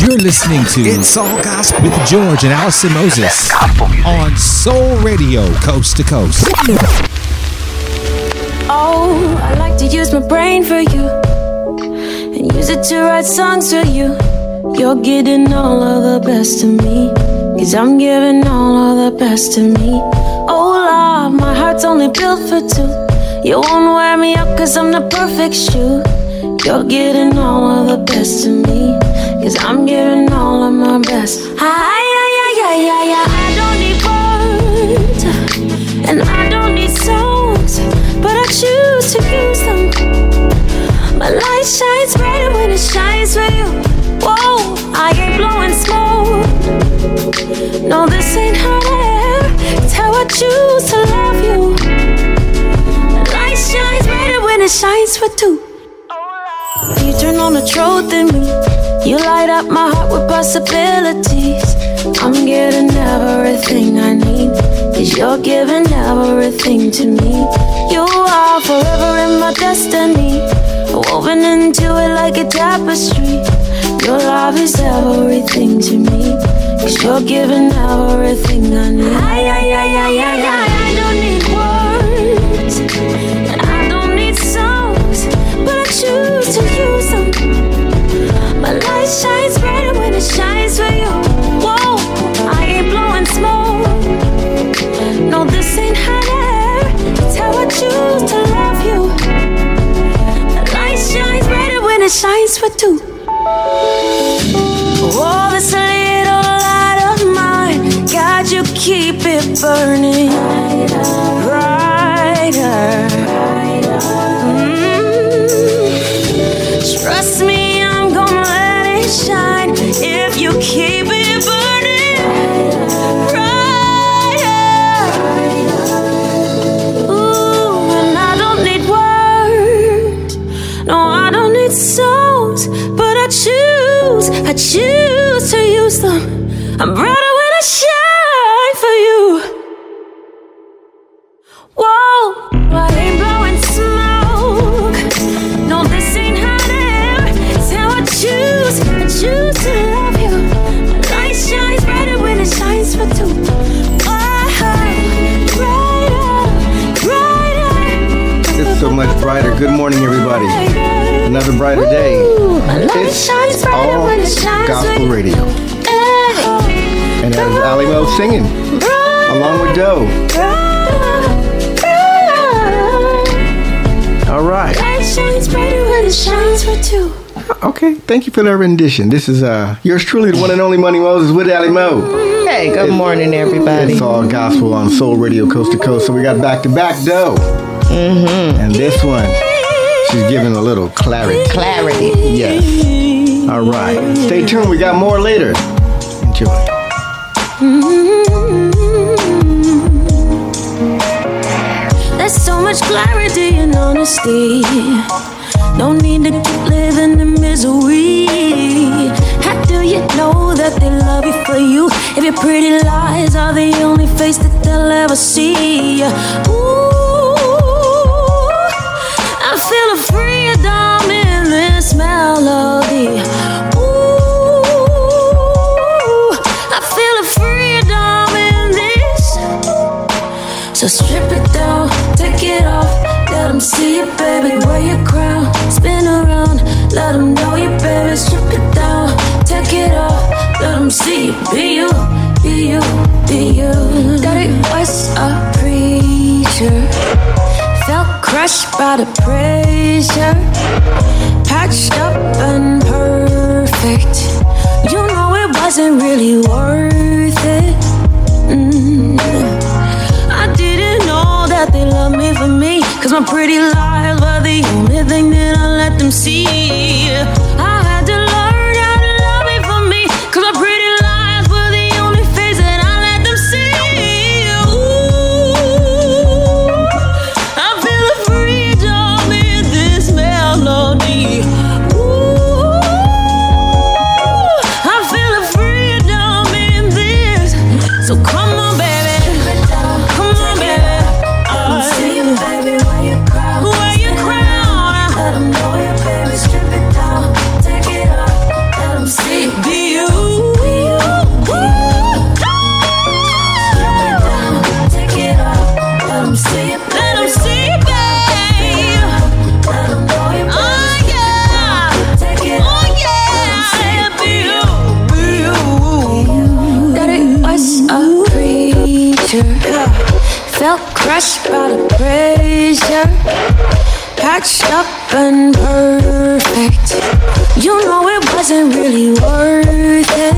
You're listening to It's All Gospel with George and Allison Moses on Soul Radio, coast to coast. Oh, I like to use my brain for you and use it to write songs for you. You're getting all of the best of me, 'cause I'm giving all of the best of me. Oh, Lord, my heart's only built for two. You won't wear me up 'cause I'm the perfect shoe. You're getting all of the best of me, 'cause I'm giving all of my best. I don't need words, and I don't need songs, but I choose to use them. My light shines brighter when it shines for you. Whoa, I ain't blowing smoke. No, this ain't how I am, it's how I choose to love you. My light shines brighter when it shines for two. You turn on the truth in me. You light up my heart with possibilities. I'm getting everything I need, 'cause you're giving everything to me. You are forever in my destiny, woven into it like a tapestry. Your love is everything to me, 'cause you're giving everything I need. I don't need words, and I don't need songs, but I choose to use them. My light shines brighter when it shines for you. Whoa, I ain't blowing smoke. No, this ain't hot air, it's how I choose to love you. My light shines brighter when it shines for two. Oh, this little light of mine, God, you keep it burning brighter. Trust me, shine if you keep it burning brighter. Ooh, and I don't need words, no, I don't need songs, but I choose to use them. I'm brighter when I shine for you. Whoa, I ain't blowing smoke. No, this ain't hot air, it's how I choose. Choose to love you. My light shines brighter when it shines for two. Brighter, brighter. It's so much brighter. Good morning, everybody. Another brighter day. It's All Gospel Radio. And that is Allie Mo singing along with Doe. All right. Light shines brighter when it shines for two. Okay, thank you for that rendition. This is yours truly, the one and only Money Moses with Allie Mo. Hey, good morning, everybody. It's All Gospel on Soul Radio, coast to coast. So we got back-to-back Doe. Mm-hmm. And this one, she's giving a little clarity. Clarity. Yes. All right. Stay tuned. We got more later. Enjoy. Mm-hmm. There's so much clarity and honesty. No need to keep living in misery. How do you know that they love you for you if your pretty lies are the only face that they'll ever see? Ooh, I feel a freedom in this melody. Ooh, I feel a freedom in this. So strip it down, take it off. Let them see it, baby, wear your crown. Spin around, let them know you, baby. Strip it down, take it off. Let them see you, be you, be you, be you. Daddy was a preacher, felt crushed by the pressure. Patched up and perfect, you know it wasn't really worth it. I didn't know that they loved me for me, 'cause my pretty lies were the only thing that I let them see. I had to learn how to love it for me, 'cause my pretty lies were the only face that I let them see. Ooh, I feel a freedom in this melody. Ooh, I feel a freedom in this. So come on, baby. Come on, baby. See you, baby. Where you crown, let them know you, baby, strip it down. crushed by the pressure, packed up and perfect. You know it wasn't really worth it.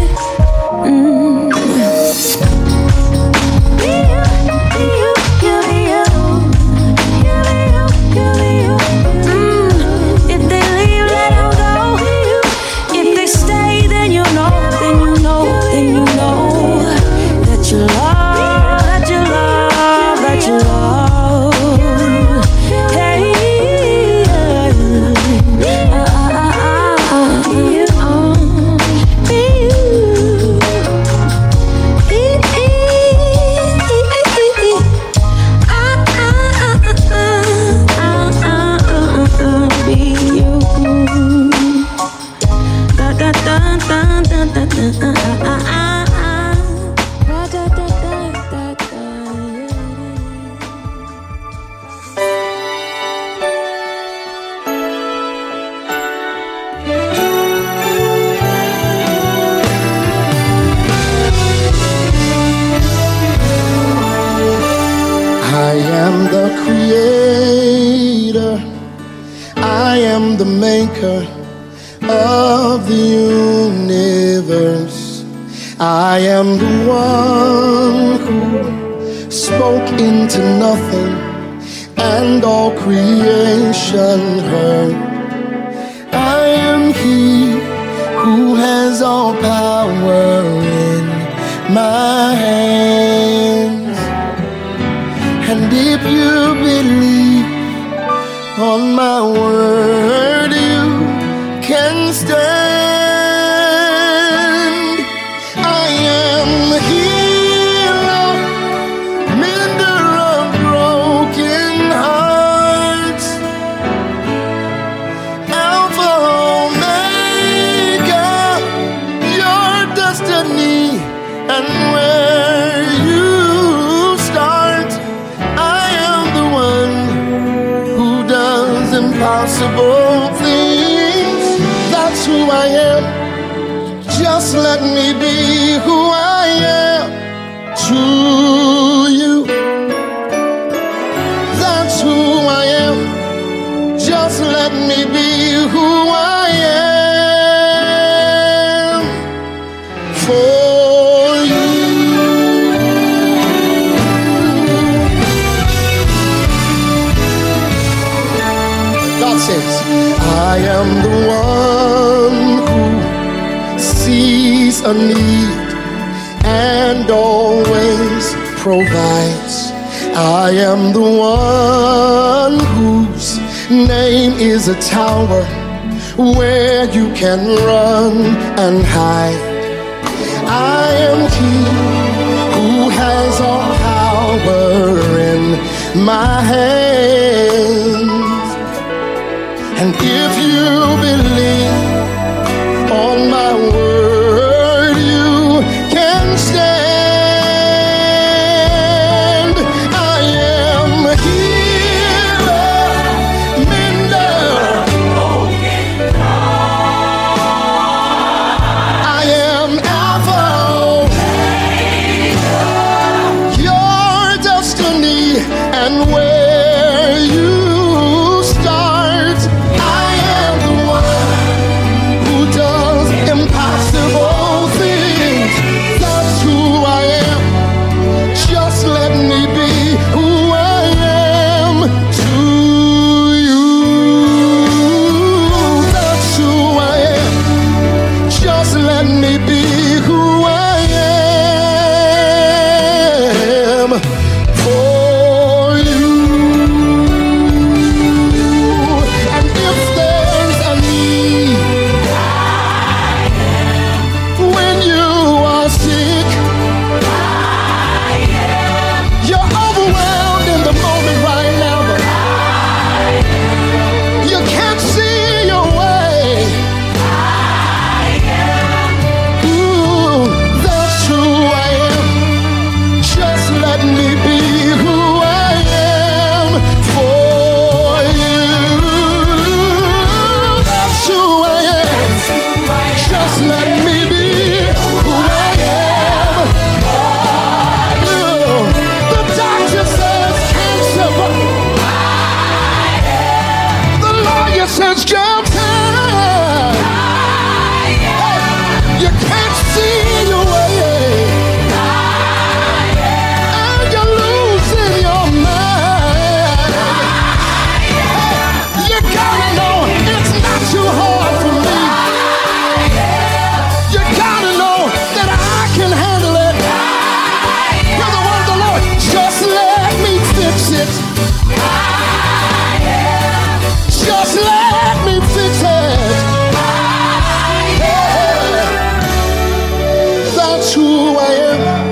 who I am.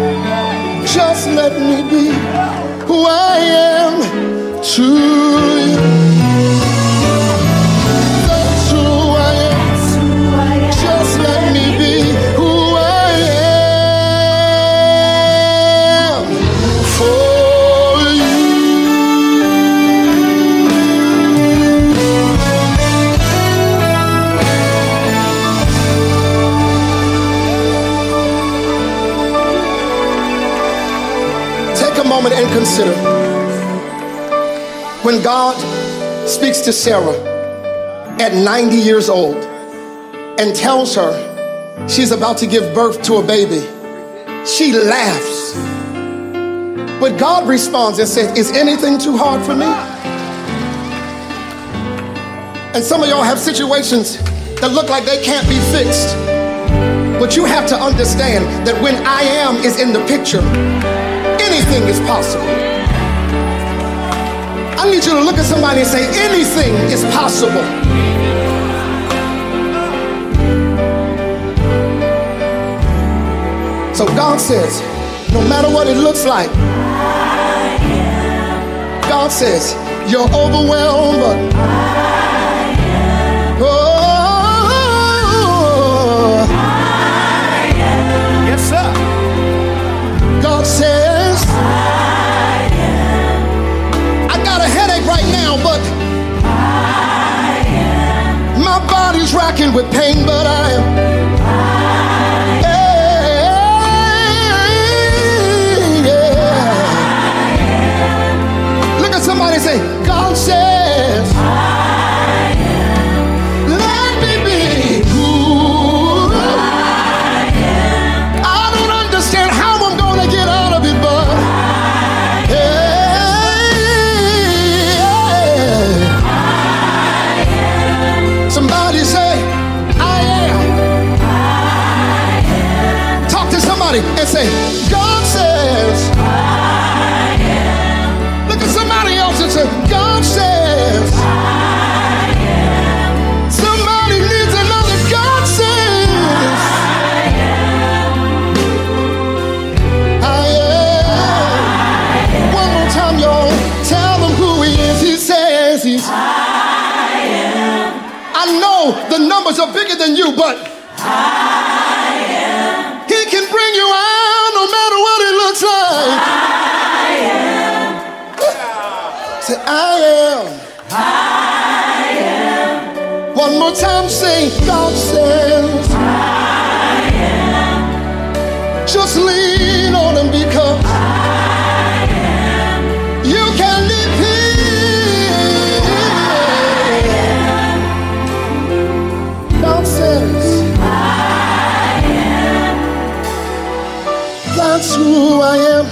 Just let me be who I am to you. That's who I am. Just let me be who I am for you. Take a moment and consider. When God speaks to Sarah at 90 years old and tells her she's about to give birth to a baby, she laughs. But God responds and says, is anything too hard for me? And some of y'all have situations that look like they can't be fixed. But you have to understand that when I am is in the picture, anything is possible. I need you to look at somebody and say, anything is possible. So God says, no matter what it looks like, God says, you're overwhelmed, but oh, yes, sir. God says, but my body's rocking with pain, but I am. Hey, yeah. Look at somebody and say, God says, let me be who I am. I don't understand how I'm gonna get out of it, but and say, God says, I am. Look at somebody else and say, God says, I am. Somebody needs another God says, I am. I am. One more time, y'all. Tell them who he is. He says he's I am. I know the numbers are bigger than you, but one more time, say, God says, I am. Just lean on him because I am. You can live here. God says, I am. That's who I am.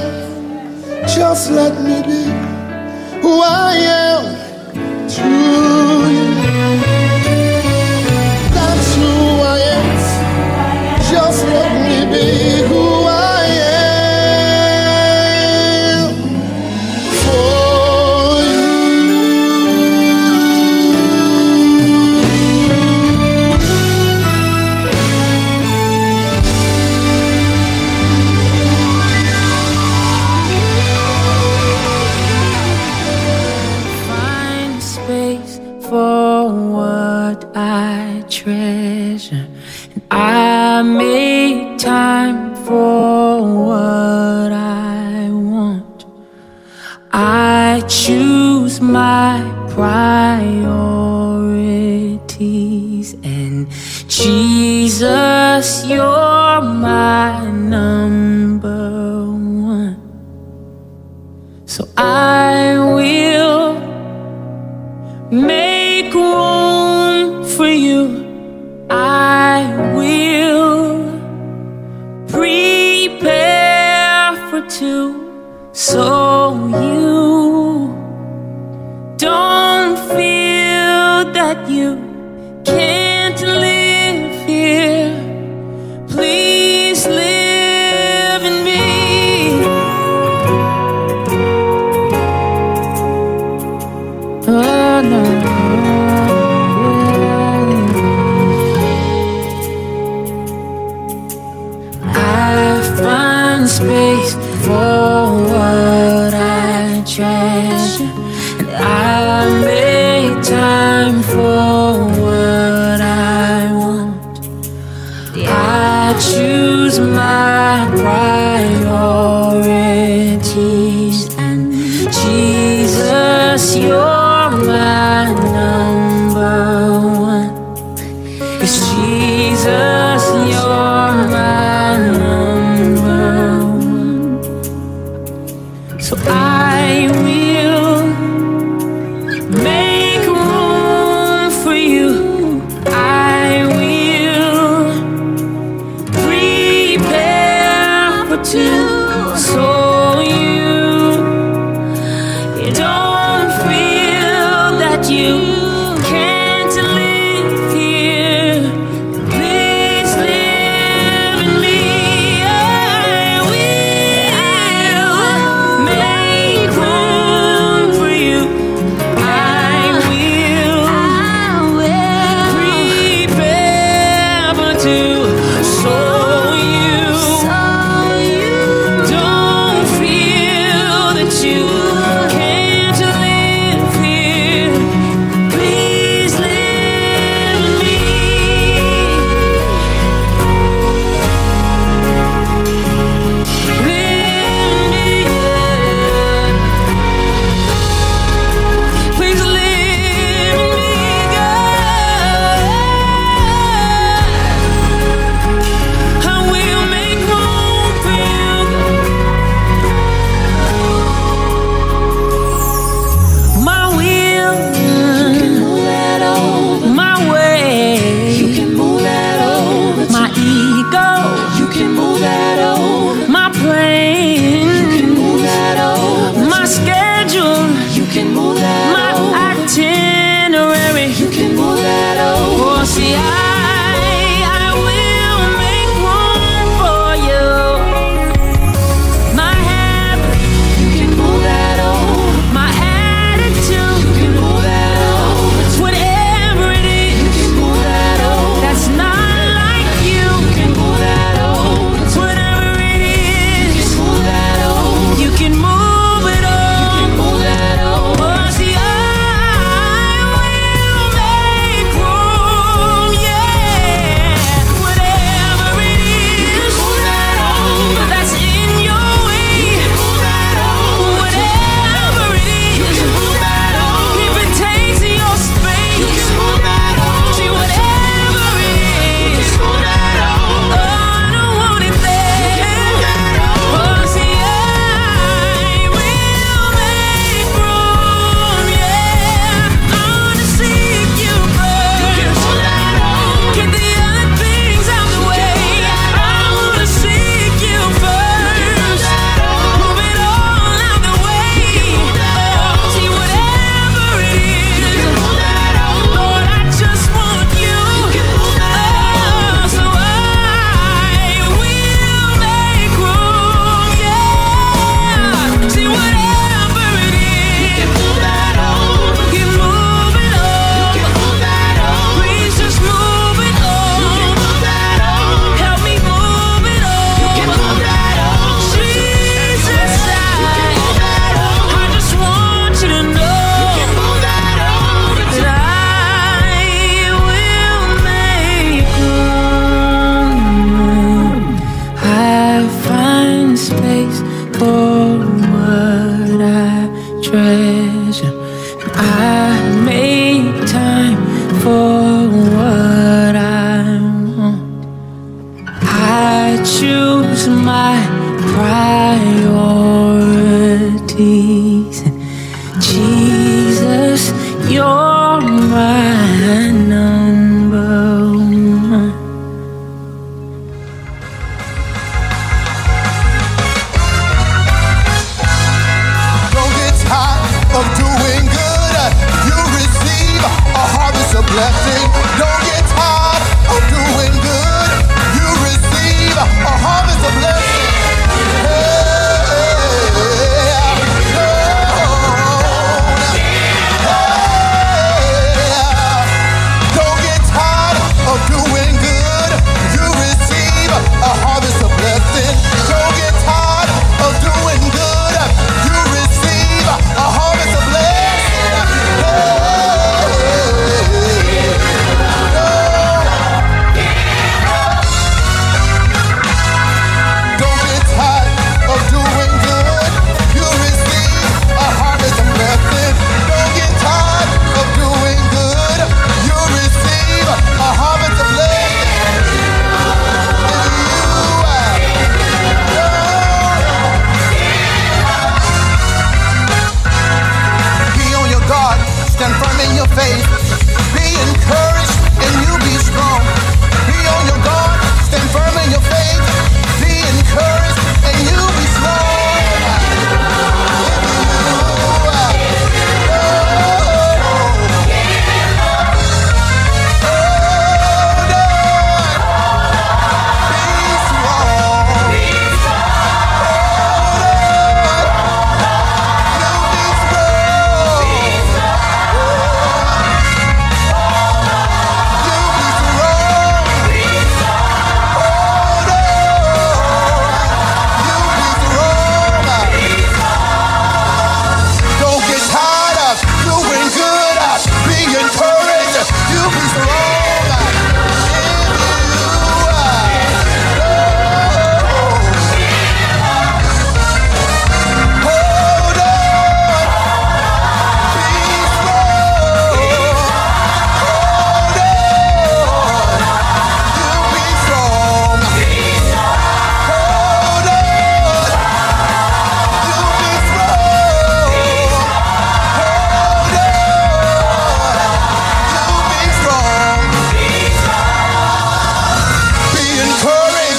Just let me be who I am to you. Just let me be who I am for you. Find space for what I treasure. I make time for what I want. I choose my priorities, and Jesus, you're my number one. So I will make room for you. I will prepare for two, so you don't feel that you can't live here. Please. in space for what I treasure, and I make time for what I want. I choose my priorities, and Jesus, you're my number one. It's Jesus, you're my number one. So I will make room for you. I will prepare for two, so you don't feel that you can't live here. Please live in me. I will make room for you. I will prepare for two, so you don't feel that you can't live here. Please live in me. Please live in me, God. I will make room for you. My will, you can move that over. My way, you can move that over. My ego, you can move that over. My plan, you can move that over. My schedule, you can move that my over. itinerary, you can move that over. Oh, see, I will make room for you. My habit, you can move that over. My attitude, you can move that over. It's whatever it is, you can move that over. That's not like you, you can move that over. It's whatever it is, you can move that over. You can move it all. You can move that over. Oh, see, I will make room, yeah. Whatever it is, you can move that over. That's in your way. You can move that over. Whatever it is, you can move that over. If it takes your space, you can move that over. See, whatever it is, you can move that over. I don't want it there. You can move that over. Oh, see, I will make room, yeah. I wanna see you burn. You can move that over. Get the other things out the way. I wanna see you burn. Move it all out the way. Oh, see, whatever it is, Lord, I just want you. Oh, so I will make room, yeah. See, whatever it is, you can move that over. You can move it all. You can move that over. Please just move it all. You can move that over. Help me move it all. You can move that over. Jesus, I just want you to know. You can move that over. That I will make room. I find space for what I treasure. I make time for what I want. I choose my priorities. Jesus, you're my number one. Though it's hot of doing good, you receive a harvest of blessing. Don't get tired of doing good, you receive a harvest of blessing. Don't get tired of doing good, you receive a harvest of blessing. Don't get tired.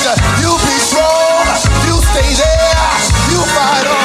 You be strong, you stay there, you fight on.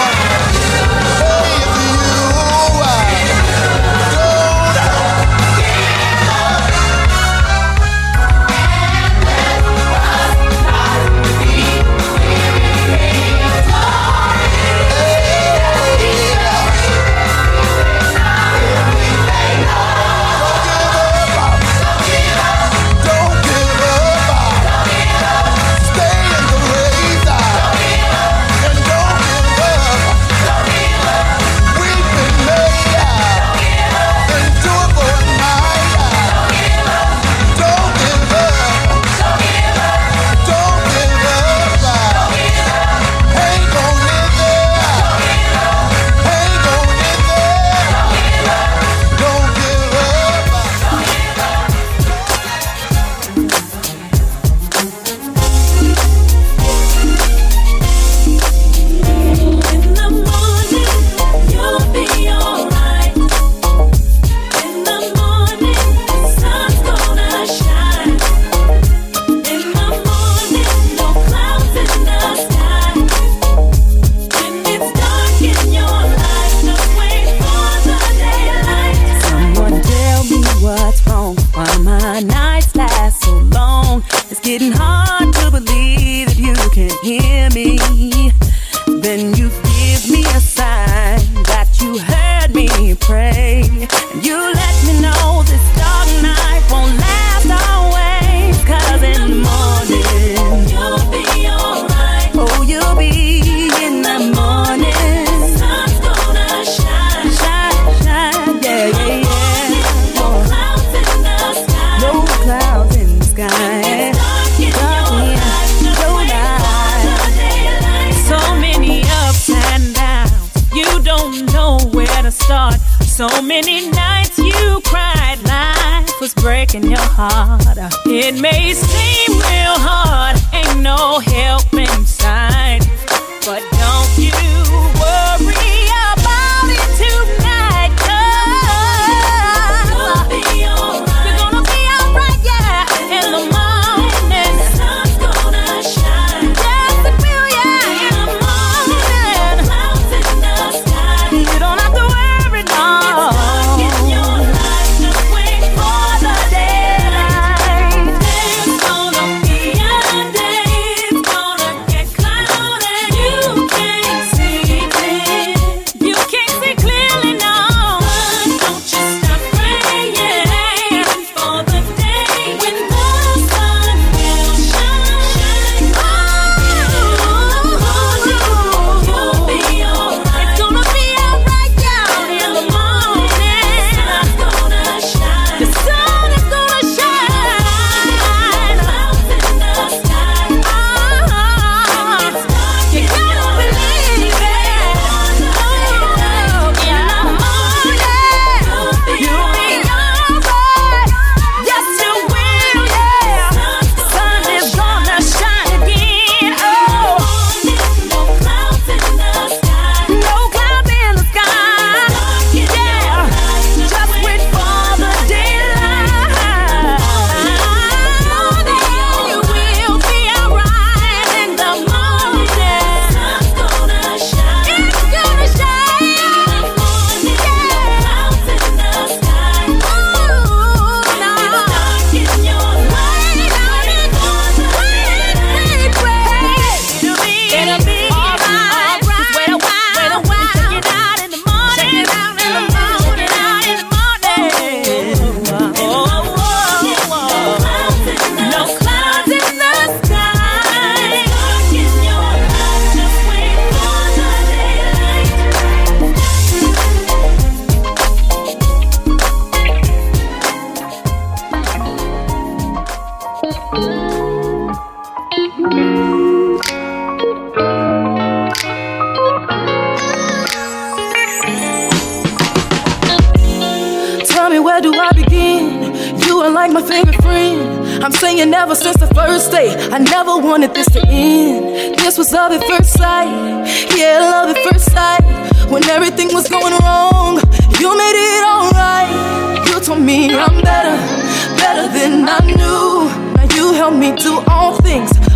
If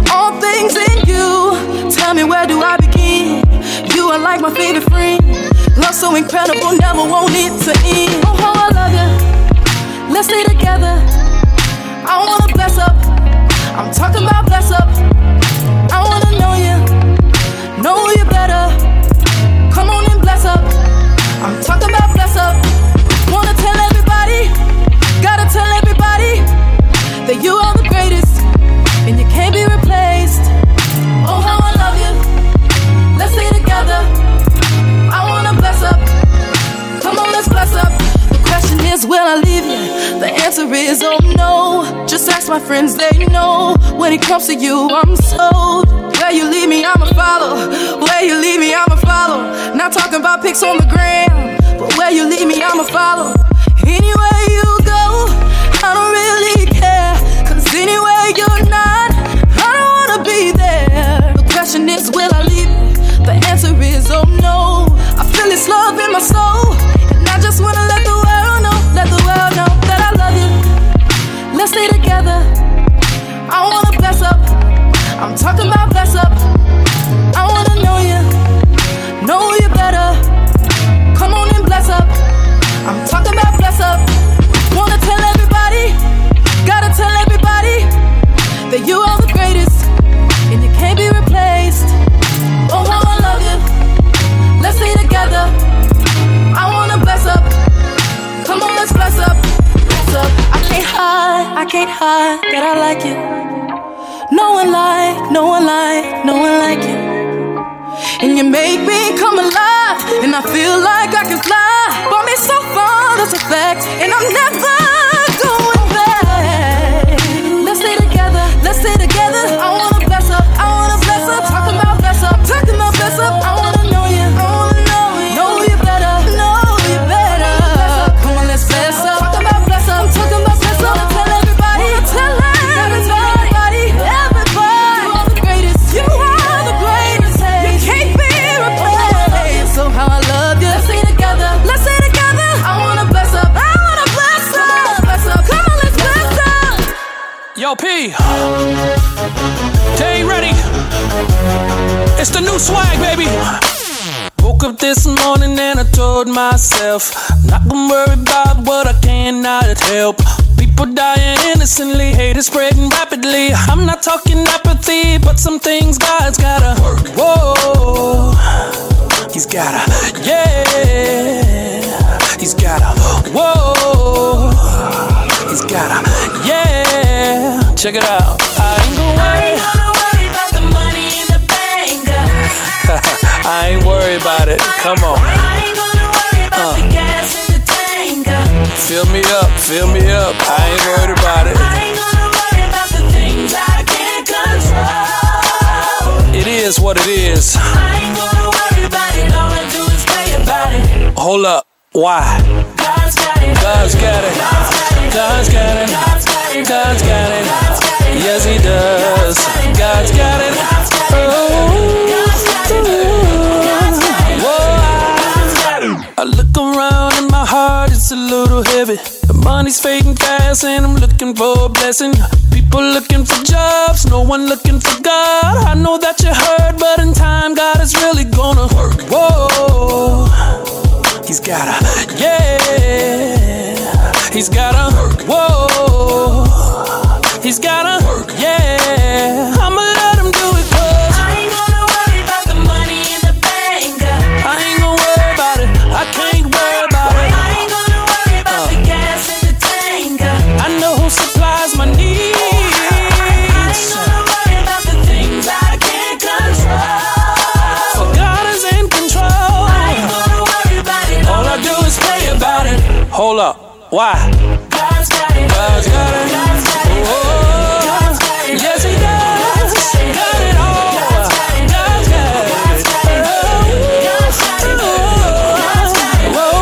you all things in you. Tell me, where do I begin? You are like my favorite friend. Love so incredible, never want it to end. Oh, how I love you. Let's stay together. I wanna bless up. I'm talking about bless up. I wanna know you better. Come on and bless up. I'm talking about bless up. Wanna tell everybody, gotta tell everybody that you are the greatest and you can't be replaced. Oh, how I love you. Let's stay together. I wanna bless up. Come on, let's bless up. The question is, will I leave you? The answer is, oh no. Just ask my friends, they know. When it comes to you, I'm sold. Where you lead me, I'ma follow. Where you lead me, I'ma follow. Not talking about pics on the gram, but where you lead me, I'ma follow. Anywhere you go, I don't really care, 'cause anywhere you're not, I don't wanna be there. The question is, will I leave you? The answer is, oh no. I feel this love in my soul, and I just wanna let the world know that I love you. Let's stay together. I wanna bless up. I'm talking about bless up. I wanna know you better. Come on and bless up. I'm talking about bless up. Wanna tell everybody, gotta tell everybody that you are the greatest and you can't be replaced. Oh, how I love you. Let's stay together. I wanna bless up. Come on, let's bless up. Bless up. I can't hide that I like you. No one like you. And you make me come alive, and I feel like I can fly. Brought me so far, that's a fact, and I'm never going back. Let's stay together, let's stay together. I wanna bless up, I wanna bless up. Talking about bless up, talking about bless up. I wanna know you, I wanna know you better, know you better. Come on, let's bless up. Talking about bless up, talking about bless up. Wanna tell everybody, wanna tell everybody. Yo, P, they ain't ready. It's the new swag, baby. Woke up this morning and I told myself, not gonna worry about what I cannot help. People dying innocently, hate is spreading rapidly. I'm not talking apathy, but some things God's gotta work. Whoa, he's gotta, yeah. He's gotta, whoa. He's gotta, yeah. Check it out. I ain't gonna worry about the money in the bank. I ain't worried about it. Come on. I ain't gonna worry about the gas in the tank. Fill me up, fill me up. I ain't worried about it. I ain't gonna worry about the things I can't control. It is what it is. I ain't gonna worry about it. All I do is pray about it. Hold up. Why? God's got it. God's got it. God's got it. God's got it. God's got it. Yes, he does. God's got it. Oh, I look around and my heart is a little heavy. The money's fading fast and I'm looking for a blessing. People looking for jobs, no one looking for God. I know that you heard, but in time, God is really gonna work. Whoa. He's gotta, yeah. He's gotta, whoa. He's gotta, yeah. I'ma let him do it, 'cause I ain't gonna worry about the money in the bank. I ain't gonna worry about it. I can't worry about it. I ain't gonna worry about the gas in the tank. I know who supplies my needs. I ain't gonna worry about the things I can't control. Hold up, why? God's got it. God's got it. God's got it. God's got it. Yes, he does. Got it all. God's got it. God's got it. God's got it. Whoa.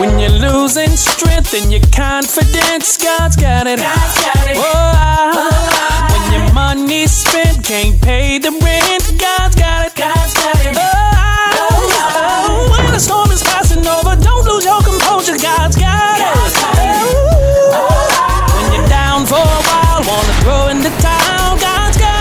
When you're losing strength and your confidence, God's got it. God's got it. Whoa. When your money's spent, can't pay the rent, God's got it. God's got it. Oh. When the storm is passing over, don't lose your composure. God's got it. When you're down for a while, wanna throw in the towel, God's got it.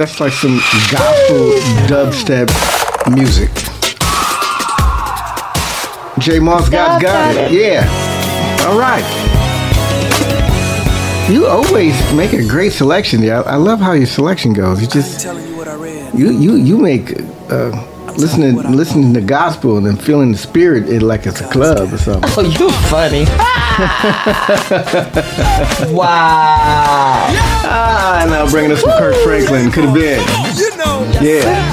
That's like some gospel dubstep music. J. Moss got it. Yeah. All right. You always make a great selection. Yeah, I love how your selection goes. You just you make listening to gospel and then feeling the spirit like it's a club or something. Oh, you funny. Wow. And now bringing us from Kirk Franklin. Could have been. Yeah.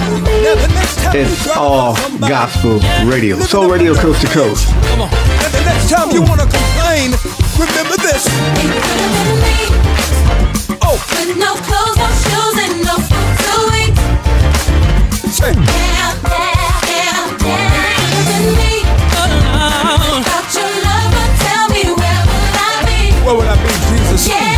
It's all gospel radio. Soul radio coast to coast. Come on. And the next time you want to complain, remember this. Oh. With no clothes, no shoes, and no food to eat. Down. Where would I be, Jesus? Yeah.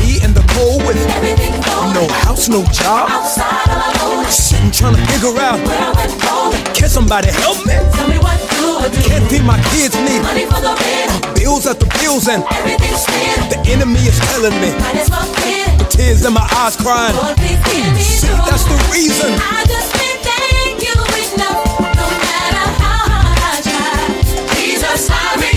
Me in the cold with everything going. No house, no job. Outside all alone. Sitting trying to figure out where I went wrong. Can somebody help me? Tell me what to do. Can't feed my kids need. Money for the rent. Bills at the bills and everything's spent. The enemy is telling me. Might as well quit. The tears in my eyes crying. Lord, please hear me. See, that's the reason. I just can't thank you enough. No matter how hard I try. These are sorry.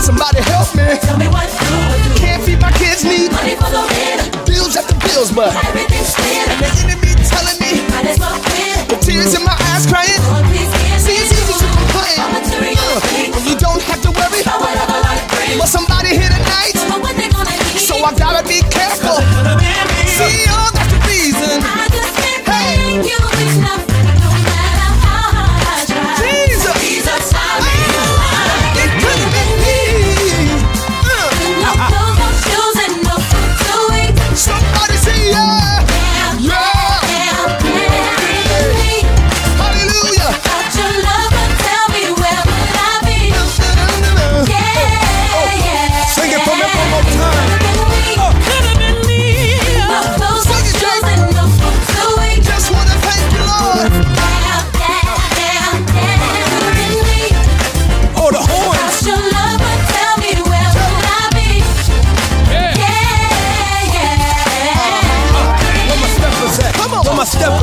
Somebody help me. Tell me what to do. Can't feed my kids need. Money for the rent. Bills after bills, but everything's clear. And the enemy telling me. Might as well quit. The tears in my eyes crying. Lord, please hear me. See, it's easy to complain. When you don't have to worry. But whatever life brings. Well, somebody here tonight. So what they gonna need? So I gotta be careful. See, oh, that's the reason. I just can't thank you enough.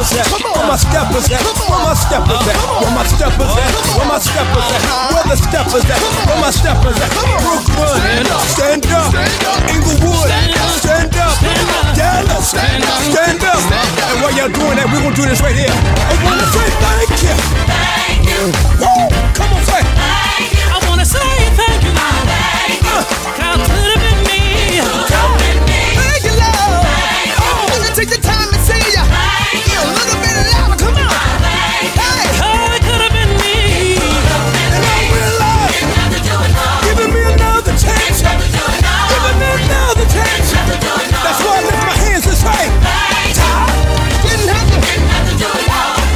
Where my steppers at? Brooklyn, stand up. Inglewood, stand up. Dallas, stand up. And while y'all doing that, we're gonna do this right here. I wanna say thank you. Thank you. Woo! Come on, say. Thank you. I wanna say thank you. Thank you. Count to the big me. Thank you, Lord. I'm gonna take the time and say ya. Thank you. A little bit louder, come on. That's why I lift my hands this way. Didn't have to do it all.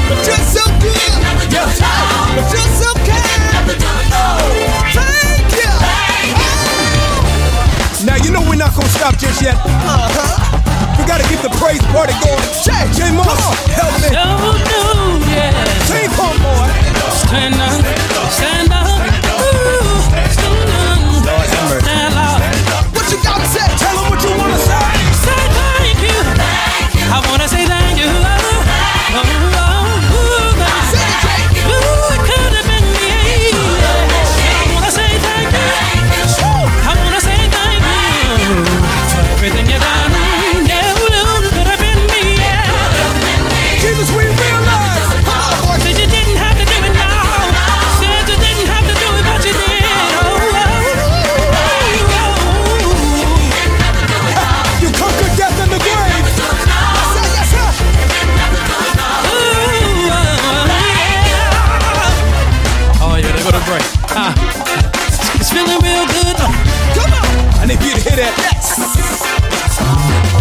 But you're so good. Didn't have to do it all. But you're so kind. Didn't have to do it all. Thank you. Oh. Now you know we're not gonna stop just yet. We gotta get the praise party going. J. Moss, help me. Yeah. Sing for more. Stand up. Lord have mercy. What you gotta say? Tell them what you wanna say. Say thank you. Thank you. I wanna say thank you. Give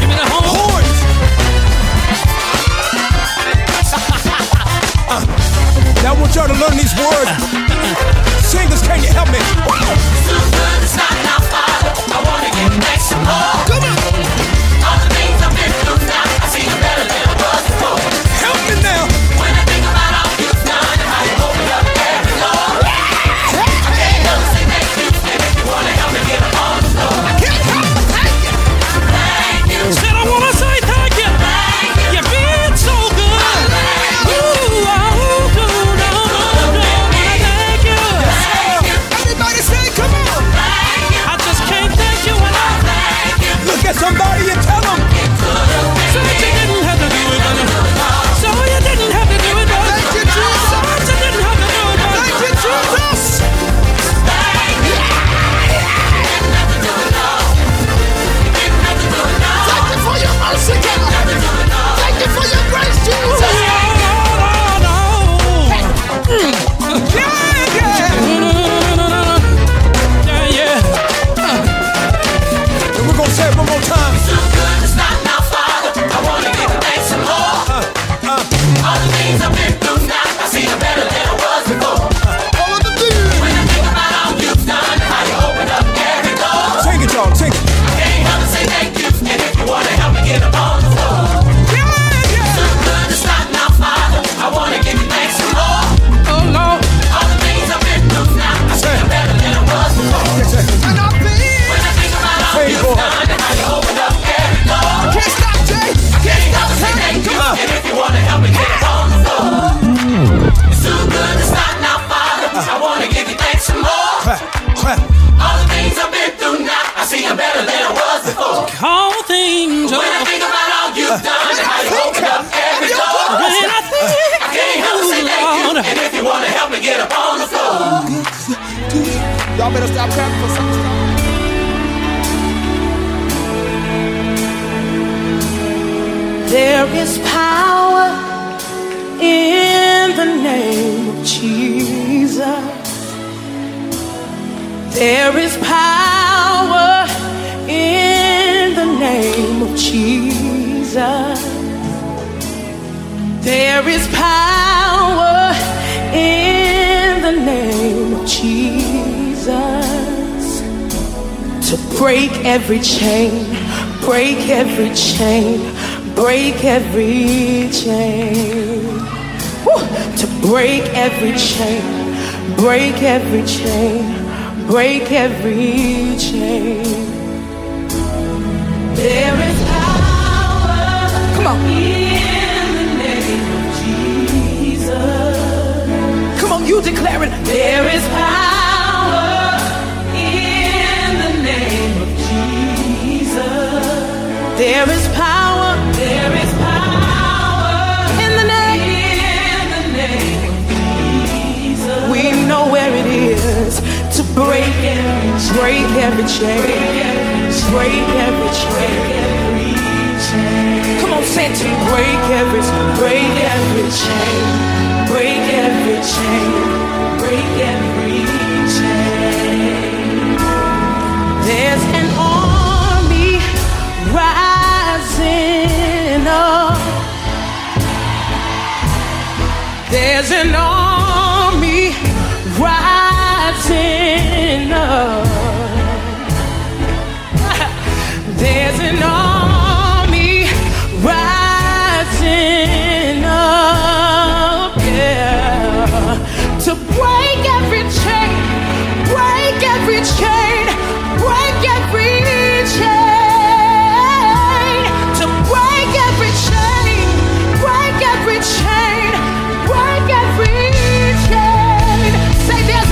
me the horn. these words. Singers, can you help me? Feel good, it's not enough, I want to get back some more. Come on. All the things I've been through now, I see them better than I was before. Help me now. When I think about all you've done and how you opened up every door, I can't help but say thank you. And if you want to help me get up on the floor, I can't help but thank you. Thank you. Said I want to say thank you. Thank you. You've been so good. Ooh, I hope you thank you. Thank you. Everybody say, come on. Thank you. I just can't thank you enough. Thank you. Look at somebody and tell them. So you didn't have to do it, buddy. So you didn't have to do it, buddy. Thank you, Jesus. So you didn't have to do it, buddy. Thank you, Jesus. Thank you. Didn't have to do it, no. Didn't have to do it, no. Thank you for your mercy, God. Didn't have to do it, no. Thank you for your grace, Jesus. Yeah, yeah. And we're gonna say it one more time. So good, it's not enough. I wanna give thanks some more. All the things I've been through now, I see them better than I was before. All of the things. When I think about all you've done, how you opened up every door. Take it, y'all, take it. I can't help but say thank you, and if you wanna help me get up on the floor. Yeah, yeah. So good, it's not enough, Father. I wanna give you thanks some more. Oh no. All the things I've been through now, I see them better than I was before. And I think. When I think about all you've done, how you opened up every door. I can't stop. Thank you, and if you want to help me get it on the floor. It's too good, it's not enough, Father. I want to give you thanks some more. All the things I've been through now, I see them better than I was before. All things. When I think about all you've done, and how you opened up every door. When I think, I can't help but say thank you, and if you want to help me get up on the floor. Y'all better stop clapping for something. There is power in the name of Jesus. There is power in the name of Jesus. There is power in the name of Jesus to break every chain, break every chain. Break every chain. Woo! To break every chain, break every chain, break every chain. There is power. Come on. In the name of Jesus. Come on, you declare it. There is power in the name of Jesus. There is power. There is power in the name of Jesus. We know where it is to break every chain, break every chain, break every chain. Come on, say it to me. Break every chain, break every chain, break every chain. There's an army rising. There's an army rising up. There's an army rising up, yeah. To break every chain, break every chain, break every chain. Break every chain, break every chain. Say there's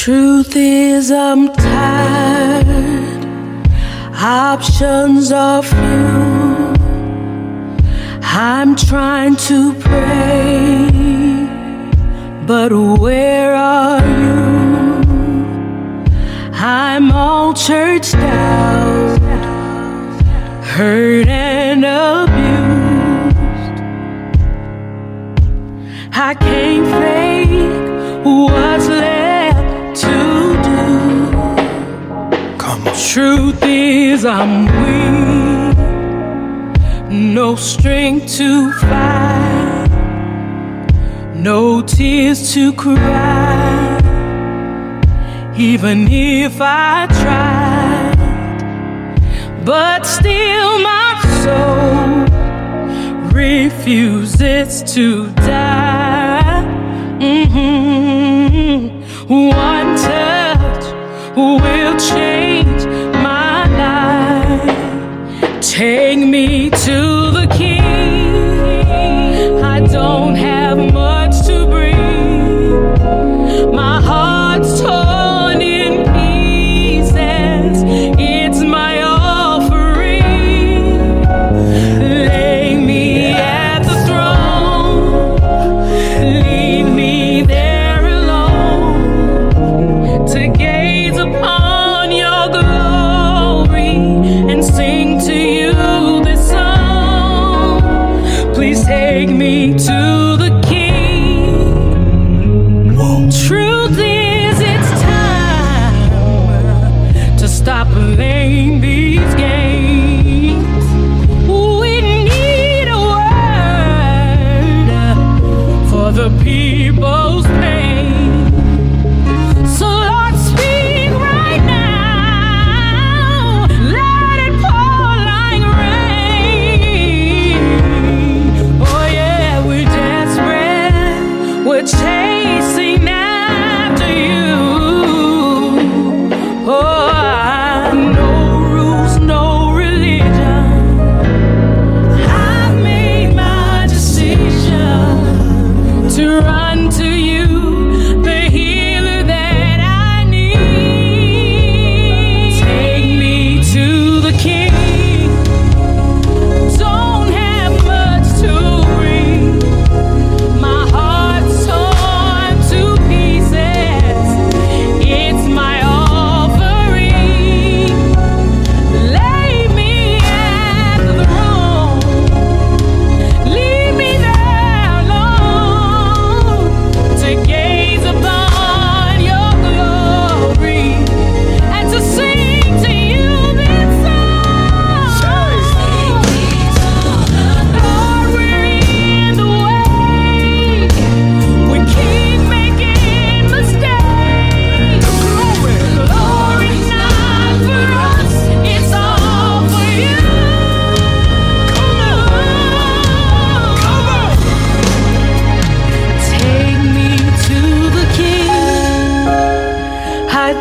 Truth is, I'm tired. Options are few. I'm trying to pray, but where are you? I'm all churched out, hurt and abused. I can't fake what's left to do. Come on. Truth is, I'm weak. No strength to fight, no tears to cry. Even if I tried, but still my soul refuses to die. One touch will change my life. Take me to the King. I don't have much to bring. My heart's torn in pieces. It's my offering. Lay me at the throne. Leave me there to gaze upon your glory and sing to you this song. Please take me to the King. Whoa. Truth is, it's time to stop playing these games. We need a word for the people's pain. Chasing after you. Oh, no rules, no religion. I've made my decision to run to you, the healer that I need. Take me to the King.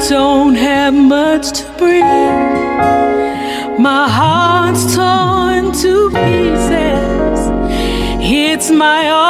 Don't have much to bring. My don't have much to bring. My heart's torn to pieces. It's my offering.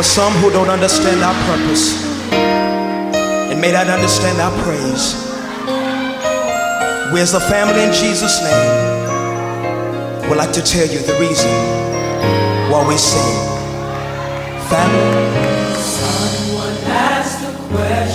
For some who don't understand our purpose and may not understand our praise, we as a family in Jesus' name would like to tell you the reason why we sing. Family. Someone asked a question.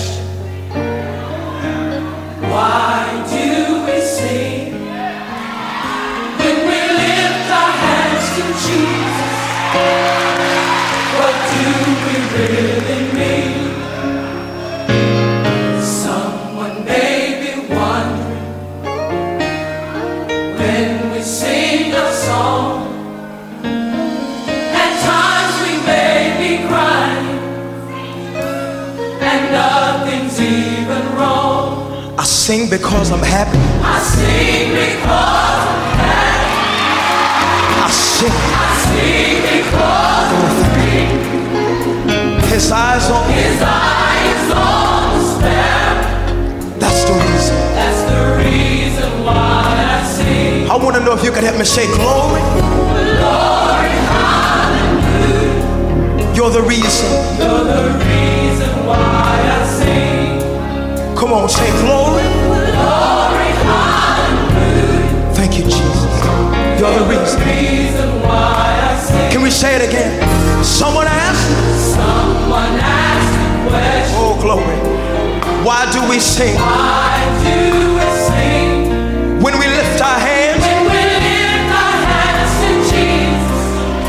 sing because I'm happy. I sing because I'm happy. I sing because I'm free. His eyes on the sparrow. That's the reason. That's the reason why I sing. I want to know if you could help me say glory. Glory, hallelujah. You're the reason. You're the reason why I sing. Come on, say glory. Glory, hallelujah. Thank you, Jesus. You're the reason. Can we say it again? Someone asked. Someone asked a question. Oh, glory. Why do we sing? Why do we sing? When we lift our hands. When we lift our hands to Jesus.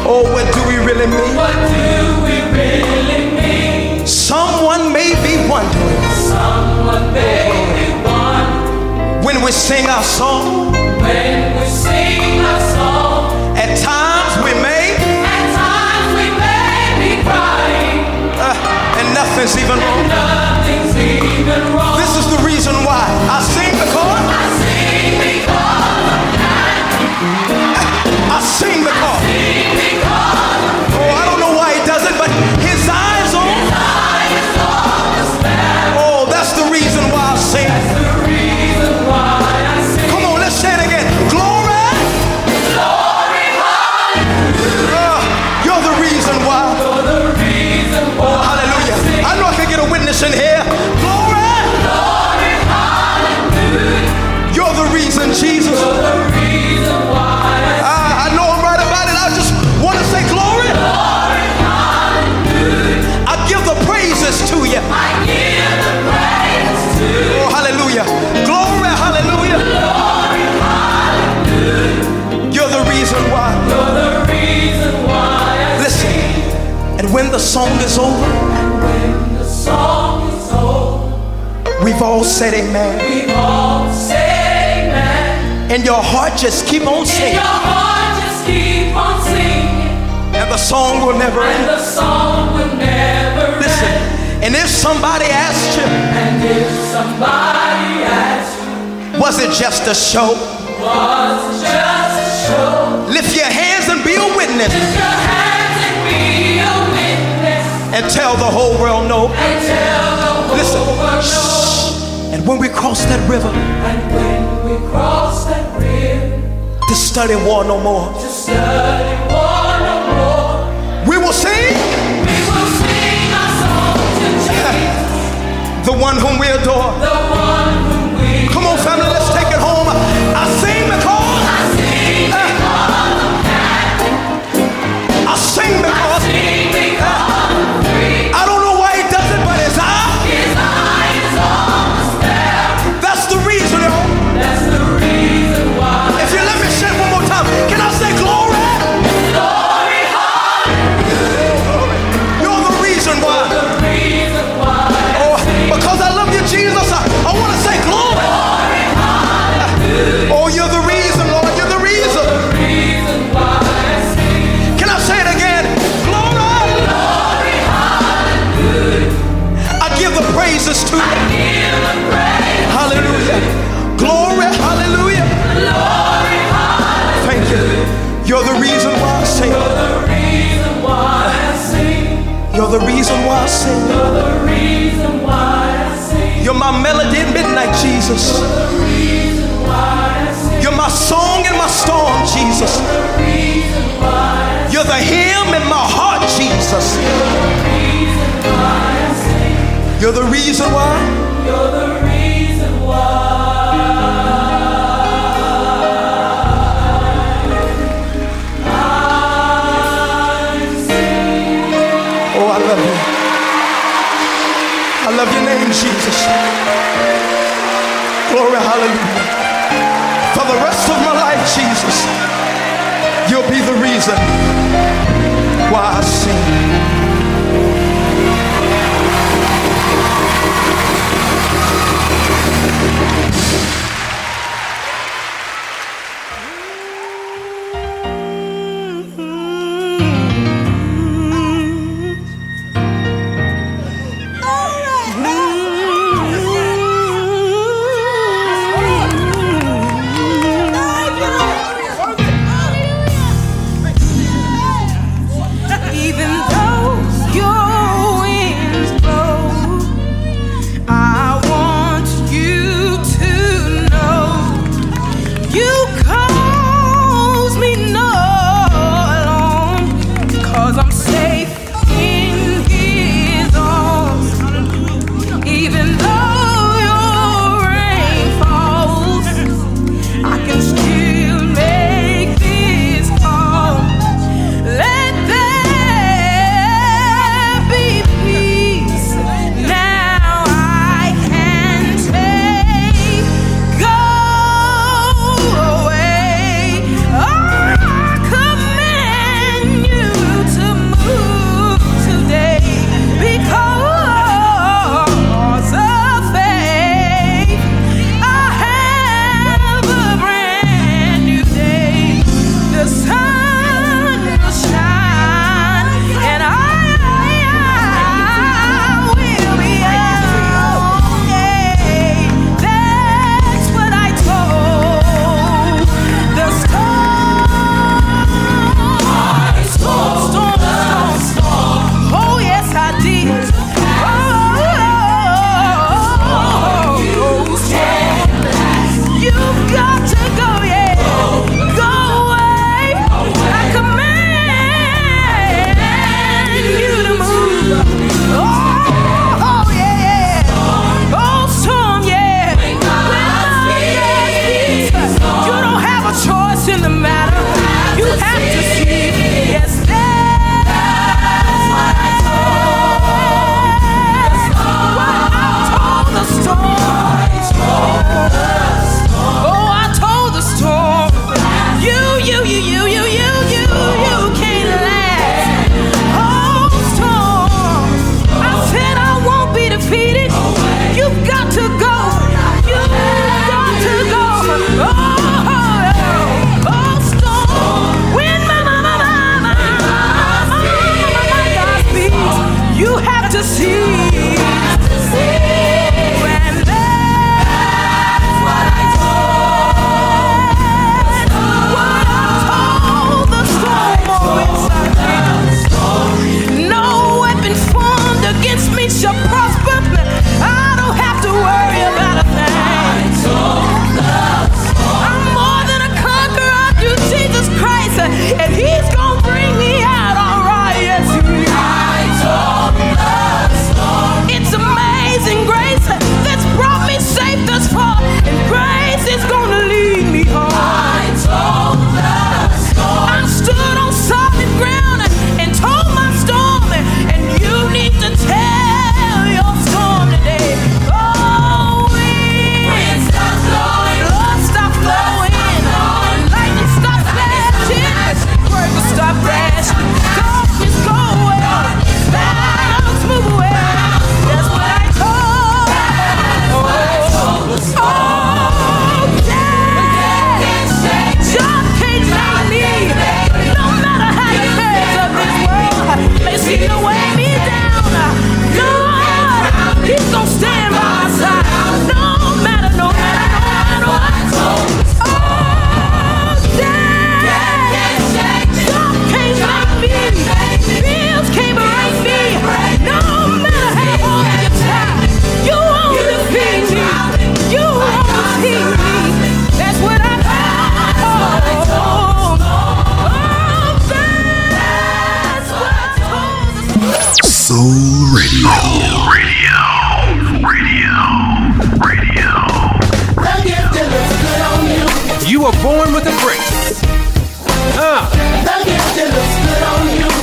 Oh, what do we really mean? What do we really mean? Someone may be wondering. Someone may be wondering. When we sing our song. When we sing our song. At times we may. At times we may be crying. And nothing's even wrong. Nothing's even wrong. This is the reason why I sing because. I sing because I'm happy. I sing because. I sing because I'm free. Oh, I don't know why he does it, but his eyes on. His eyes on the sparrow. Oh, that's the reason why I sing. That's the reason why I sing. Come on, let's say it again. Glory. Glory, hallelujah. You're the reason why. You're the reason why. Hallelujah. I know I can get a witness in here. Glory. Glory, hallelujah. You're the reason, Jesus. You're the reason why I know I'm right about it. I just want to say glory. Glory, hallelujah. I give the praises to you. I give the praises to you. Oh, hallelujah. Glory, hallelujah. Glory, hallelujah. You're the reason why. You're the reason why. Listen. And when the song is over. And when the song is over. We've all said amen. We've all said amen. And your heart just keep on singing. And your heart just keep on singing. And the song will never end. And the song will never end. Listen. And if somebody asked you. And if somebody asked you. Was it just a show? Was it just a show? Lift your hands and be a witness. Lift your hands and be a witness. And tell the whole world no. And tell the whole world no. And when we cross that river. And when we cross that river. To study war no more. To study war no more. We will sing. We will sing our song to Jesus. The one whom we adore. The one whom we Come on, family, adore. Let's take it home. I sing because. I sing because I'm happy. I sing because. I sing because I'm free. I don't know why he does it, but his eye. His eye is on the sparrow. That's the reason, y'all. That's the reason why. If you let me say it one more time, can I say glory? Glory, hallelujah. You're the reason why. You're the reason why. Oh, because I love you, Jesus. I want to say glory. Glory, hallelujah. Oh, you're the reason, Lord. You're the reason. You're the reason why I sing. Can I say it again? Glory. Glory, hallelujah. I give the praises to you. I give the praise. Hallelujah. Glory, hallelujah. Glory, hallelujah. Thank you. You're the reason why I sing. You're the reason why I sing. You're the reason why I sing. You're the reason why I sing. You're my melody at midnight, Jesus. You're the reason why I sing. You're my song in my storm, Jesus. You're the reason why I sing. You're the hymn in my heart, Jesus. You're the reason why I sing. You're the reason why. You're the reason why. I love your name, Jesus. Glory, hallelujah. For the rest of my life, Jesus, you'll be the reason why I sing.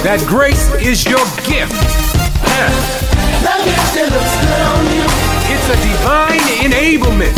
that grace is your gift. Love still looks good on you. It's a divine enablement.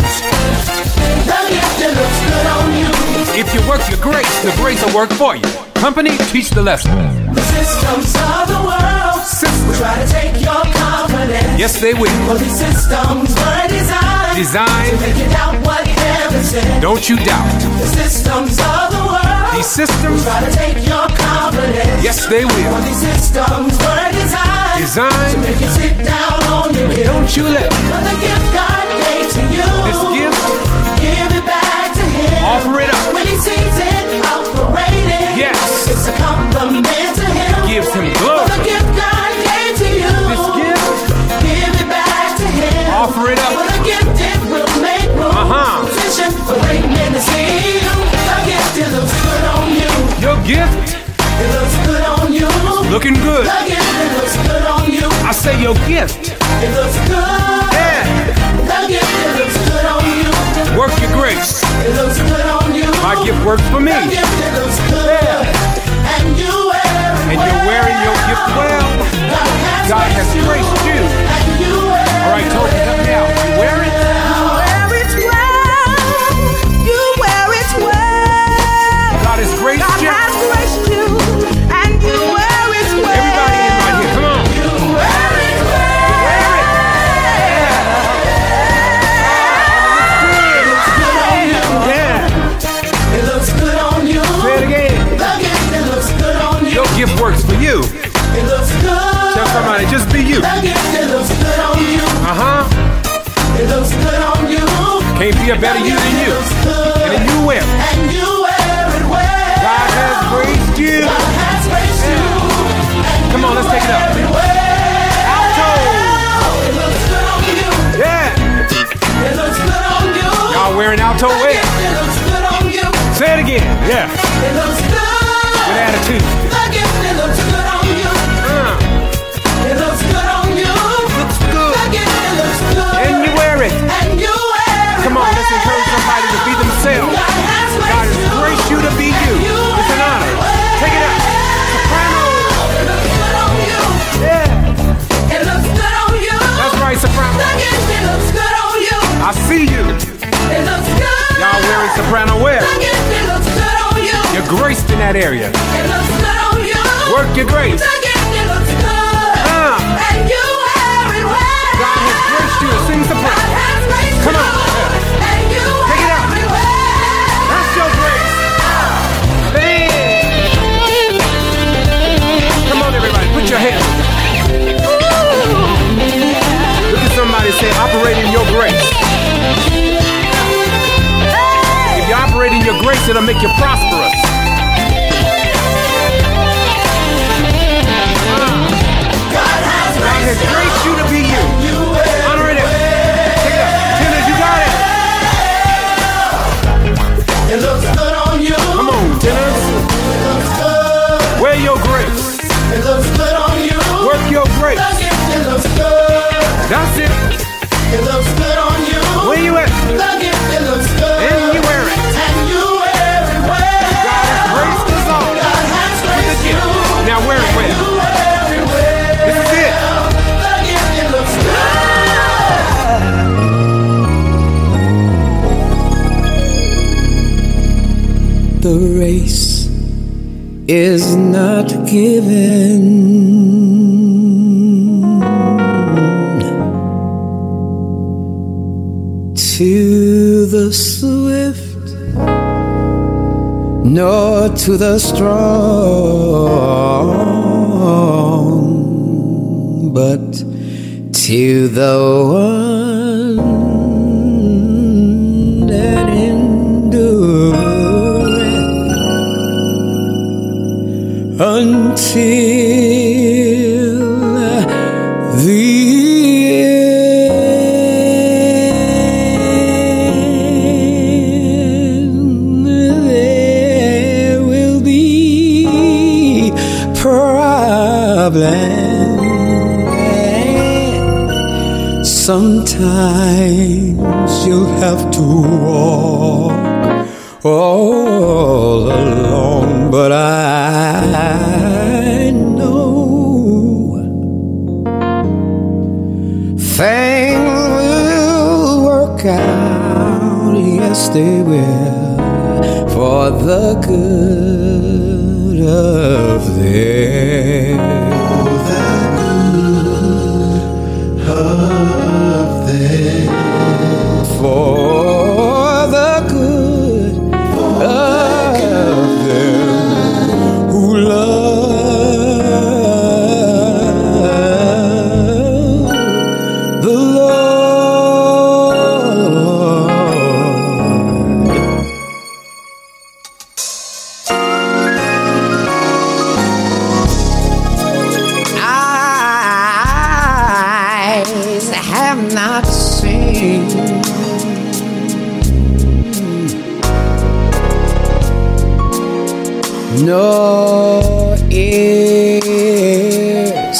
Love still looks good on you. If you work your grace, the grace will work for you. Company, teach the lesson. The systems of the world will try to take your confidence. Yes, they will. Well, these systems were designed to make you doubt what heaven said. Don't you doubt. The systems of the world. These systems will try to take your confidence. Yes, they will. Well, these systems were designed to make you sit down on your hill. Don't you let it. But the gift God gave to you, this gift, give it back to Him. Offer it up. When He sees it, operate it. Yes. It's a compliment to Him. Gives Him glory. For the gift God gave to you. This gift. Give it back to Him. Offer it up. For the gift it will make room. Position for great men to see you. The gift, it looks good on you. Your gift. It looks good on you. Looking good. The gift, it looks good on you. I say your gift. It looks good. Yeah. The gift, it looks good on you. Work your grace. It looks good on you. My gift works for me. The gift, it looks good. Yeah. And you wear it. And you're wearing your gift well. God has graced you. And you wear it. All right, Toby, help me out. You wear it. You wear it well. You wear it well. God has graced you. God has graced you. And you wear it well. Everybody in right here, come on. You wear it well. You wear it. Gift works for you. It looks good. Tell somebody, just be you. The gift, it looks good on you. It looks good on you. Can't be a better you than you. And you wear it. And you wear it well. God has graced you. God has graced you. Come on, let's take it up. Alto. It looks good on you. Yeah. It looks good on you. Y'all wearing alto way. It looks good on you. Say it again. Yeah. It looks good. With attitude. And you wear it. Come on, let's encourage somebody to be themselves. God has graced you to be you. It's an honor. Take it up. Soprano. It looks good on you. Yeah. It looks good on you. That's right, soprano. It looks good on you. I see you. It looks good. Y'all wearing soprano wear. It looks good on you. You're graced in that area. It looks good on you. Work your grace. It looks good. And you wear it well. God has graced you. Sing soprano. Come on. And you take it out. That's your grace. Bang. Come on, everybody. Put your hands. Look at somebody and say, operate in your grace. If you operate in your grace, it'll make you prosperous. God has graced you to be you. It looks good on you. Come on, tenors. It looks good. Wear your grace. It looks good on you. Work your grace. The gift, it looks good. That's it. It looks good on you. Where you at? The gift, it looks good. And you wear it. And you wear it well. God has graced us all. God has graced you. Now wear it well. You wear it well. This is it. The gift, it looks good. The race is not given to the swift, nor to the strong, but to the one that endures. Until the end, there will be problems. Sometimes you'll have to walk all alone, but I know Things will work out, yes they will, for the good of them. For the good of them. For the good of them who love. No ears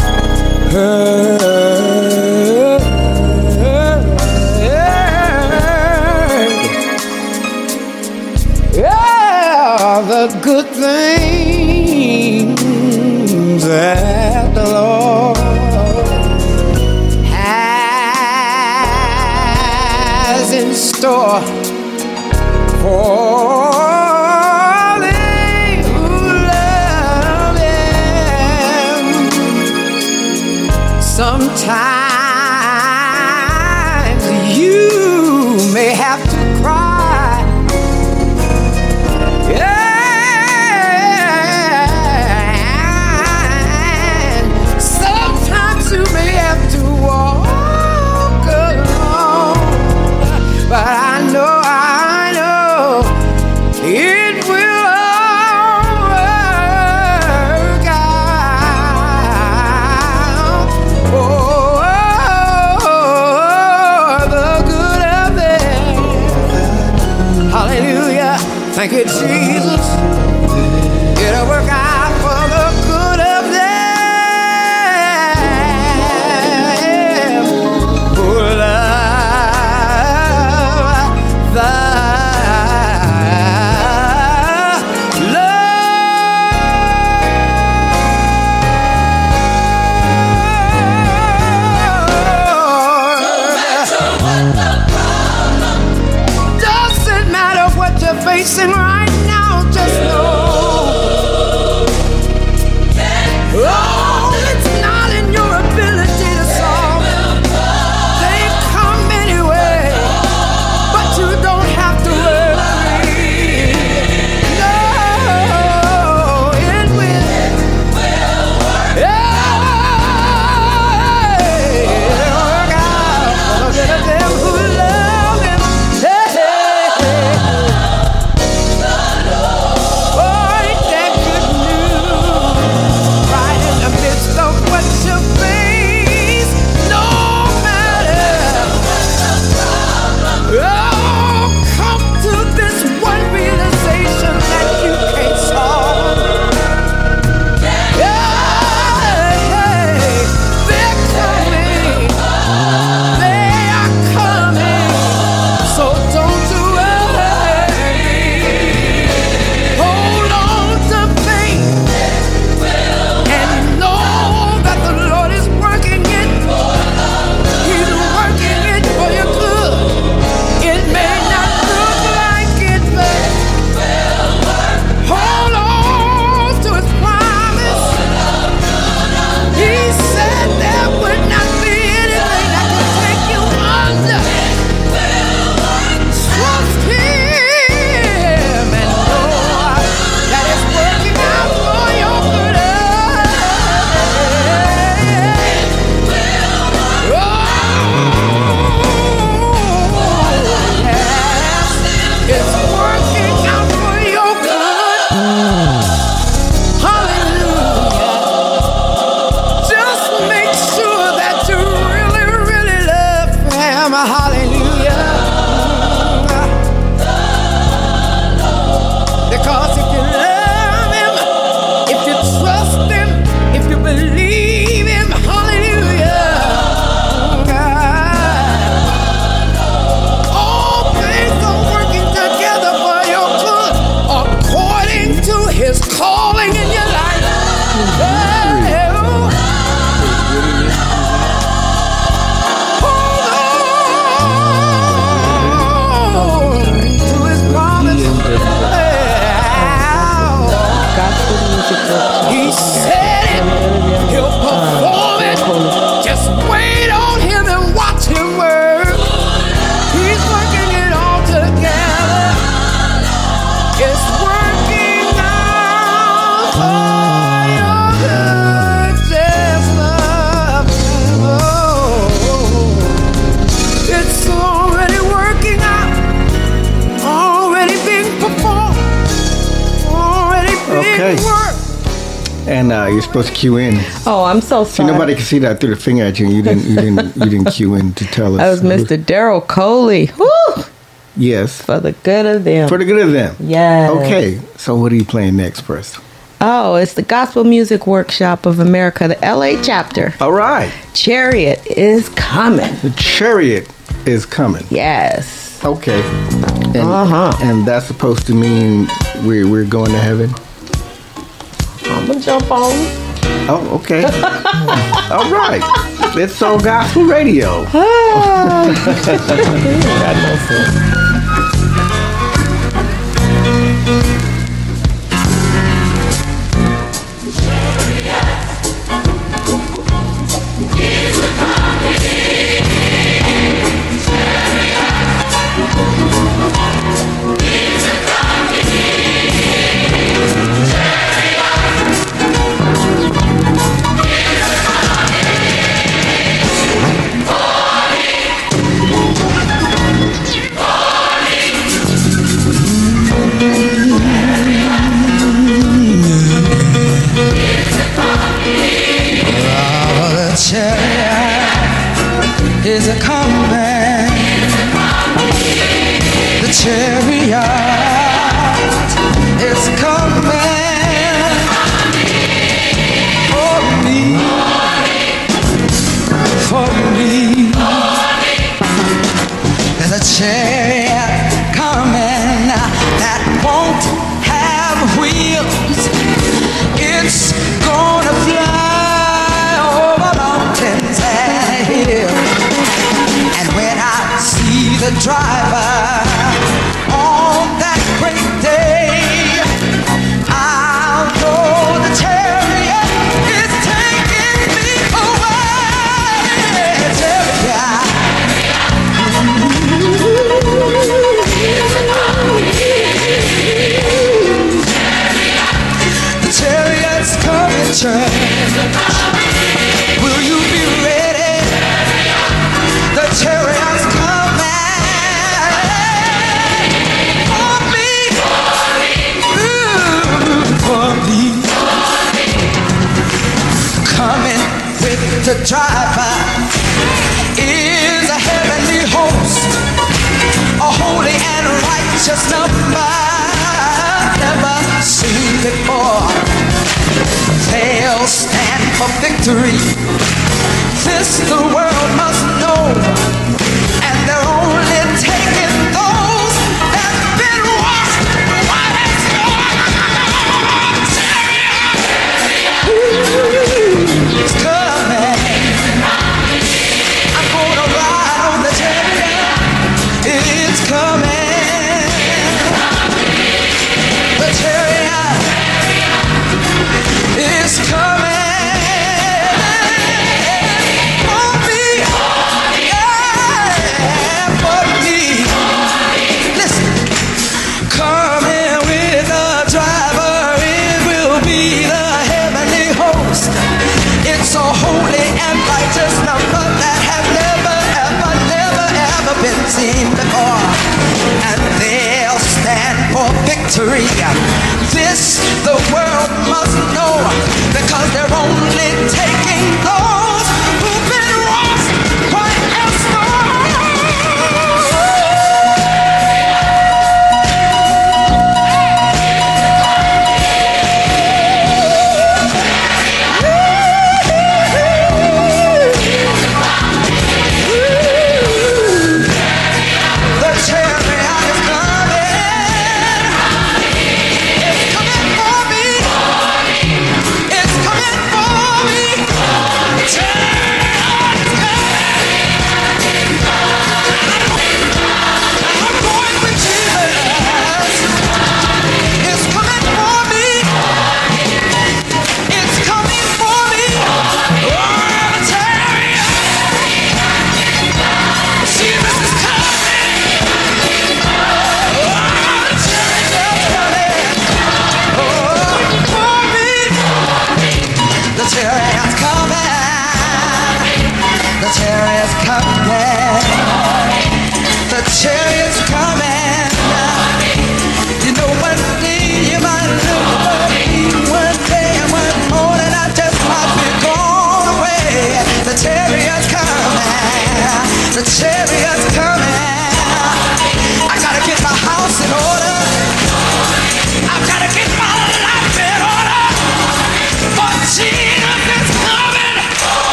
heard, yeah, the good things that the Lord has in store for. Sometimes you may have to cry, yeah. And sometimes you may have to walk alone, but I know it will all work out. Oh, thank you, Jesus. It'll work out for the good of them who love thy Lord. Doesn't matter what you're facing right now, just know it's not in your ability to solve. They come anyway, but you don't have to worry. No, it will. Yeah, God, look at them who love Him. Hey. Oh, ain't that good news? Right in the midst of what you face, no matter. Oh, come to this one realization that you can't solve. Yeah, they're coming. They are coming. So don't you worry. Hold on to faith and know that the Lord is working it. He's working it for your good. It may not look like it, but hold on to His promise. He said there would not be anything that could take you under. Trust Him and know that it's working out for your good. Oh, yes, it's working out for your good. Hallelujah. Just make sure that you really, really love Him. Hallelujah. Because if you love Him, if you trust Him, if you believe Him, hallelujah, all things are working together for your good according to His calling in your life. Oh, play. And you're supposed to cue in. Oh, I'm so sorry. See, nobody can see that through the finger at you. You didn't cue in to tell us. That was Mr. Daryl Coley. Woo! Yes. For the good of them. For the good of them. Yes. Okay. So what are you playing next, Press? Oh, it's the Gospel Music Workshop of America, the LA chapter. All right. Chariot is coming. The Chariot is coming. Yes. Okay. And that's supposed to mean we're going to heaven? I'm going to jump on. Oh, okay. All right. It's on Gospel Radio.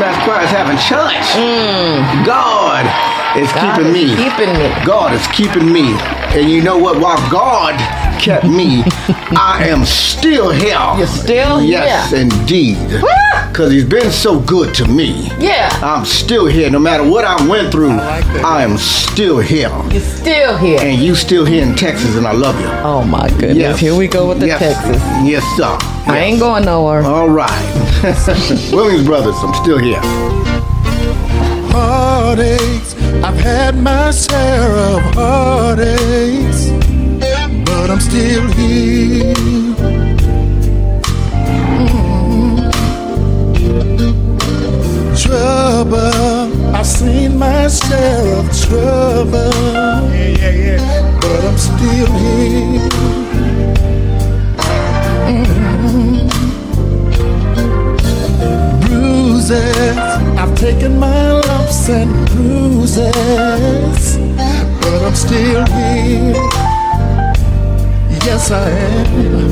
left choirs having church. God is keeping me. God is keeping me. And you know what? While God kept me, I am still here. You're still here? Yes, indeed. Because he's been so good to me. Yeah. I'm still here. No matter what I went through, I am still here. You're still here. And you still here in Texas, and I love you. Oh, my goodness. Yes. Here we go with the Texas. Yes, sir. Yes. I ain't going nowhere. All right. Williams Brothers, I'm still here. Heartaches, I've had my share of heartaches, but I'm still here. Trouble, I've seen my share of trouble, but I'm still here. Bruises, I've taken my lumps and bruises, but I'm still here. Yes, I am.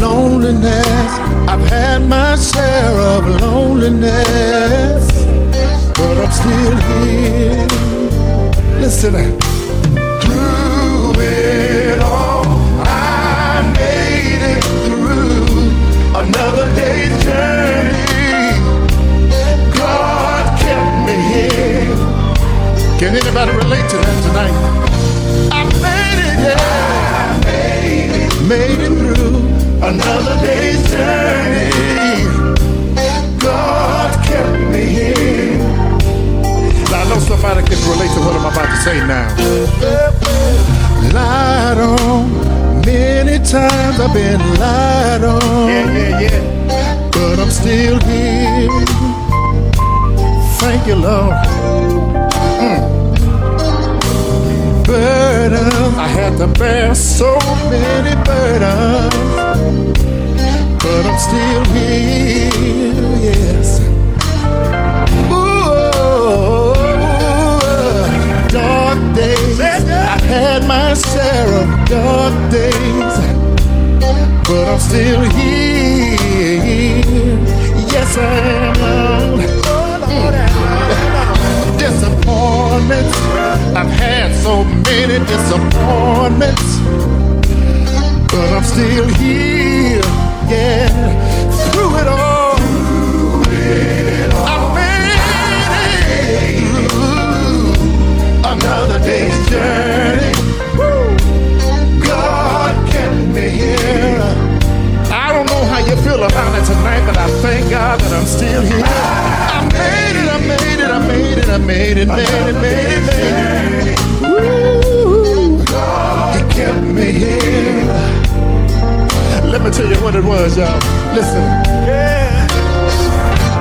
Loneliness, I've had my share of loneliness, but I'm still here. Listen, through it all, I made it through another day's journey. Can anybody relate to that tonight? I made it, yeah. I made it through another day's journey. God kept me here. Now, I know somebody can relate to what I'm about to say now. Lied on. Many times I've been lied on. Yeah. But I'm still here. Thank you, Lord. Burden, I had to bear so many burdens, but I'm still here, yes. Ooh, dark days, I had my share of dark days, but I'm still here, yes I am. Disappointments, I've had so many disappointments, but I'm still here, yeah, through it all. I made it through another day's journey. God kept me here. I don't know how you feel about it tonight, but I thank God that I'm still here. I made it. Woo! God kept me here. Let me tell you what it was, y'all. Listen. Yeah.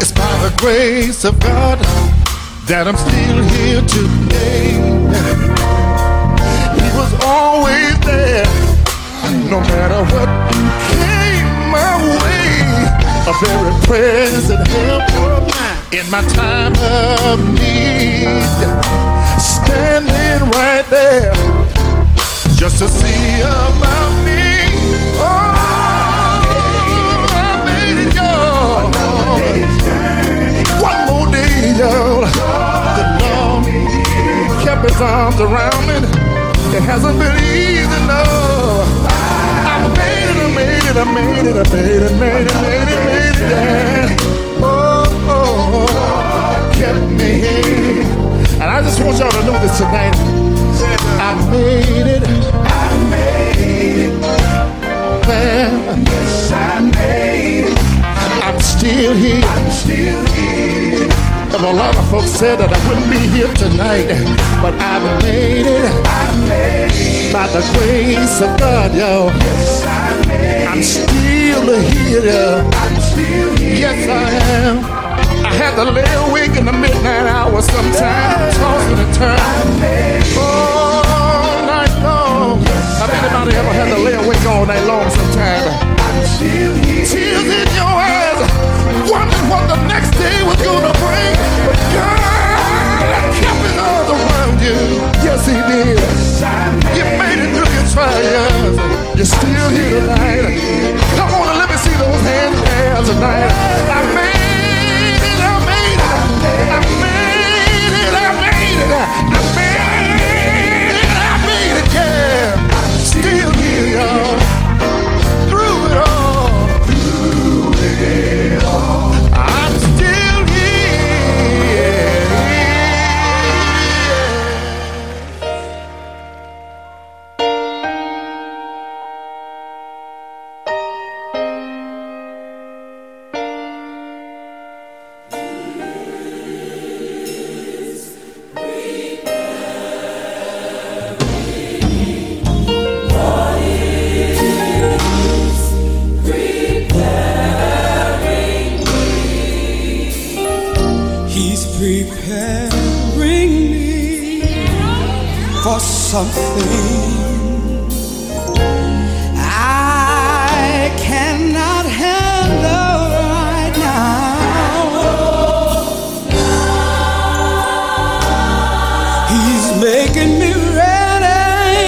It's by the grace of God that I'm still here today. He was always there, no matter what came my way. A very present help in my time of need, standing right there, just to see about me. Oh, I made it, y'all. One more day, y'all. The Lord kept his arms around me. It hasn't been easy, no. I made it. Kept me here. And I just want y'all to know this tonight. I made it. Man. Yes, I made it. I'm still here. And a lot of folks said that I wouldn't be here tonight, but I made it. By the grace of God, y'all. Yes, I made it. I'm still here, y'all. I'm still here. Yes, I am. I had to lay awake in the midnight hour sometimes, tossing and turning all night long. Yes, have anybody ever had to lay awake all night long sometime? Tears in your eyes, wondering what the next day was gonna bring. But God, I kept it all around you. Yes, He did. You made it through your trials. You're still here tonight. Come on and let me see those hands there tonight. bring me for something I cannot handle right now. He's making me ready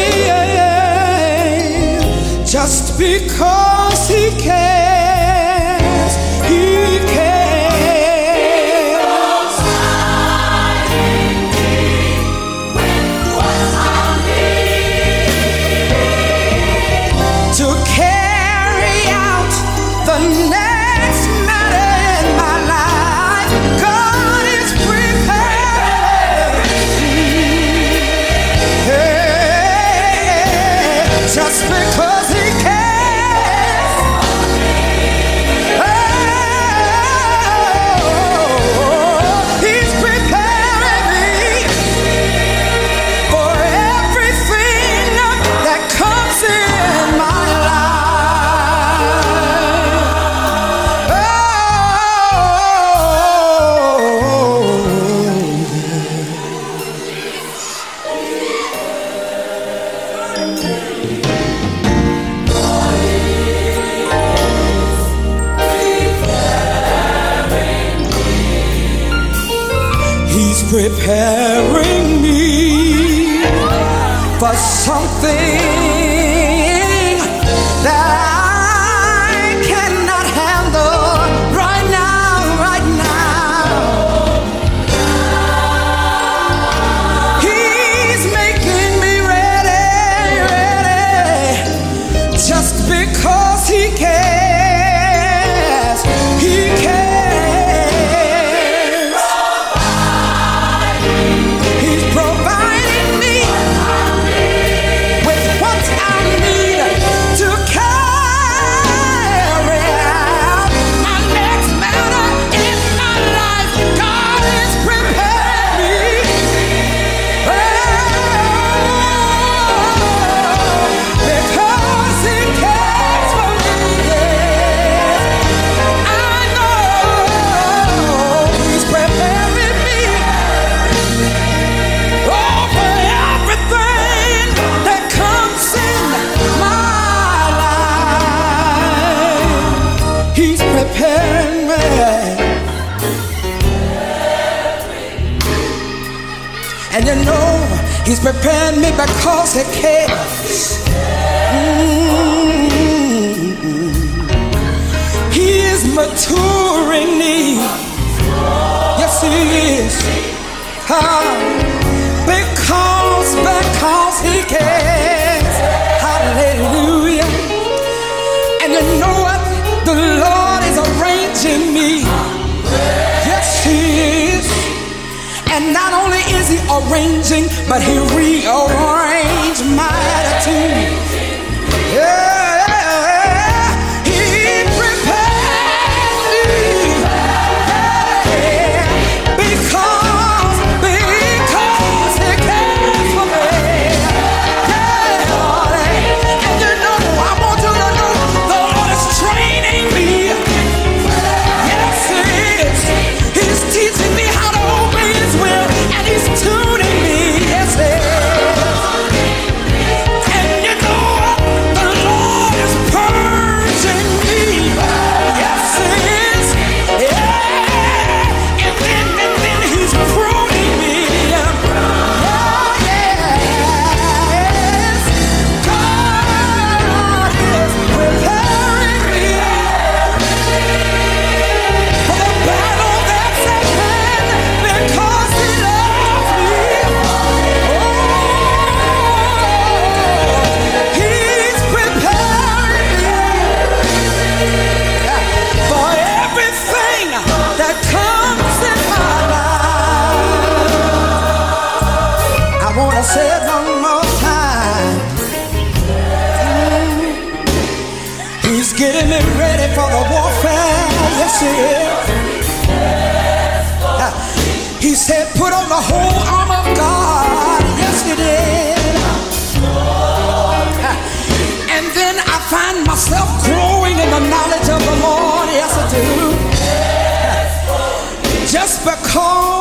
just because he can. Preparing me for something that I cannot handle right now, right now. He's making me ready, just because he can. And you know, he's preparing me because he cares. He is maturing me. Yes, he is. Because he cares. Hallelujah. And you know what? The Lord is arranging me. Yes, he is. And not only is he arranging, but he rearranged my attitude. Yeah, he prepared me because he cares for me. Yeah, Lord, and you know, I want you to know, the Lord is training me. Yes, he is. He's teaching me how to obey his will. He's tuning me, yes, and you know what? The Lord is purging me, yes, is, yeah. And then he's pruning me, oh yes. God is preparing me for the battle that's at hand because he loves. Say it one more time. He's getting me ready for the warfare. Yes, he is. He said, put on the whole arm of God. Yes, he did. And then I find myself growing in the knowledge of the Lord. Yes, I do. Just because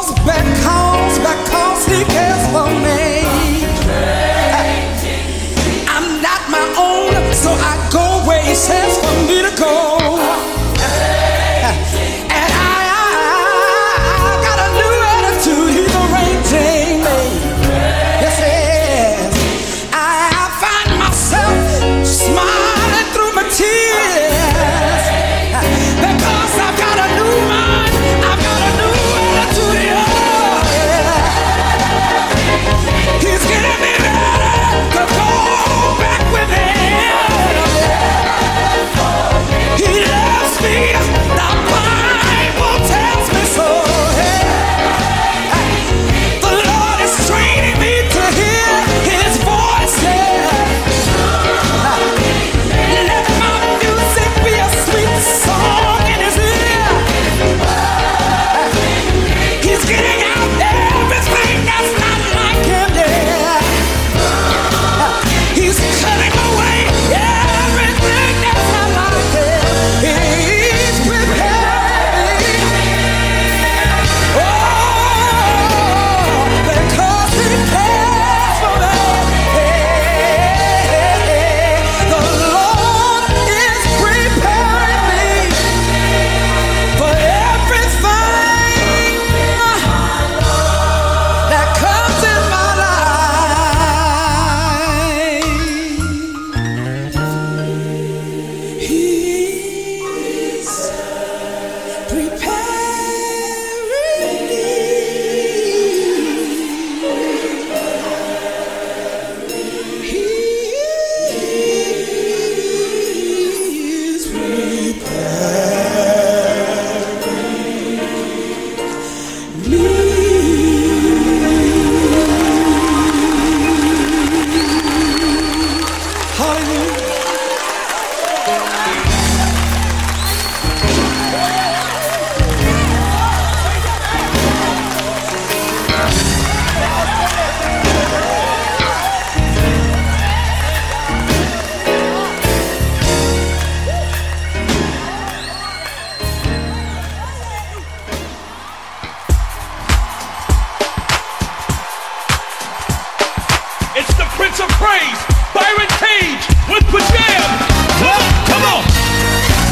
Hands of Praise, Byron Cage with Pajam. Well, come on.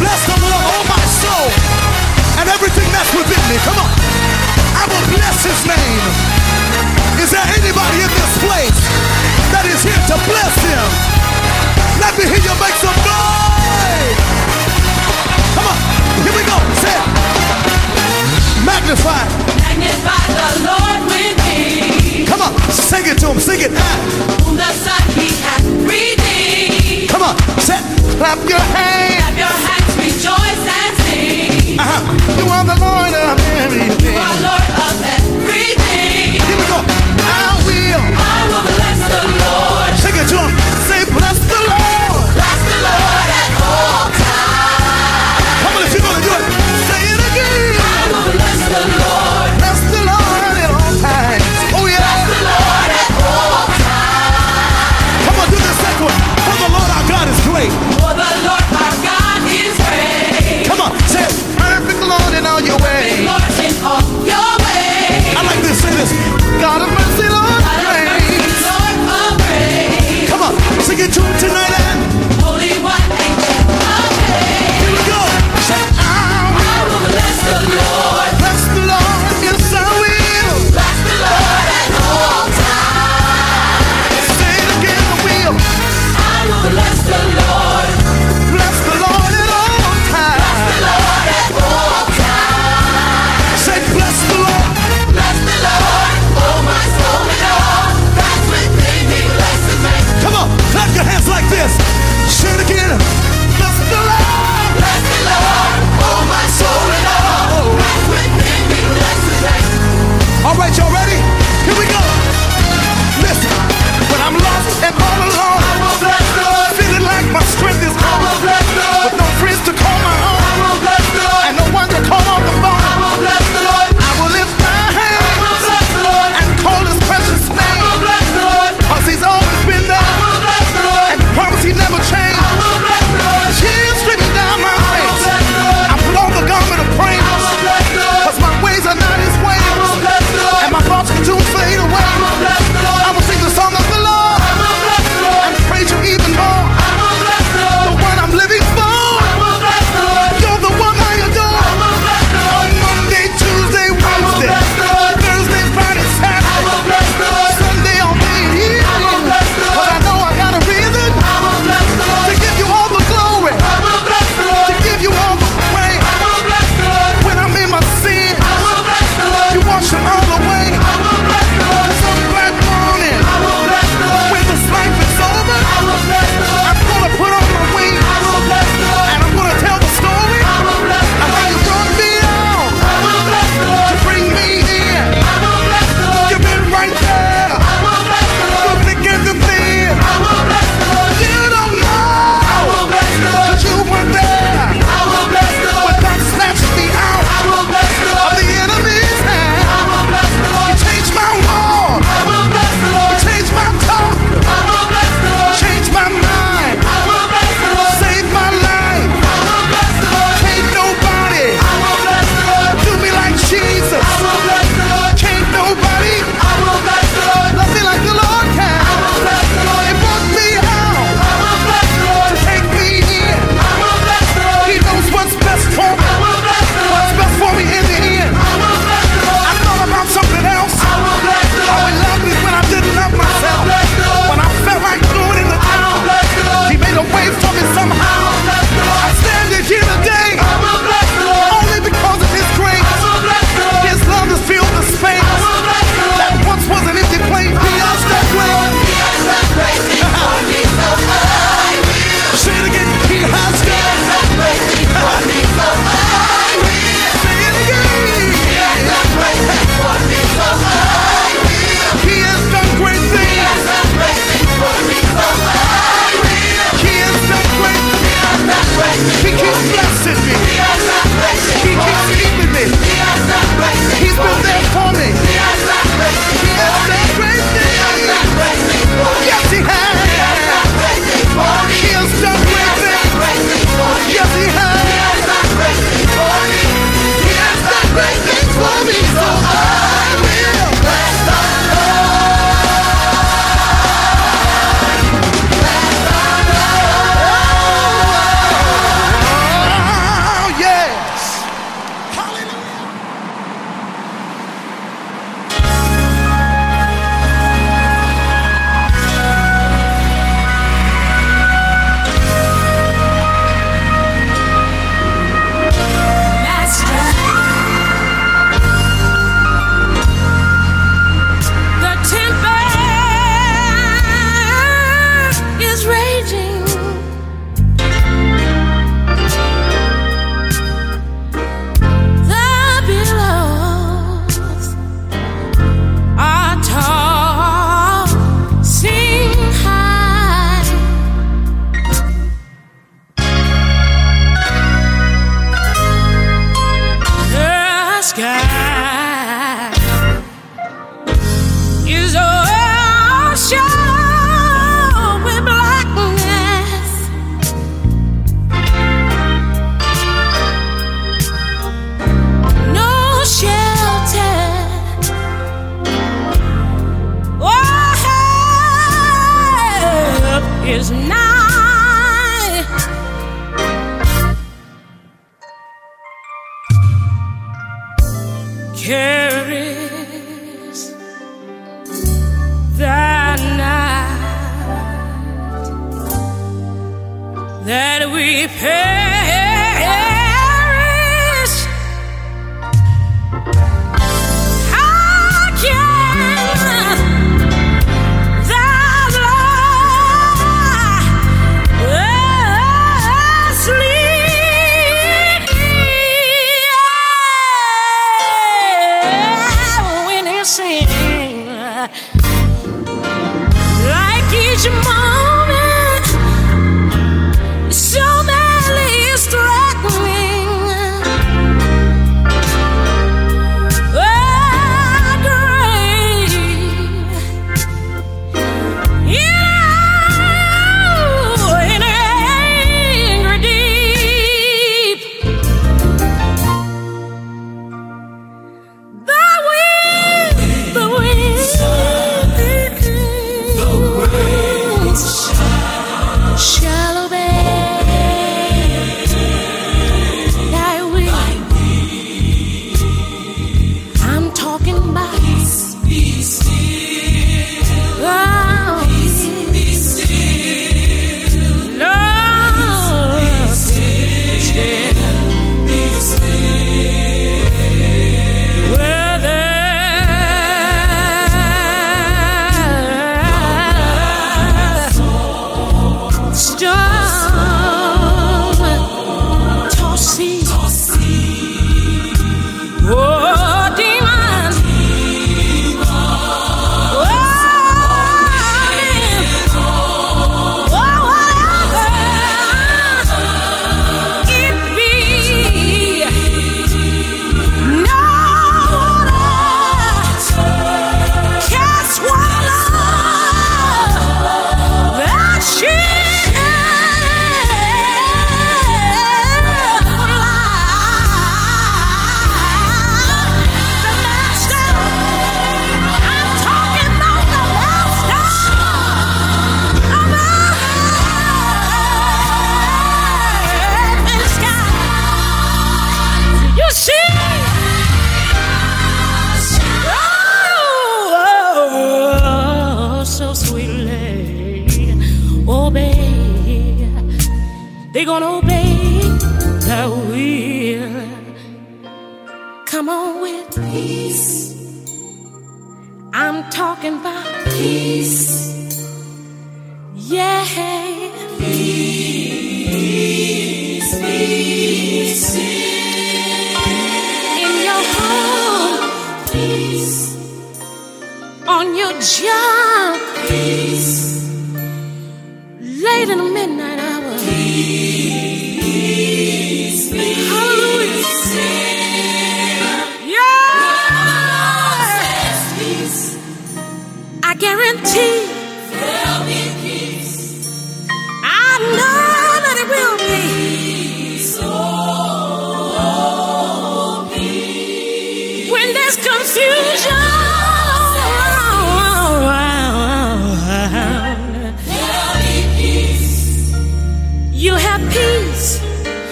Bless the Lord, all my soul, and everything that's within me. Come on. I will bless his name. Is there anybody in this place that is here to bless him? Let me hear you make some noise. Come on. Here we go. Say it. Magnify. Magnify the Lord with me. Come on. Sing it to him. Sing it. Whom the Son he hath redeemed. Come on. Say it. Clap your hands. Clap your hands. Rejoice and sing. You are the Lord of everything. You are Lord of everything. Here we go. I will bless the Lord. Sing it to him. Say bless the Lord. Bless the Lord at all times. Come on, if you're gonna do it, say it again. I will bless the Lord. Bless the Lord at all times. Oh yeah. Bless the Lord at all times. Come on, do the second one. For the Lord our God is great. For the Lord our we perish. Again, that lie asleep when you sing like each moment so madly struggling. Oh, grave, in anger deep, shallow bay, thy will. I'm talking about peace, oh, Lord, where the storm tosses, oh, demons, oh, whatever it be, no water can swallow that shit. The master, I'm talking about the master of earth and sky. You see? Oh, oh, so sweetly obey. They gonna obey the will. Come on with peace. I'm talking about peace. Yeah. Peace, peace, in your home, peace. On your job, peace. Late in the midnight hour, peace, peace. Hallelujah. Yeah. Peace. I guarantee There'll be peace. I know that it will be. So peace. When there's confusion, there'll be peace. you have peace.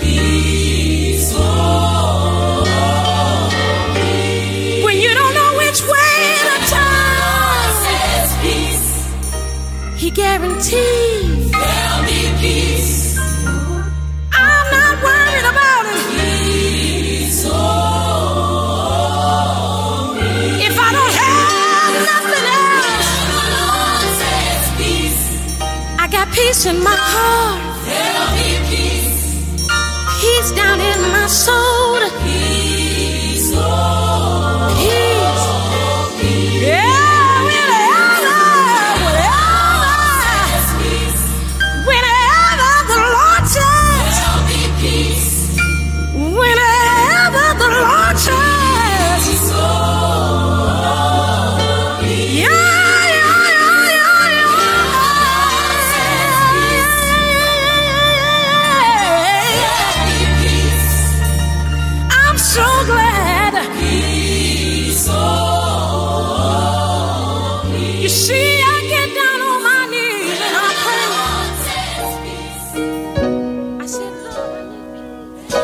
Peace, oh, peace. When you don't know which way to turn, There's peace. he guarantees. There'll be peace. I'm not worried about it. Peace, oh, peace. If I don't have nothing else, There's peace. I got peace in my heart, There'll be peace. peace down in my soul. Peace, oh, Peace. Yeah, whenever, peace. whenever the Lord says, There'll be peace. whenever the Lord says, yeah, I'm so glad. You see, I get down on my knees and I pray. I said, Lord, I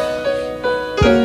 need peace.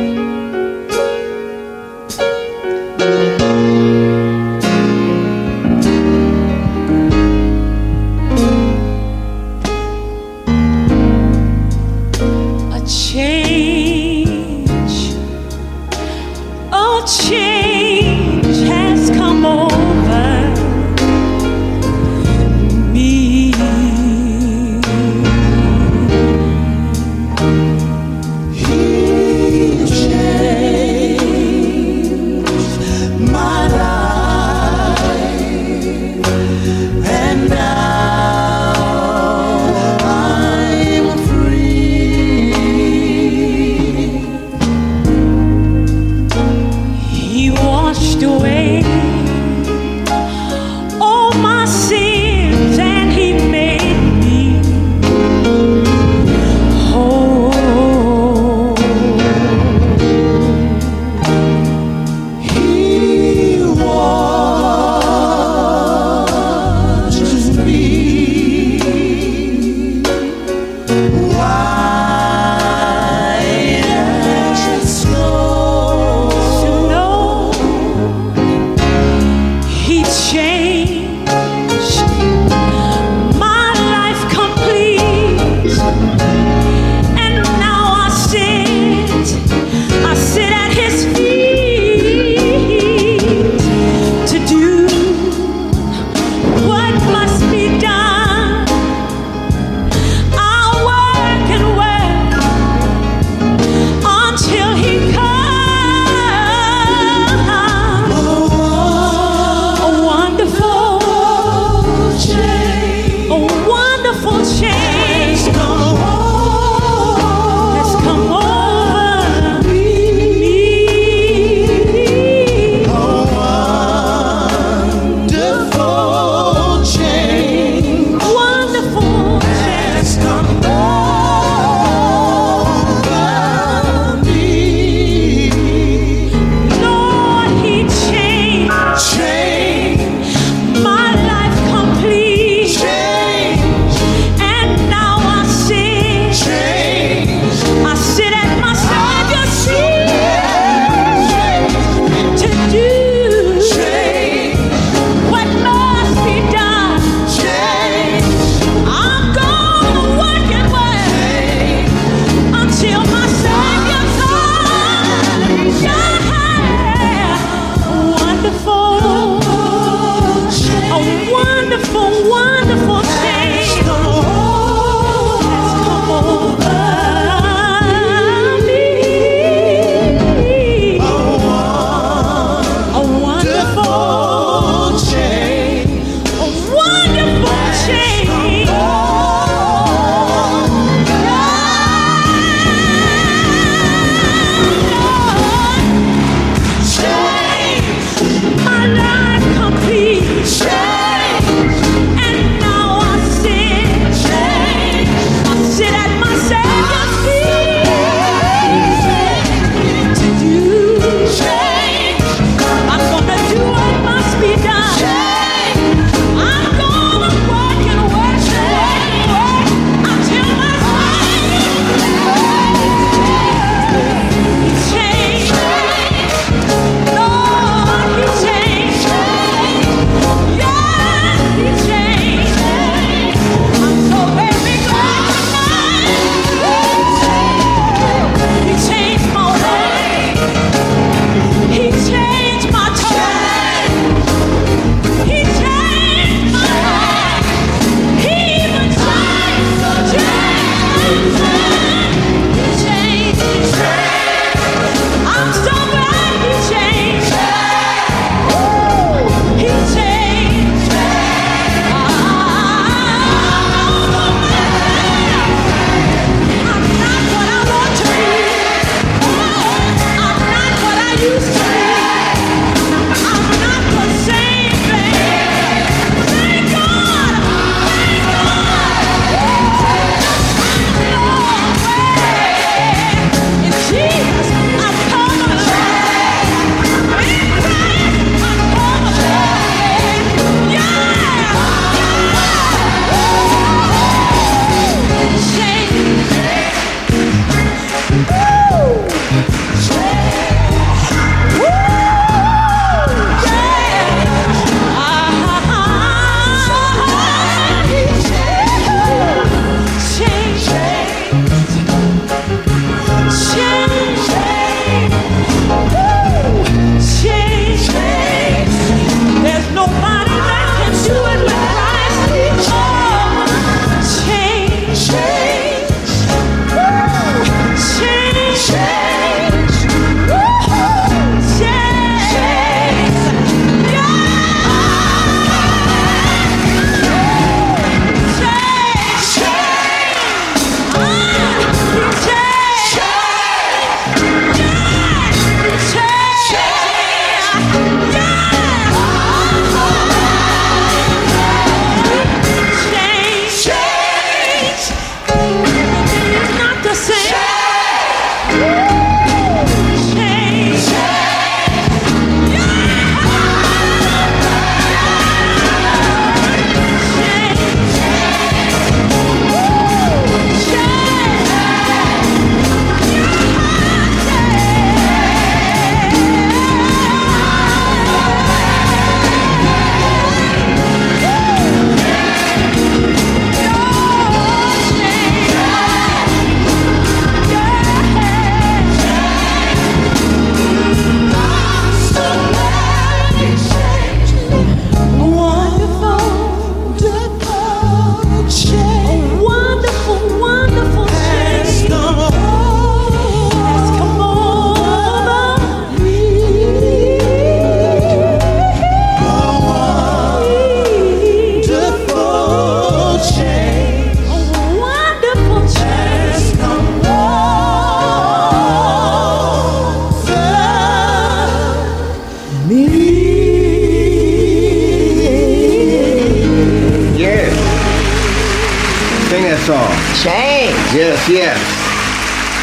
song. Change. Yes, yes.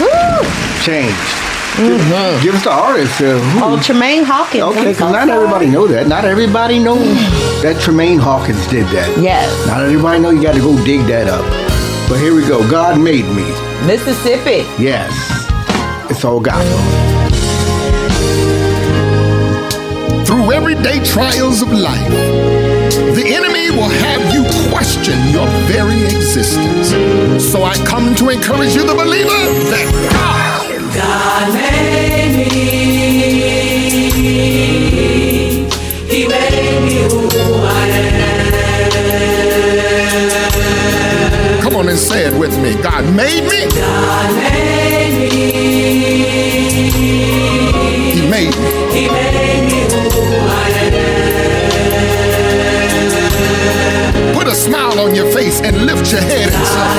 Woo! Change. Mm-hmm. Give us the artist. Tremaine Hawkins. Okay, because not everybody know that. Not everybody knows that Tremaine Hawkins did that. Yes. Not everybody know. You got to go dig that up. But here we go. God Made Me. Mississippi. Yes. It's all gospel. Through everyday trials of life, the enemy will have you question your very existence. So I come to encourage you, the believer, that God made me. He made me who I am. Come on and say it with me. God made me. God made me. He made me. He made me. Put a smile on your face and lift your head and say,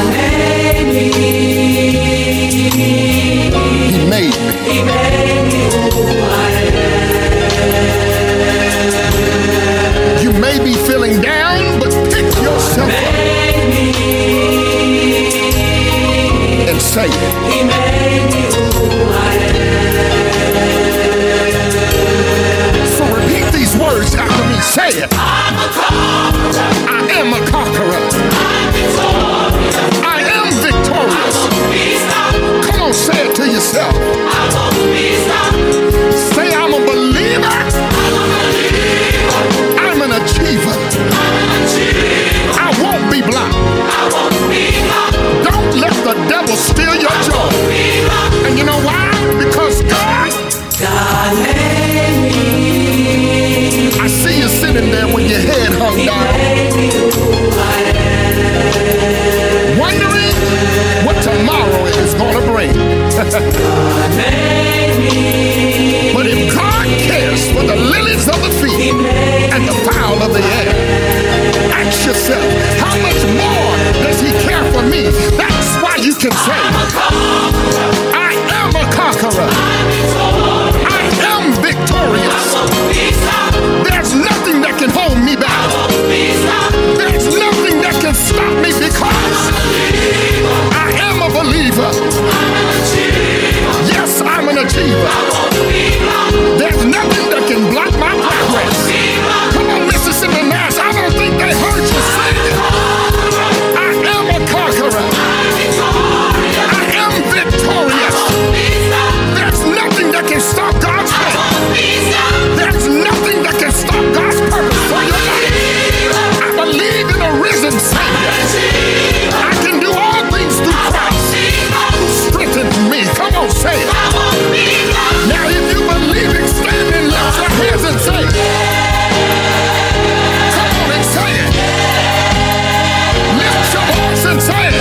He made me. He made me who I am. You may be feeling down, but pick yourself up and say it. He made me who I am. So repeat these words after me. Say it. I am a conqueror. I am victorious. Come on, say it to yourself. Say I'm a believer. I'm an achiever. I won't be blind. Don't let the devil steal your joy. And you know why? Because God made me. I see you sitting there with your head hung down. Wondering what tomorrow is going to bring. God made me. But if God cares for the lilies of the field and the fowl of the air, ask yourself, how much more does He care for me? That's why you can say, I am a conqueror. Victorious. There's nothing that can hold me back. There's nothing that can stop me because I am a believer. Yes, I'm an achiever. There's nothing that can block my progress. Come on, Mississippi Mass, I don't think they heard you say it. I am a conqueror. I am victorious. There's nothing that can stop God's hand. There's nothing that can stop God's purpose for your life. I believe in a risen Savior. I can do all things through Christ who strengthens me. Come on, say it. Now if you believe it, stand and lift your hands and say it. Come on and say it. Lift your voice and say it.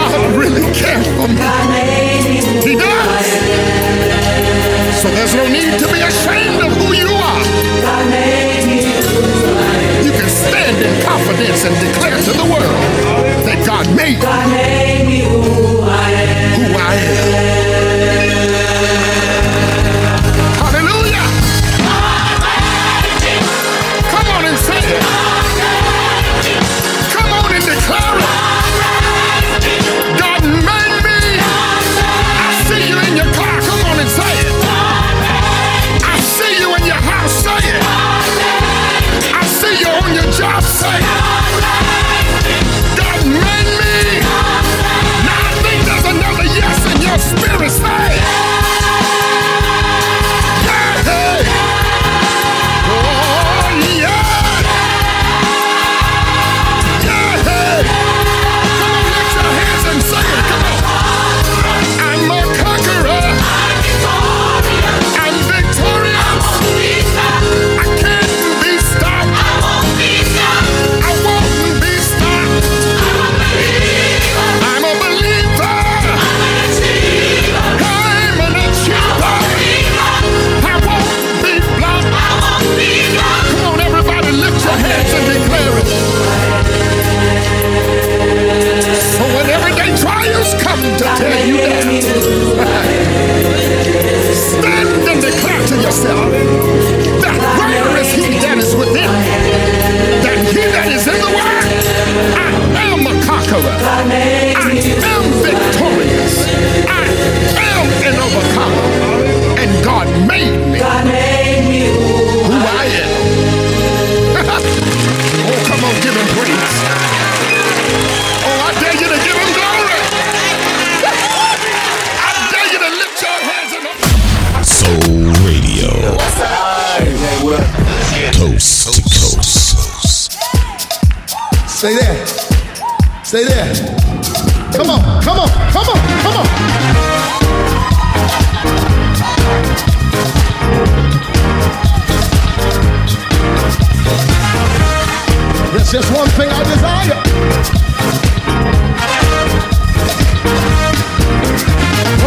Hallelujah! Come on and say it! Stay there. Stay there. Come on, come on, come on, come on. There's just one thing I desire.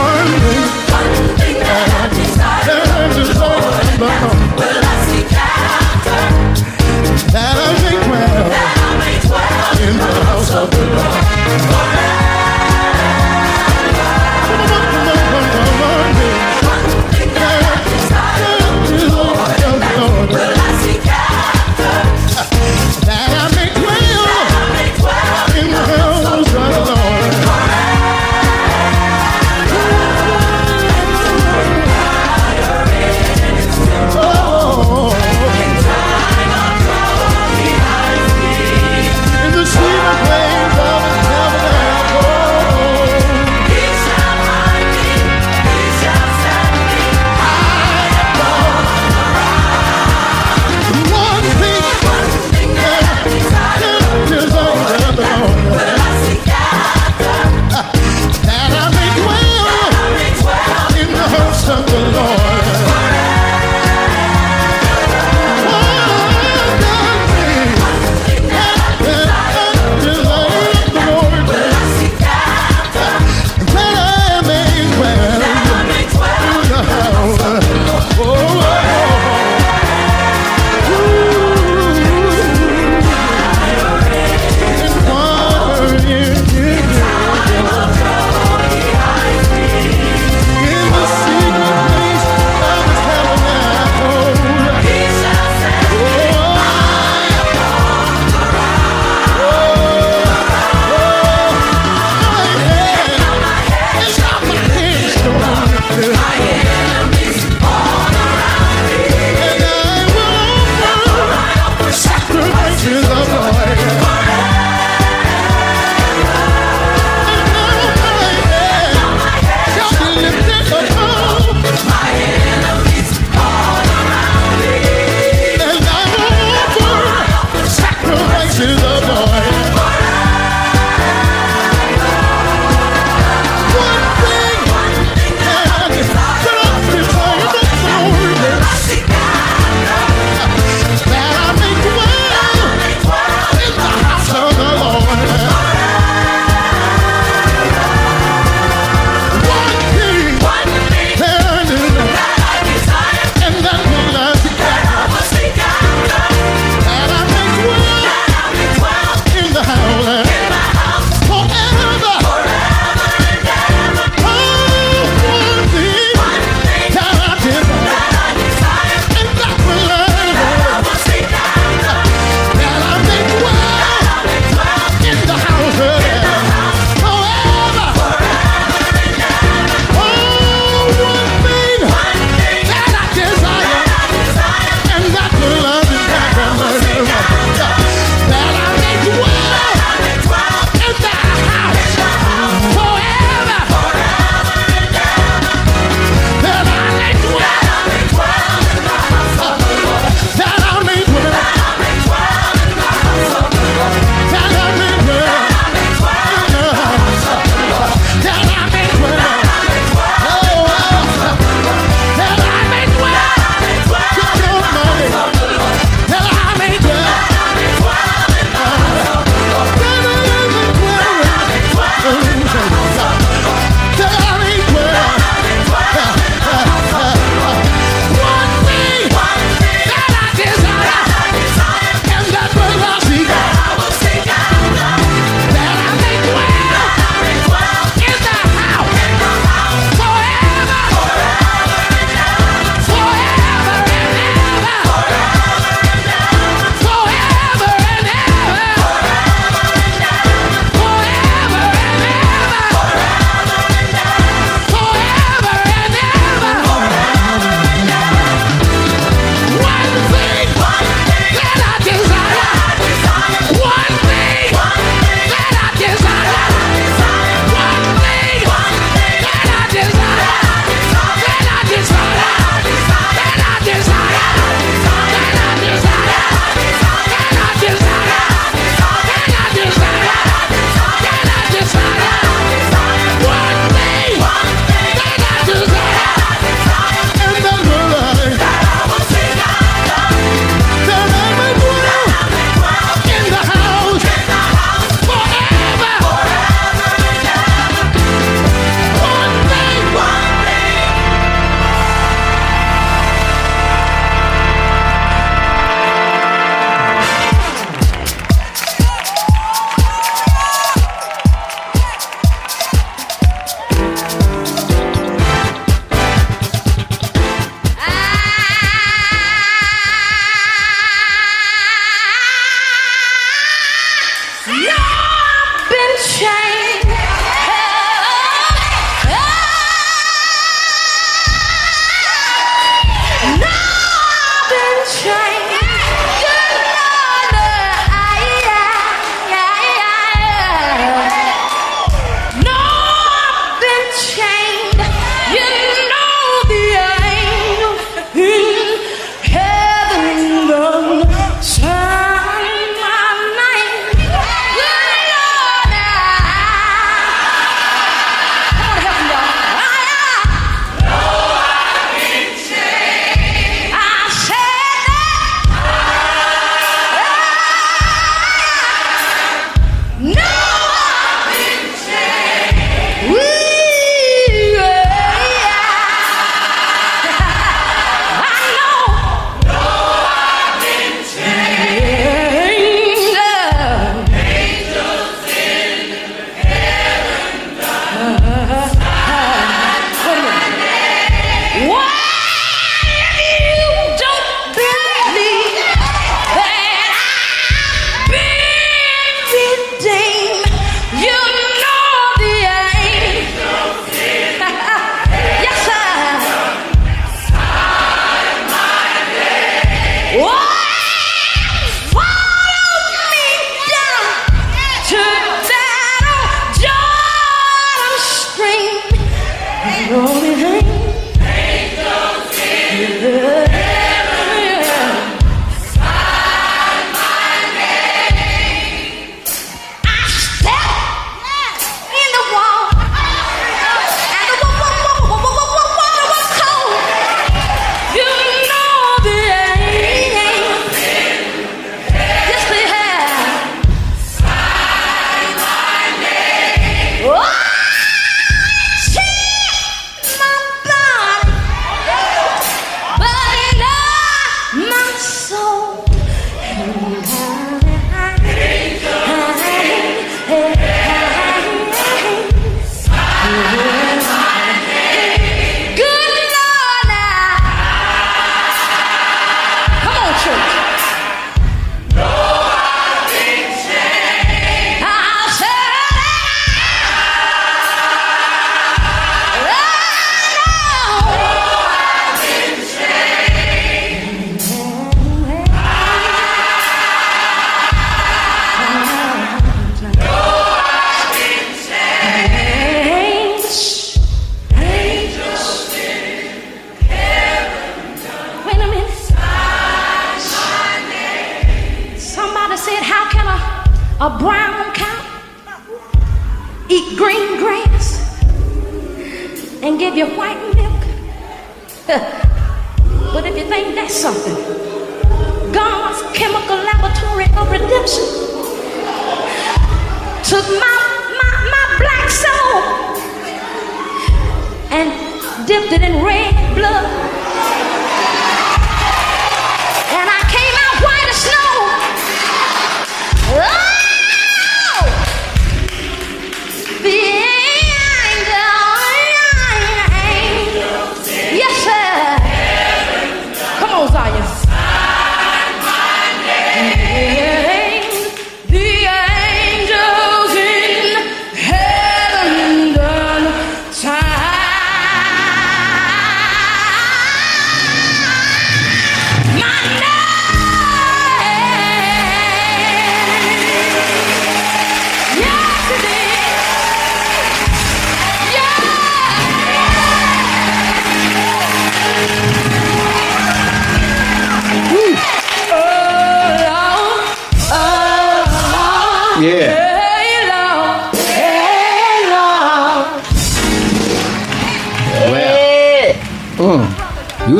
One thing that I desire. Will I seek after? That I in the house of the Lord forever. Will I seek after? That I make well.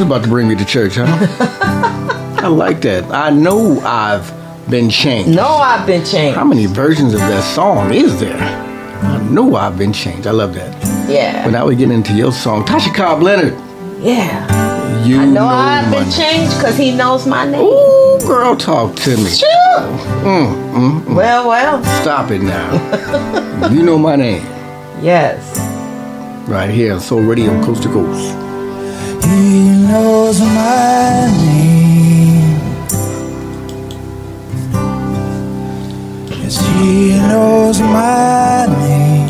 About to bring me to church, huh? I like that. I know I've been changed. No, I've been changed. How many versions of that song is there? I know I've been changed. I love that. Yeah. But now we get into your song, Tasha Cobb Leonard. Yeah. You I know I've been changed because he knows my name. Ooh, girl, talk to me. Sure. Well, well. Stop it now. You know my name. Yes. Right here on Soul Radio, coast to coast. He knows my name. Yes, he knows my name.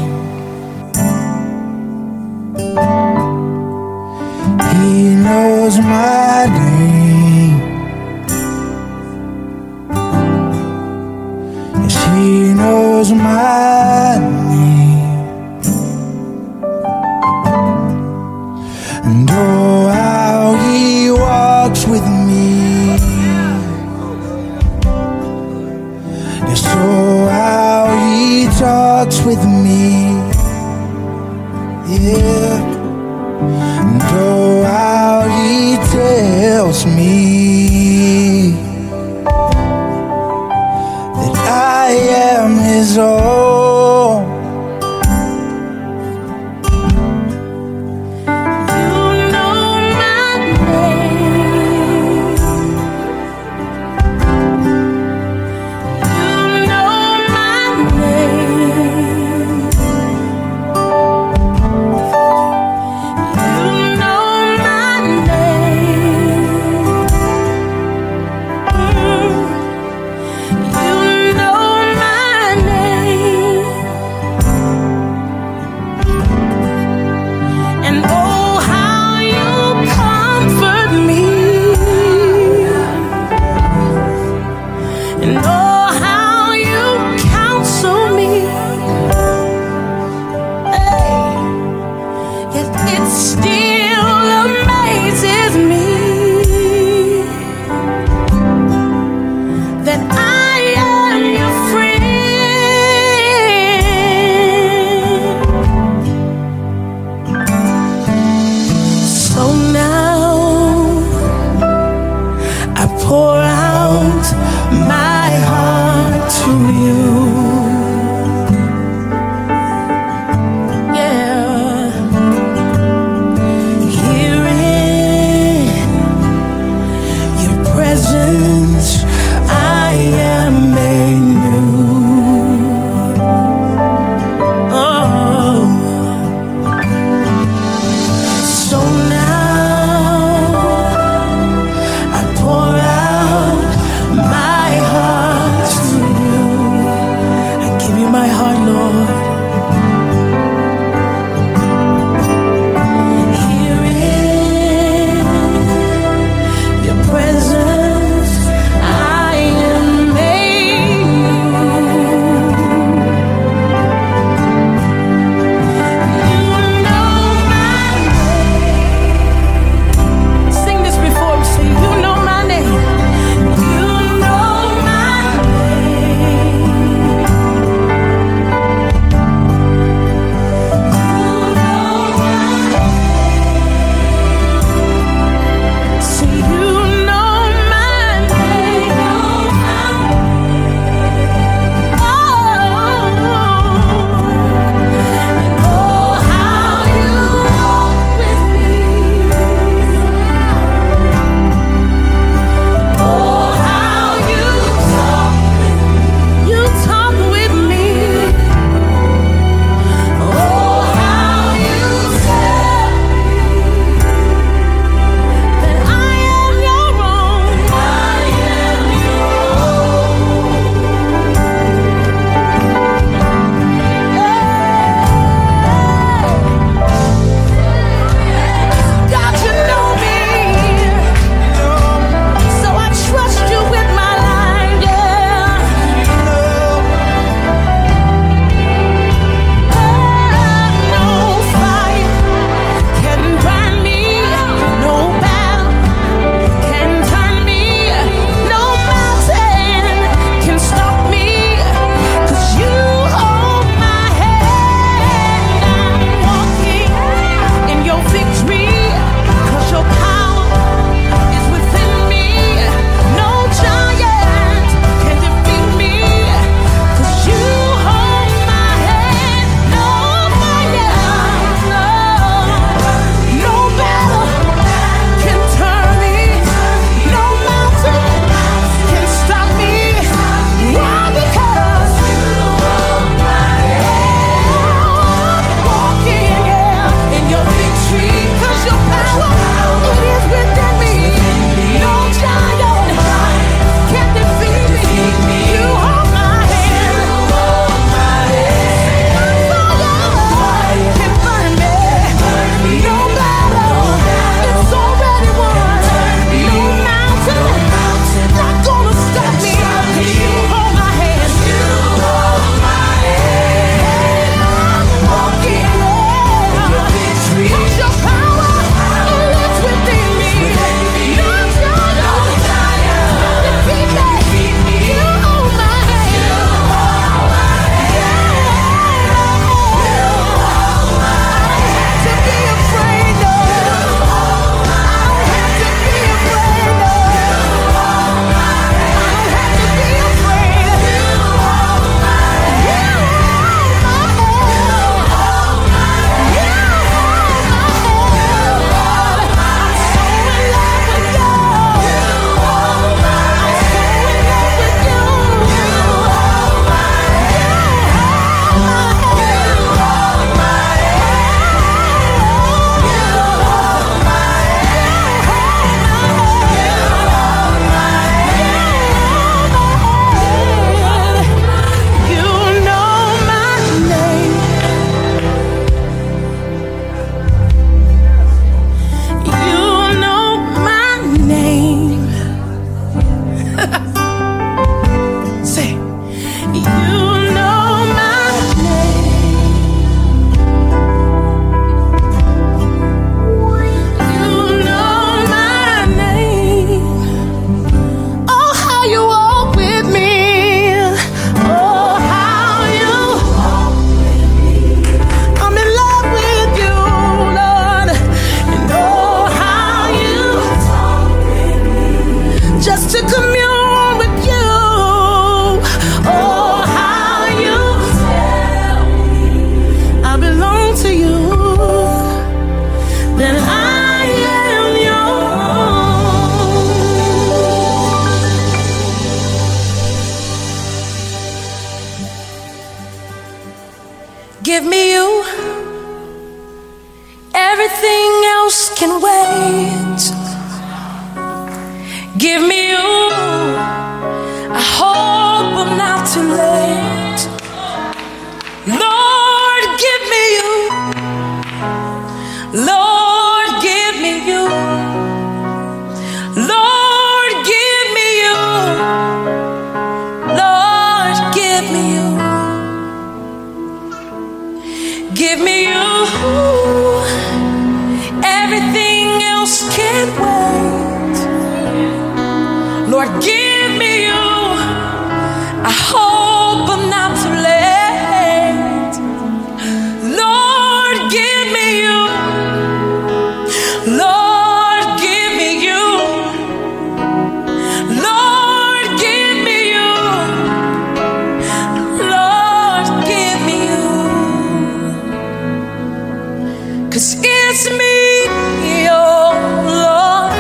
He knows my name. And so how he talks with me, yeah, and oh how he tells me that I am his own. You know my name. to commune with you. Oh, how you tell me I belong to you, that I am yours. Give me you. Everything else can wait. Give me you. I hope I'm not too late. Lord, give me you. Lord, give me you. Lord, give me you. Lord, give me you. Give me you. Everything else can wait. Lord, give me you. I hope I'm not too late. Lord, give me you. Lord, give me you. Lord, give me you. Lord, give me you. 'Cause it's me, oh Lord.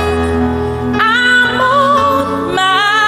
My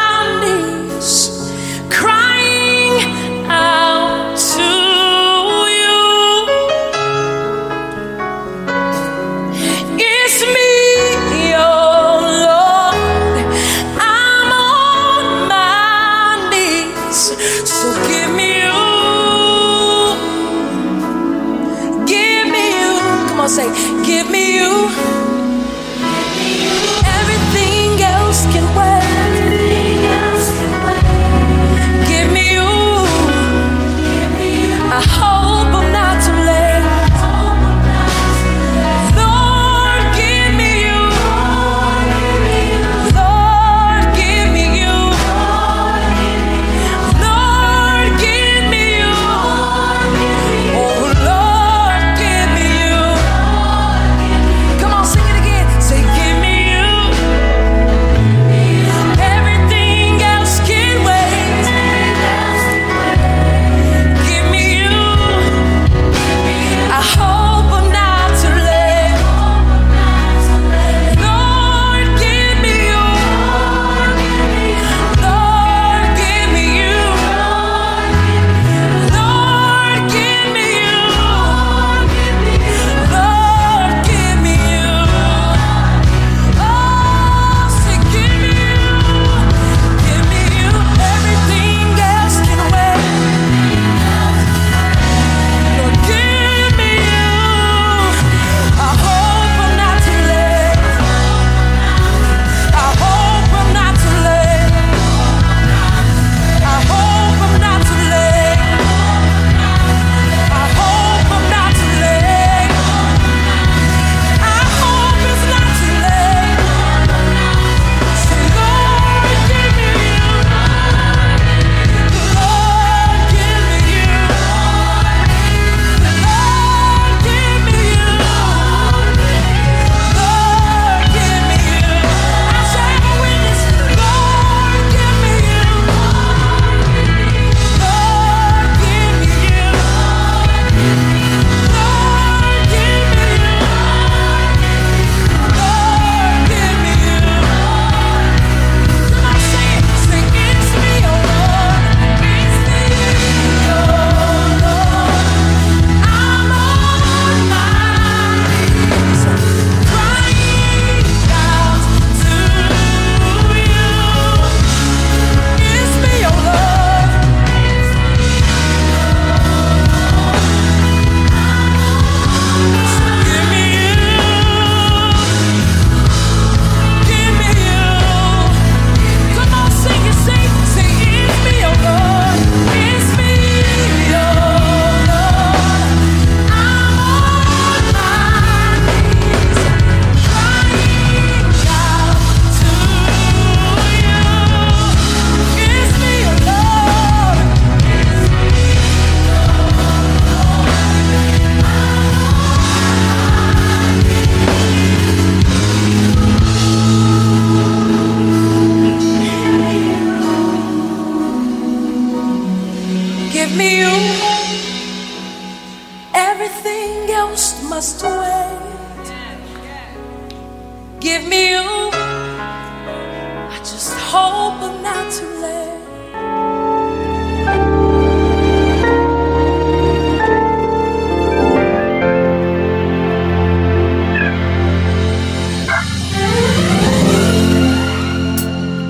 hope, but not too late.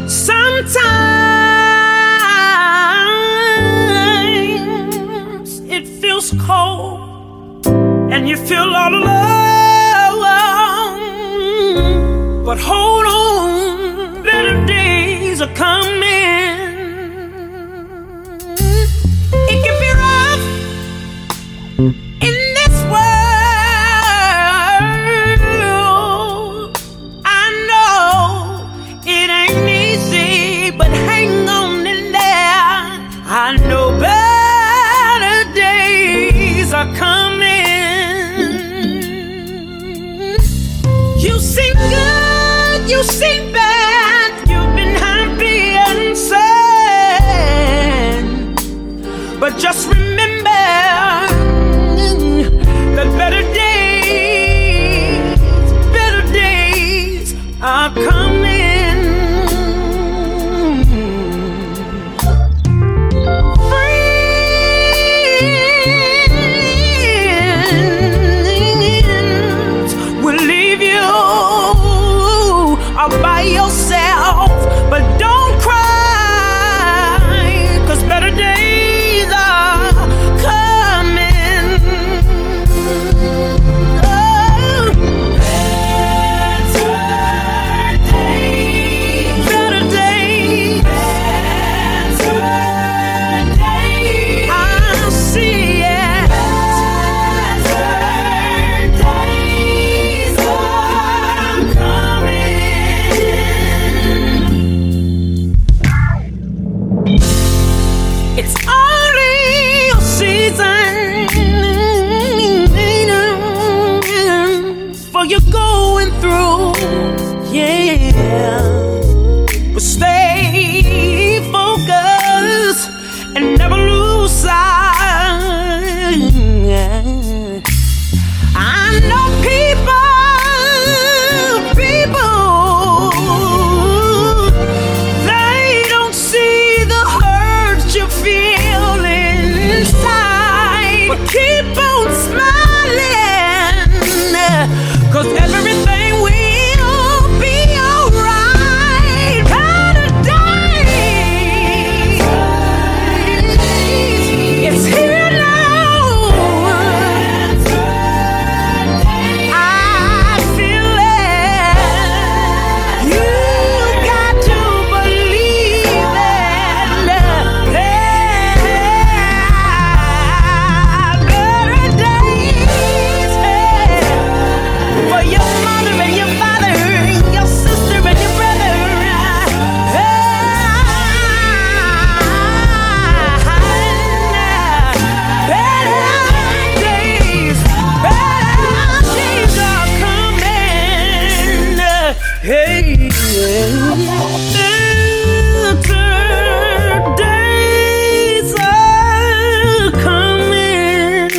Sometimes it feels cold and you feel all alone, but hold on, better days are coming. It can be rough in this world, I know it ain't easy, but hang on in there, I know better days are coming. You seem good, you seem bad, you've been happy and sad, but just remember that better days are coming. By yourself, but don't cry, 'cause better days are coming. Oh. Better days, better days, better days, I see it. Better days are coming. It's only a season for you going through, yeah. But stay focused and never lose sight. I know people, they don't see the hurt you feel inside, but keep on smiling, 'cause everything will be alright. Better days, it's here now, I feel it. You got to believe it. Better days for your mother and your father, your sister and your brother. Better days are coming. Hey, better days are coming.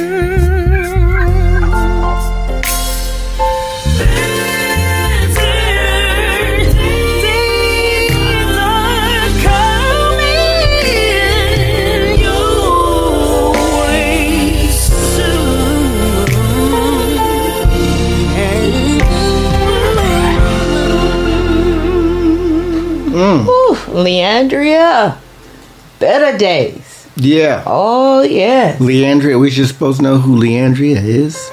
Ooh, Le'Andria, better days. Yeah. Oh, yeah. Le'Andria, we should supposed to know who Le'Andria is.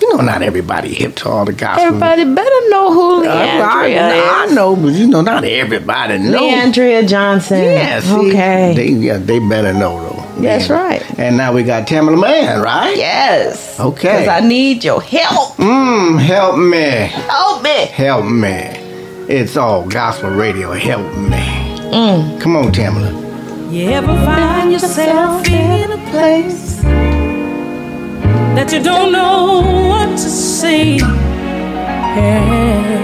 You know, not everybody hip to all the gospel. Everybody better know who Le'Andria is. I know, but you know, not everybody knows. Le'Andria Johnson. Yes. Okay. They better know, though. That's right. And now we got Tamela Mann, right? Yes. Okay. Because I need your help. Help me. Help me. Help me. It's all gospel radio. Help me. Come on, Tamela. You ever find yourself in a place that you don't know what to say? Yeah.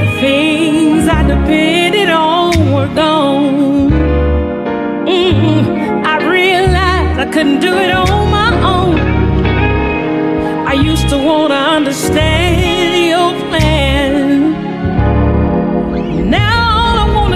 The things I depended on were gone. I realized I couldn't do it on my own. I used to want to understand your plan. Now all I want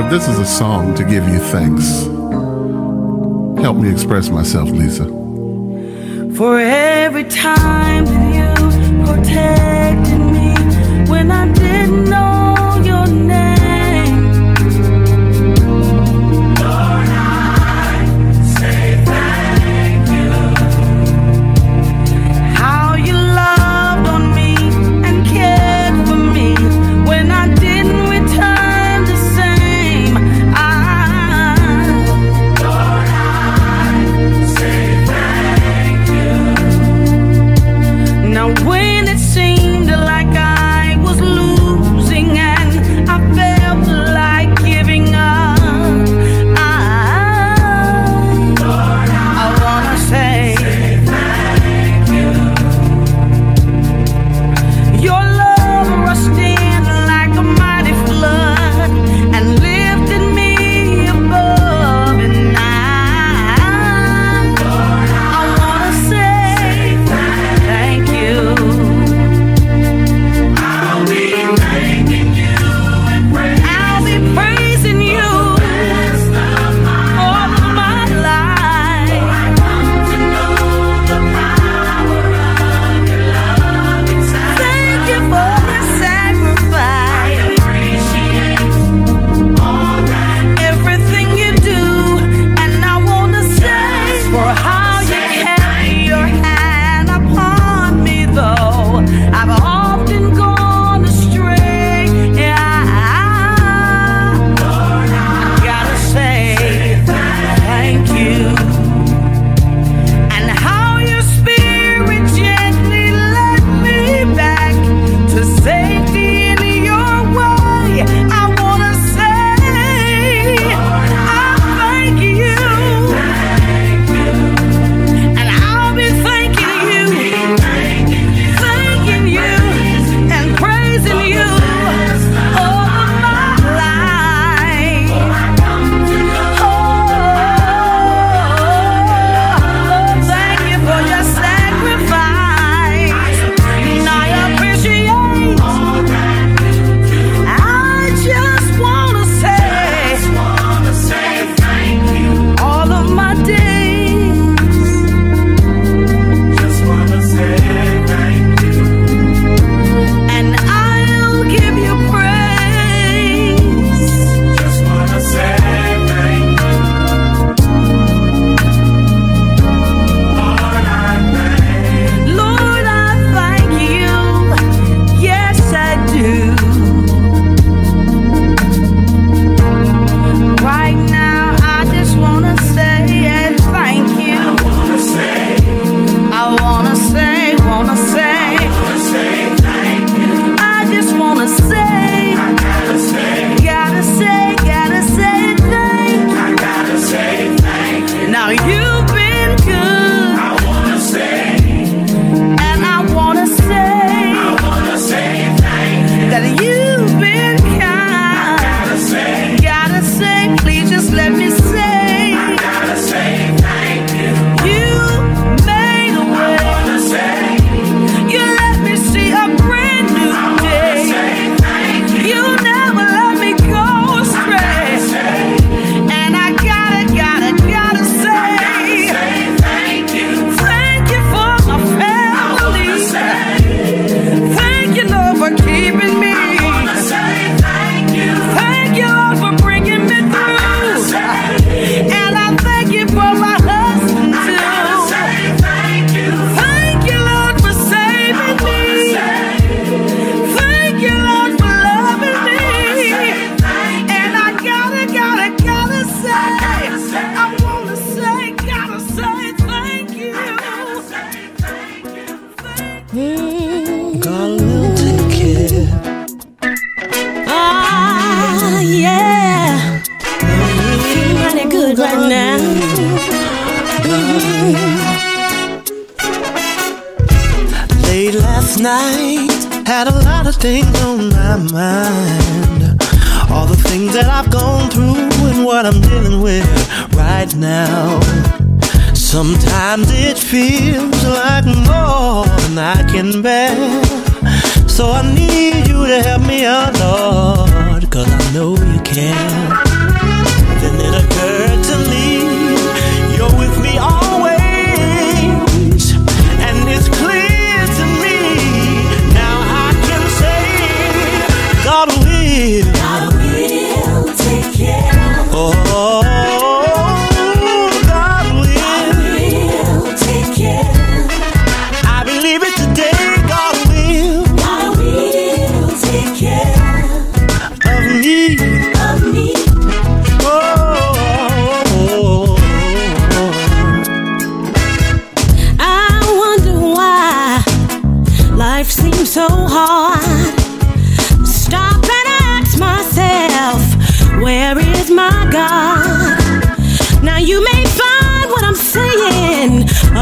Lord, this is a song to give you thanks. Help me express myself, Lisa. For every time that you protected me when I didn't know your name. Lord, I say thank you. How you loved on me and cared for me when I didn't return the same. Lord, I say thank you. Now when it seemed like I was losing and I felt like giving up, I wanna say thank you. Your love rushed in like a mighty flood and lifted me above, and I wanna say thank you. I'll be thanking you and praising I'll be praising you the rest of my all of my life. I come to know the power of your love inside. Thank you for the I sacrifice, appreciate all that everything you do, and I wanna say for how you say carry your hand upon me, though I've often gone astray. Yeah, I gotta say thank you. And how your spirit gently led me back to safety in your way. I wanna say I thank you. And I'll be thanking you, thanking you, and praising you all of my life. Oh, thank you for your sacrifice, and I appreciate. I just wanna say all of my days. And I'll give you praise. Lord, I thank you. Yes, I do. Right now, I just wanna say thank you. I wanna say. I just wanna say, gotta say thank you. Now you've been good, and I wanna say that you've been kind. Gotta say, please just let me say, you made a way. You let me see a brand new day. You never let me go astray. And I gotta say, thank you for my family. Thank you, Lord, for keeping me. Thank you, Lord, for bringing me through. And I thank you for my husband, too. Thank you, Lord, for saving me. Thank you, Lord, for loving me. And I gotta say, I wanna say, gotta say thank you. God will take care. Ah, yeah. Feeling mighty good right now. Late last night, had a lot of things on my mind. All the things that I've gone through and what I'm dealing with right now. Sometimes it feels like more than I can bear. So I need you to help me out, Lord, 'cause I know you can.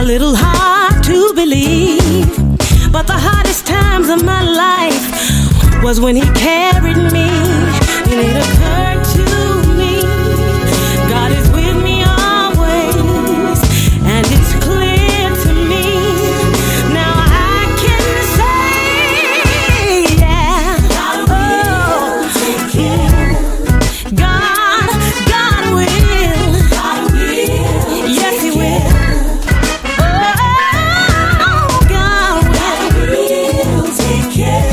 a little hard to believe, but the hardest times of my life was when he carried me. And it occurred to me, God is with me always, and it's clear to me now I can say, yeah, God will take care. God will. God will. Yes, He will. Oh, God will take care.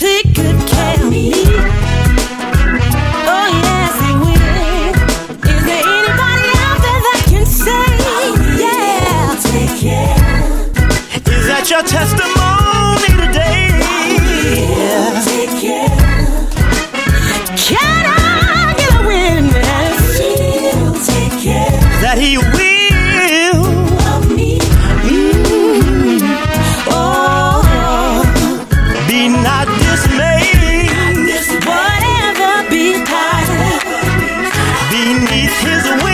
Take good care of me. Your testimony today. Yeah. Take care. Can I get a witness? He'll take care. That He will of me. Mm-hmm. Oh, be not dismayed. Whatever betide, beneath His wings of love.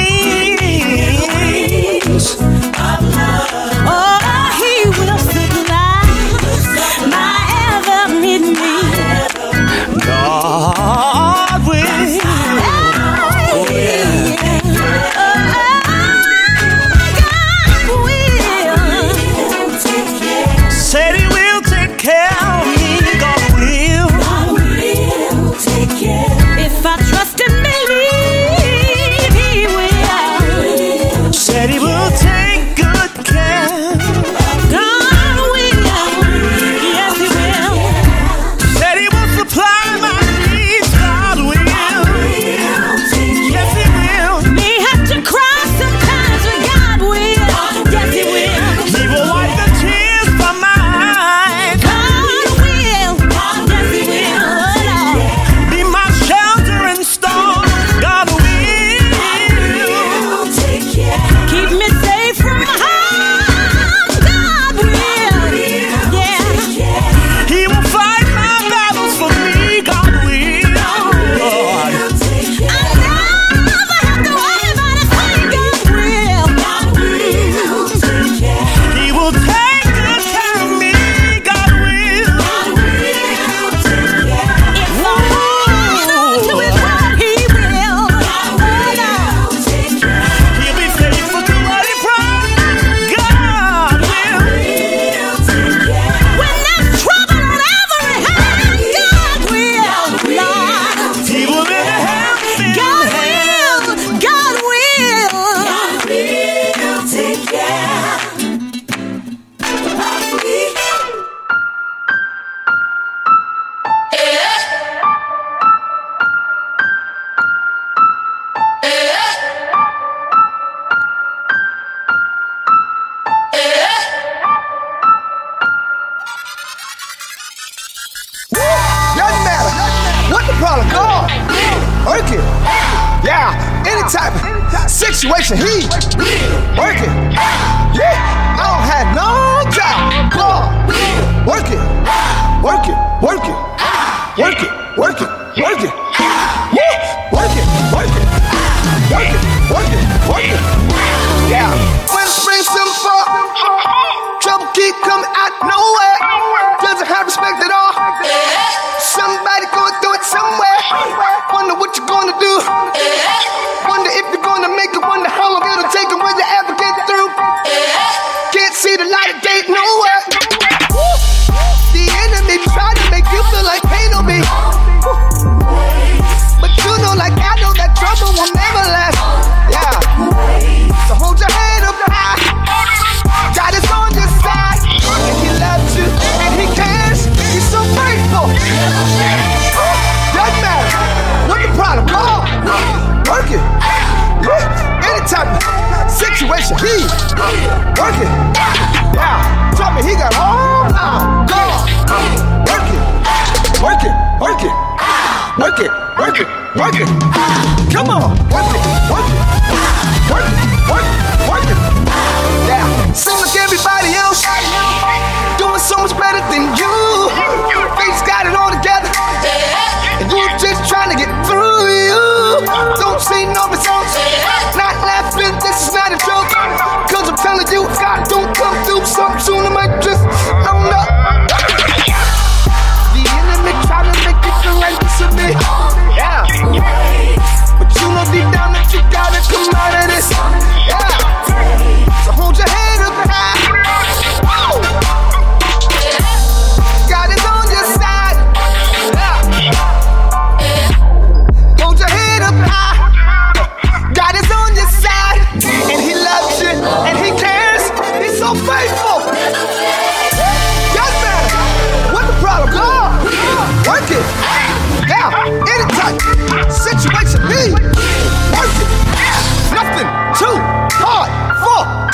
Oh,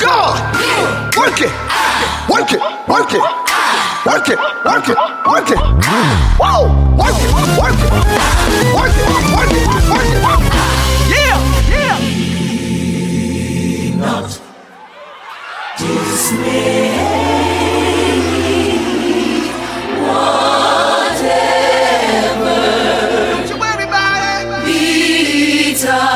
God, work it, work it, work it, work it, work it, work it. Whoa, work it, work it, work it, work it, work it. Yeah, yeah. Not dismayed, whatever. So everybody, be done.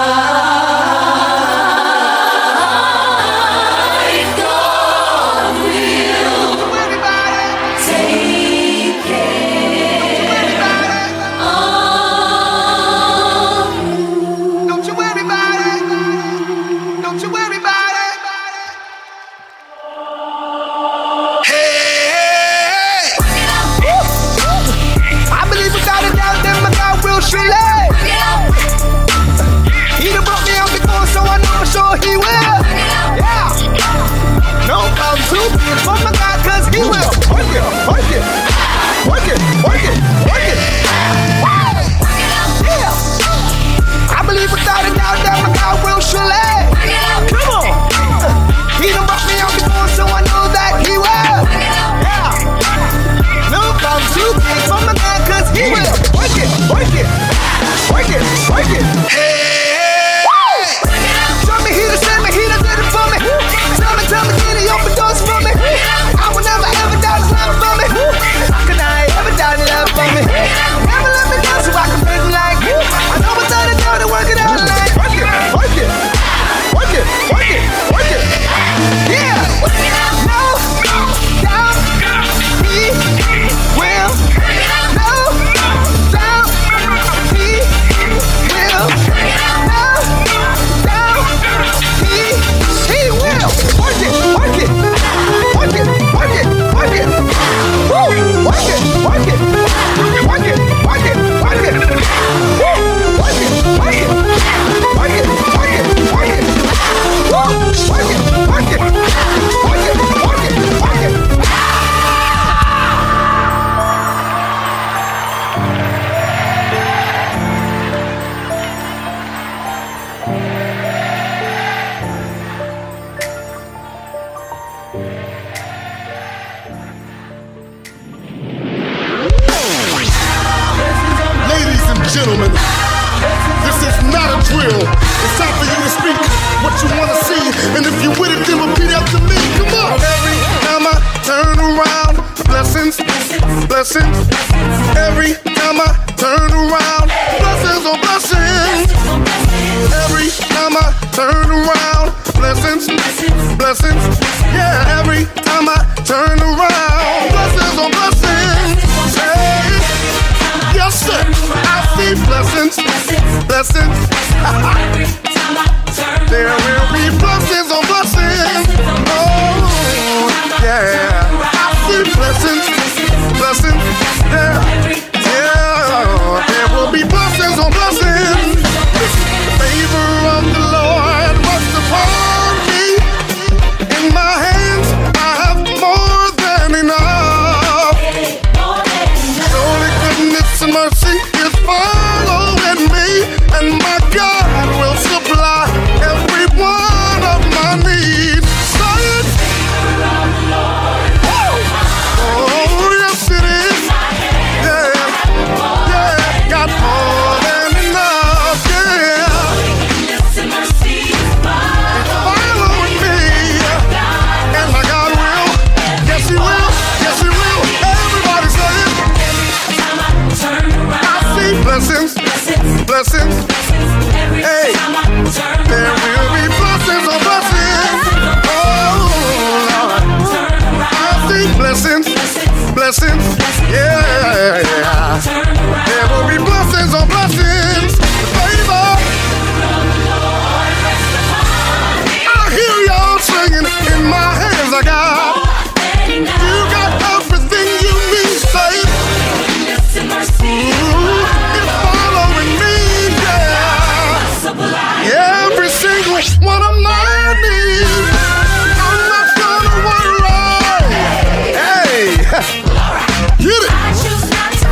Get it. I choose not to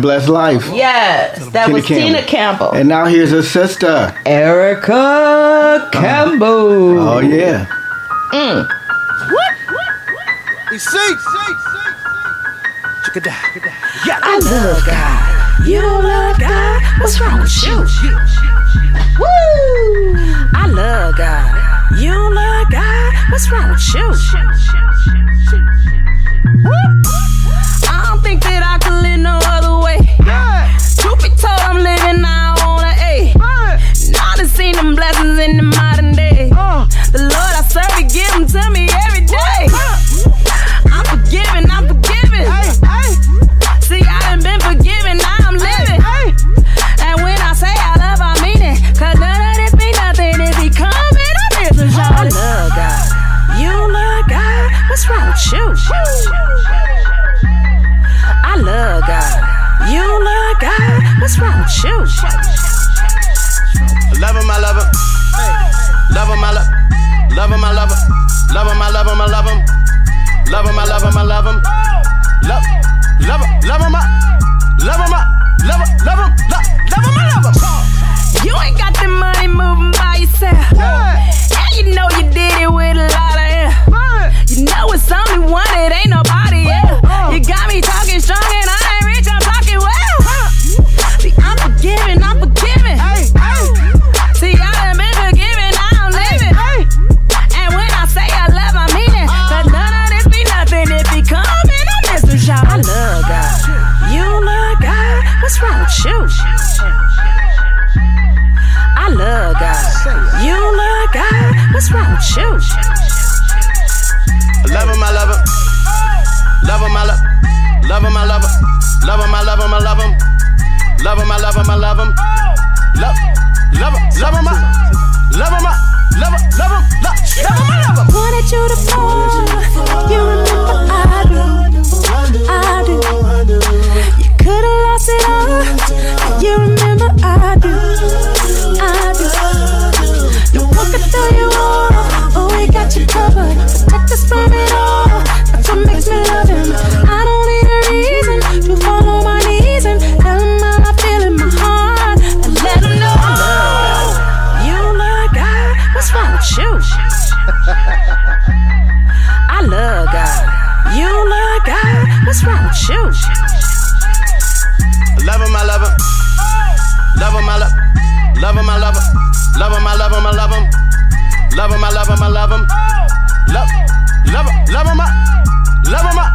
Blessed life. Yes, that was Tina Campbell. And now here's her sister, Erica Campbell. Oh yeah. Mm. What? He sings. Yeah, I love God. You don't love God? What's wrong with you? Woo! I love God. You. shoot. I don't think that I could live no other way. Truth be told, I'm living now on an A. Now to see them blessings in the modern day. The Lord I serve, He give them to me every day. I'm forgiven, I'm forgiven. See, I done been forgiven, now I'm living. And when I say I love, I mean it. Cause none of this mean nothing if He coming on this. I love God. You love God? What's wrong with you? I love God. You love God? What's wrong with you? I love Him, I love Him. Love Him, I love Him. Love Him, I love Him. Love Him, I love Him, I love Him. Love Him, I love Him, I love Him. Love Him, love Him, love Him, love Him, I love Him. You ain't got the money moving by yourself. And you know you did it with a lot of air. You know it's only one, it ain't nobody else. You got me talking strong and I ain't rich, I'm talking well. See, I'm forgiving, I'm forgiving. See, I done been forgiving, now I'm living. And when I say I love, I mean it. Cause none of this be nothing if He coming on this one, y'all. I love God. You love God? What's wrong with you? I love God. You love God? What's wrong with you? I love Him, I love Him. Love Him, I love Him. Love Him, I love Him. Love Him, I love Him, I love Him. Love Him, I love Him, I love Him. Love Him, love Him, love Him. Wanted you to fall. You remember I do. You could've lost it all. You remember I do. No one could tell you all. Oh, we got you covered. Protect us from it all. That's what makes me love Him. I don't need a reason to fall on my knees and tell Him how I feel in my heart and let Him know. You love God. What's wrong with you? I love God. You love God. What's wrong with you? I love Him, I love Him. Love Him, I love Him. Love Him, I love Him. Love Him, I love Him, I love Him. Love Him, I love Him, I love Him. Love Him, love Him, love Him, love Him, I love Him.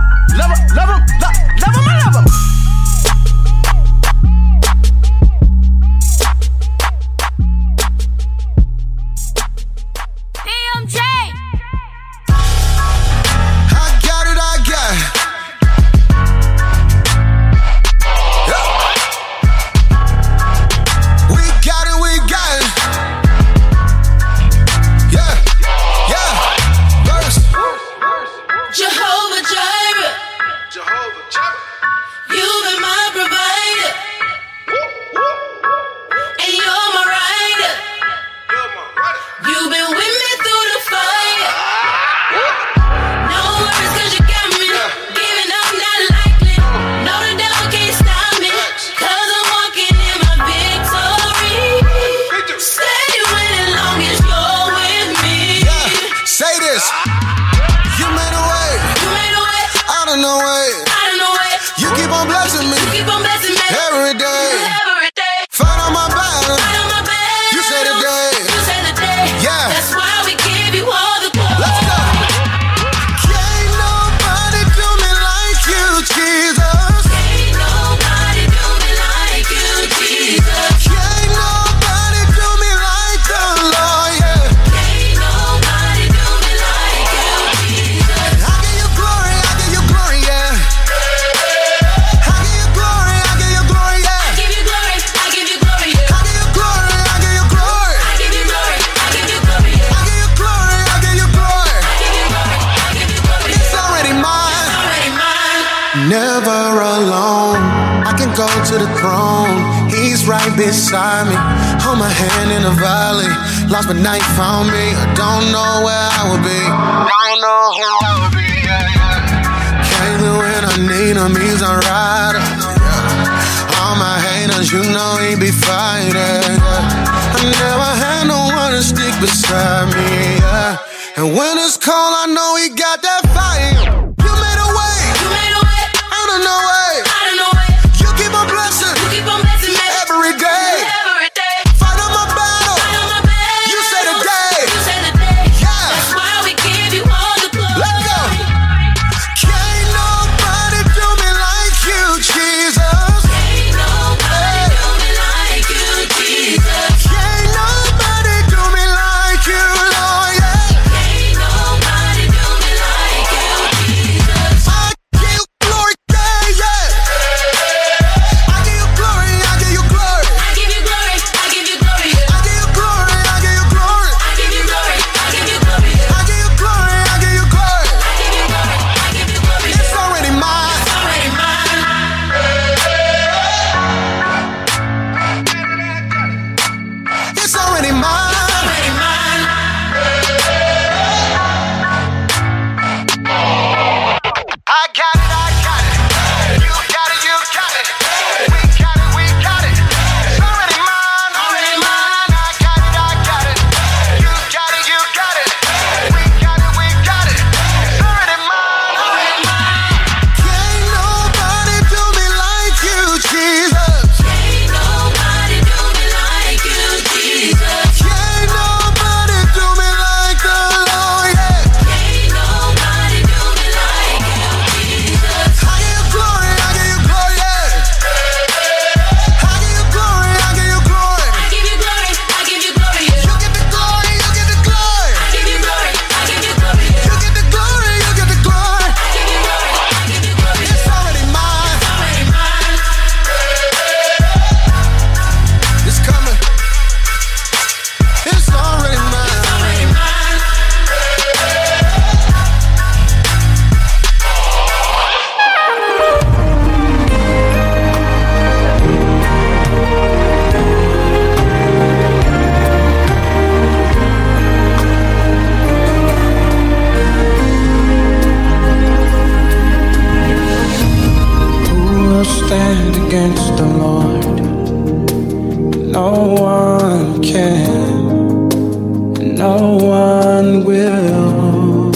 no one will.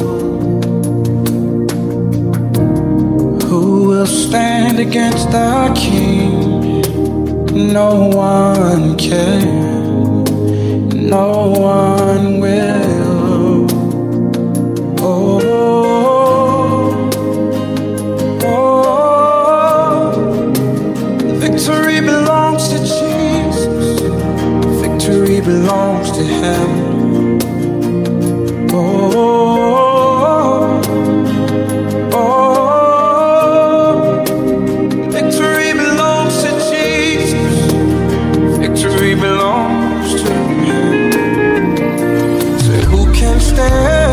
Who will stand against the King? No one can, no one will. Oh. Victory belongs to Jesus. Victory belongs to Him. Oh, oh, oh. Victory belongs to Jesus. Victory belongs to Him. So who can stand?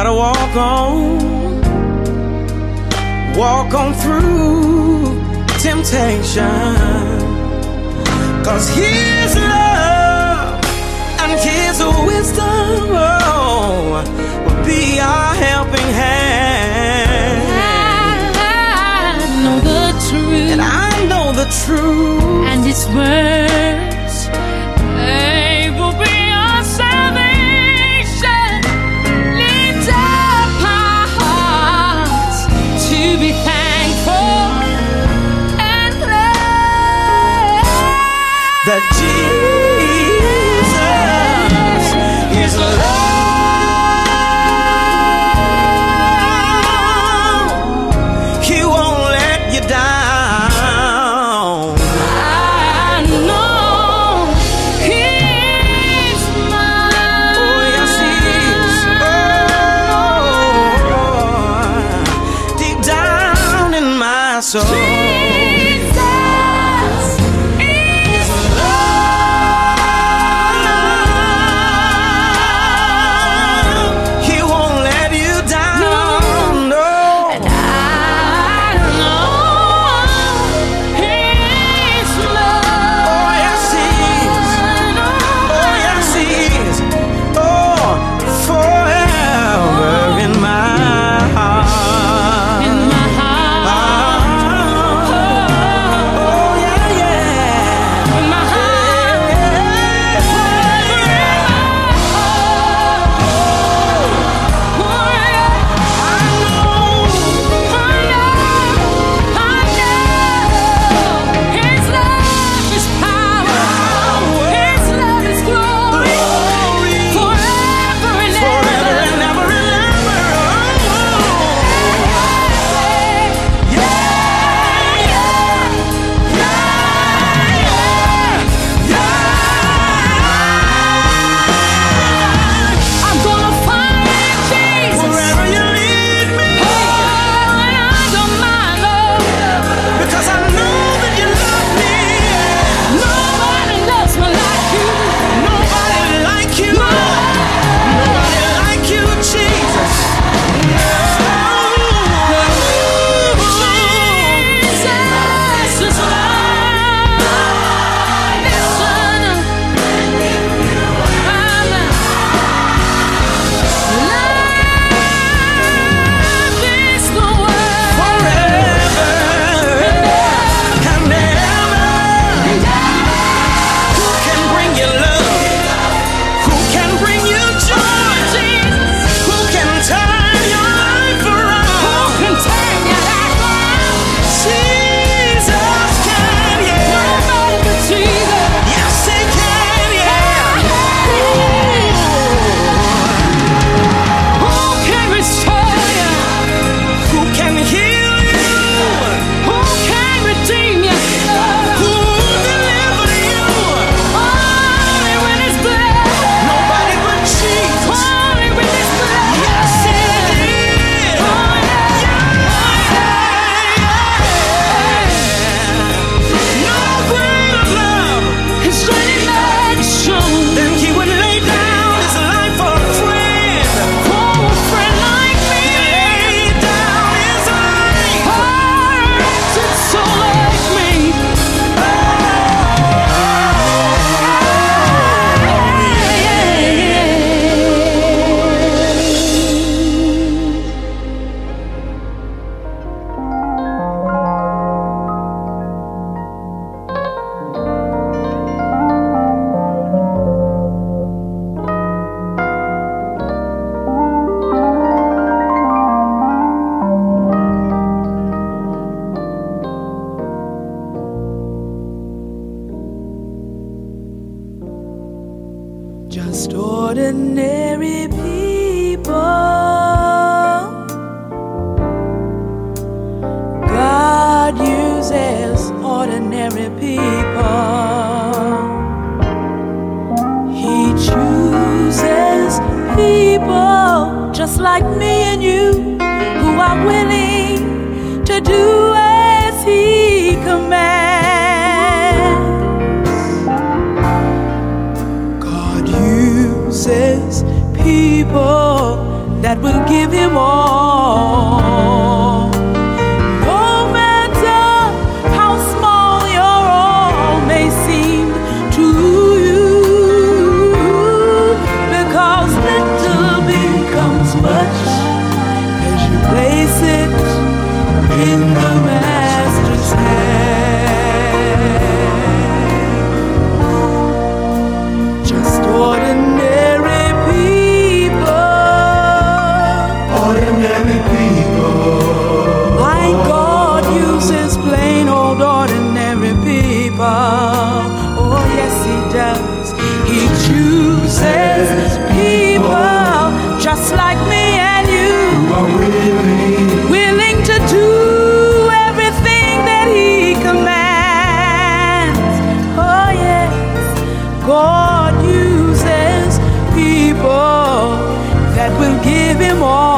gotta walk on through temptation, 'cause His love and His wisdom will be our helping hand. I know the truth, and I know the truth, and His words, they will be our salvation. Lift up our hearts to be thankful. That Jesus is love. He won't let you down. I know He's mine. Oh, yes, He is. Oh, deep down in my soul. People that will give him all. No matter how small your all may seem to you, because little becomes much as you place it in the Master's hand. Just ordinary people, like God uses plain old ordinary people. Oh yes he does. He chooses people just like me and you, who are willing to do everything that he commands. Oh yes, God uses people that will give him all.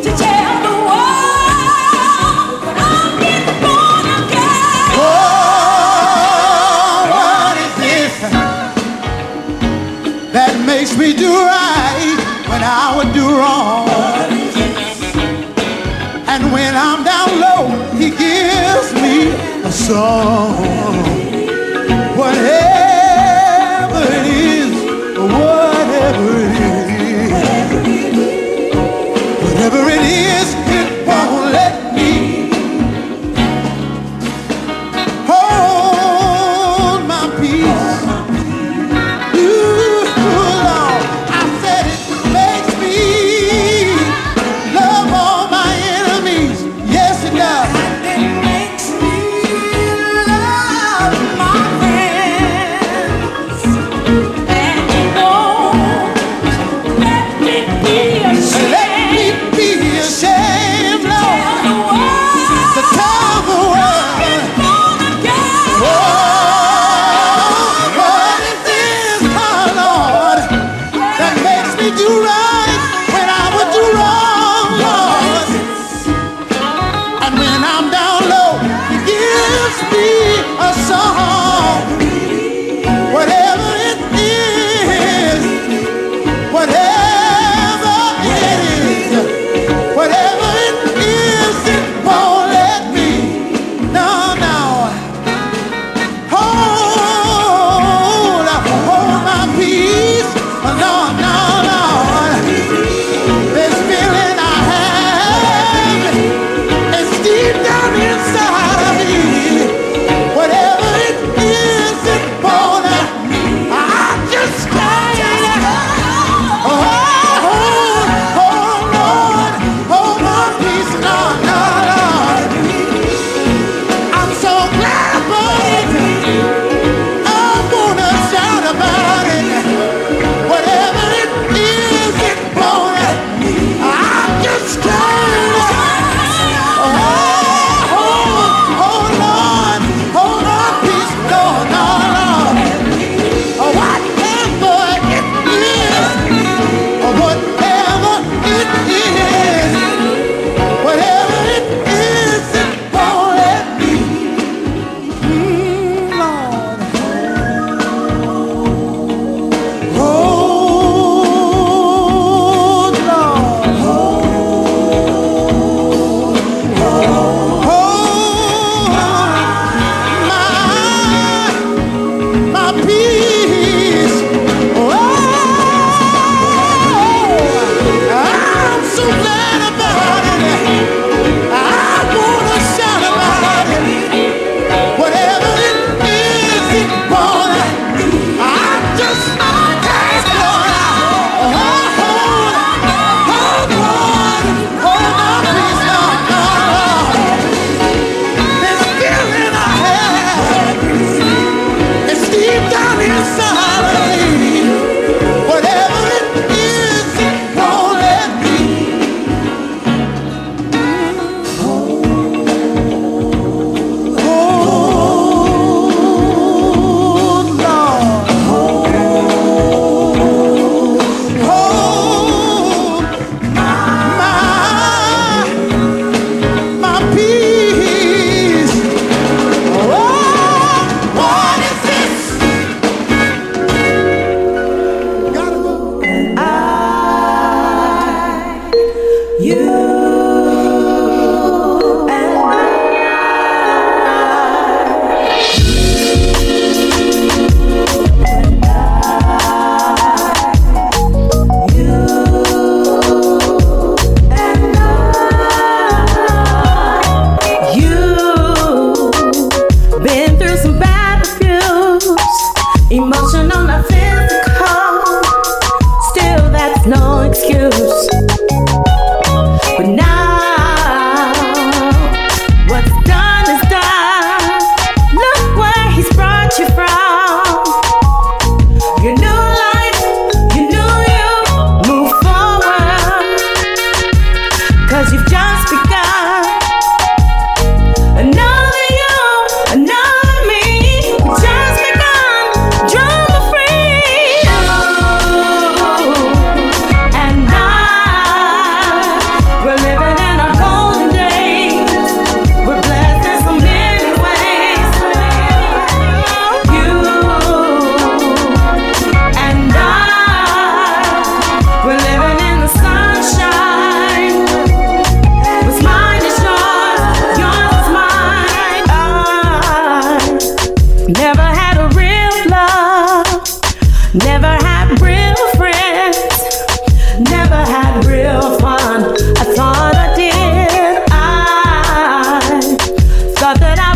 To tell the world song. Whatever it is, whatever it is, whatever it is, it won't let me hold my peace. You, Lord, I said it makes me love all my enemies. Yes, it does. It makes me love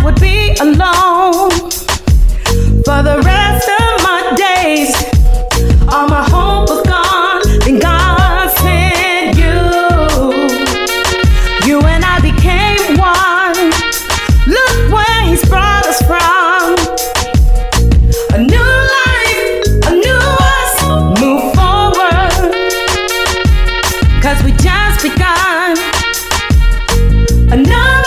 would be alone for the rest of my days. All my hope was gone, then God sent you. You and I became one. Look where he's brought us from. A new life, a new us, move forward, 'cause we just begun. Another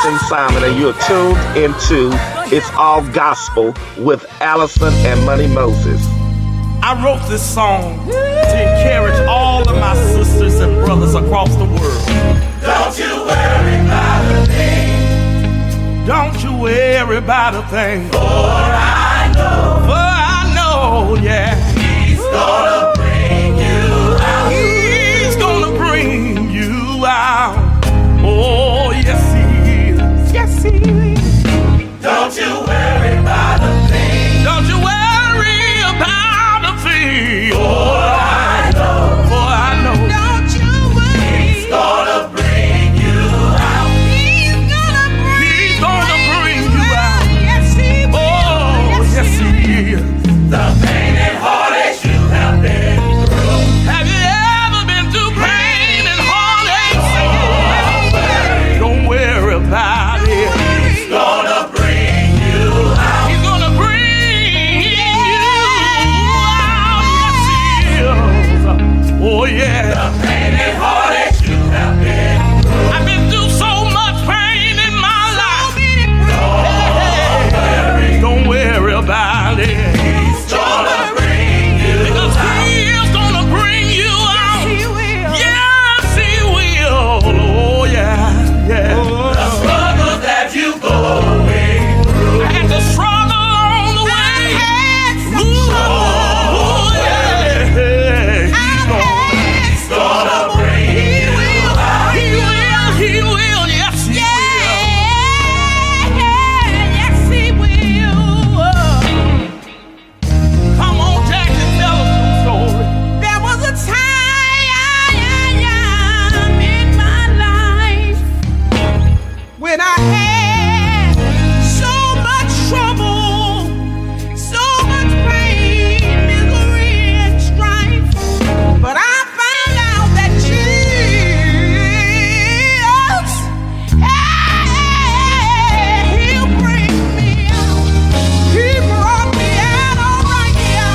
Quentin Simon, and you're tuned into It's All Gospel with Allison and Money Moses. I wrote this song to encourage all of my sisters and brothers across the world. Don't you worry about a thing. Don't you worry about a thing. For I know, yeah. He's gonna bring you out. He's gonna bring you out. Oh, yes he is. Yes he is. Don't you worry about a thing. Don't you worry. For I know, for I know. Don't you worry. He's gonna bring you out. He's gonna bring you out. Yes, he will. Oh, yes, he will. The pain and heartache you have been through. Have you ever been through pain and heartache? Don't worry about it. He's gonna bring you out. He's gonna bring Oh yeah, the pain and heartache you have been through. I've been through so much pain in my life. Don't worry about it. He's gonna bring you out. Because he is gonna bring you out. Yes, he will. Yes, he will. Oh yeah, yeah. Oh. The struggle that you go away through. I had to struggle on the way. And I had so much trouble, so much pain, misery, and strife. But I found out that Jesus, he'll bring me out. He brought me out, all right, y'all.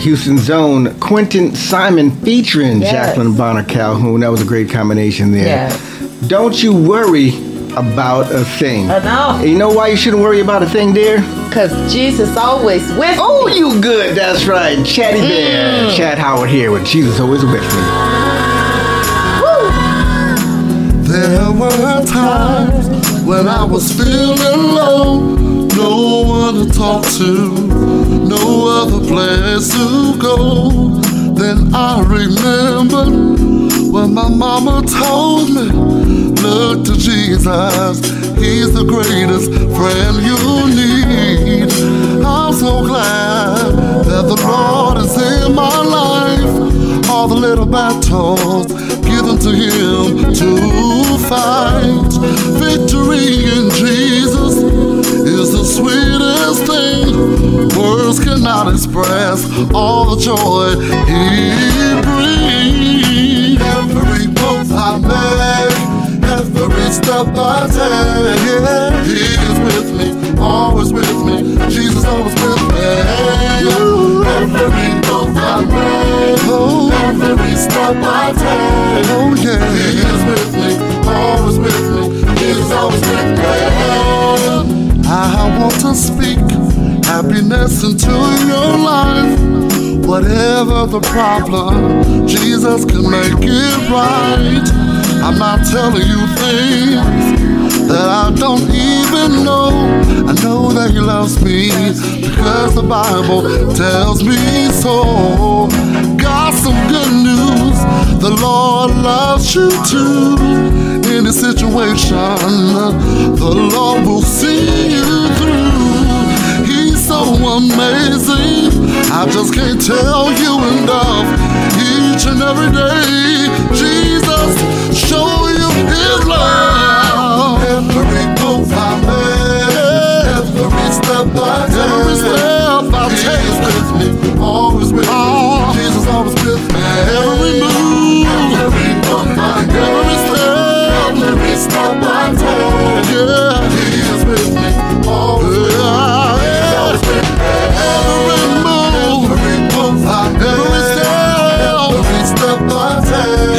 Houston's own Quentin Simon featuring Jacqueline Bonner Calhoun. That was a great combination there. Yeah. Don't you worry about a thing. I know. You know why you shouldn't worry about a thing, dear? Because Jesus always with me. Oh, you good. That's right. Chatty Bear. Chad Howard here with Jesus Always With Me. Woo. There were times when I was feeling low. No one to talk to. No other place to go. Then I remembered when my mama told me, look to Jesus, he's the greatest friend you need. I'm so glad that the Lord is in my life. All the little battles given to him to fight. Victory in Jesus is the sweetest thing. Words cannot express all the joy he brings. Every move I make, every step I take, he is with me, always with me. Jesus always with me. Every move I make, every step I take, he is with me, always with me. Jesus always with me. I want to speak happiness into your life. Whatever the problem, Jesus can make it right. I'm not telling you things that I don't even know. I know that he loves me because the Bible tells me so. Got some good news, the Lord loves you too. In a situation, the Lord will see you through. He's so amazing, I just can't tell you enough. Each and every day, Jesus show you his love. Every move I make, every step I take, every step I take, he's with me, always with me. Jesus always with me. Every move, every move I make, every step I take, yeah, he is with me, always with me. He's always with me. Every move I make, every step I take,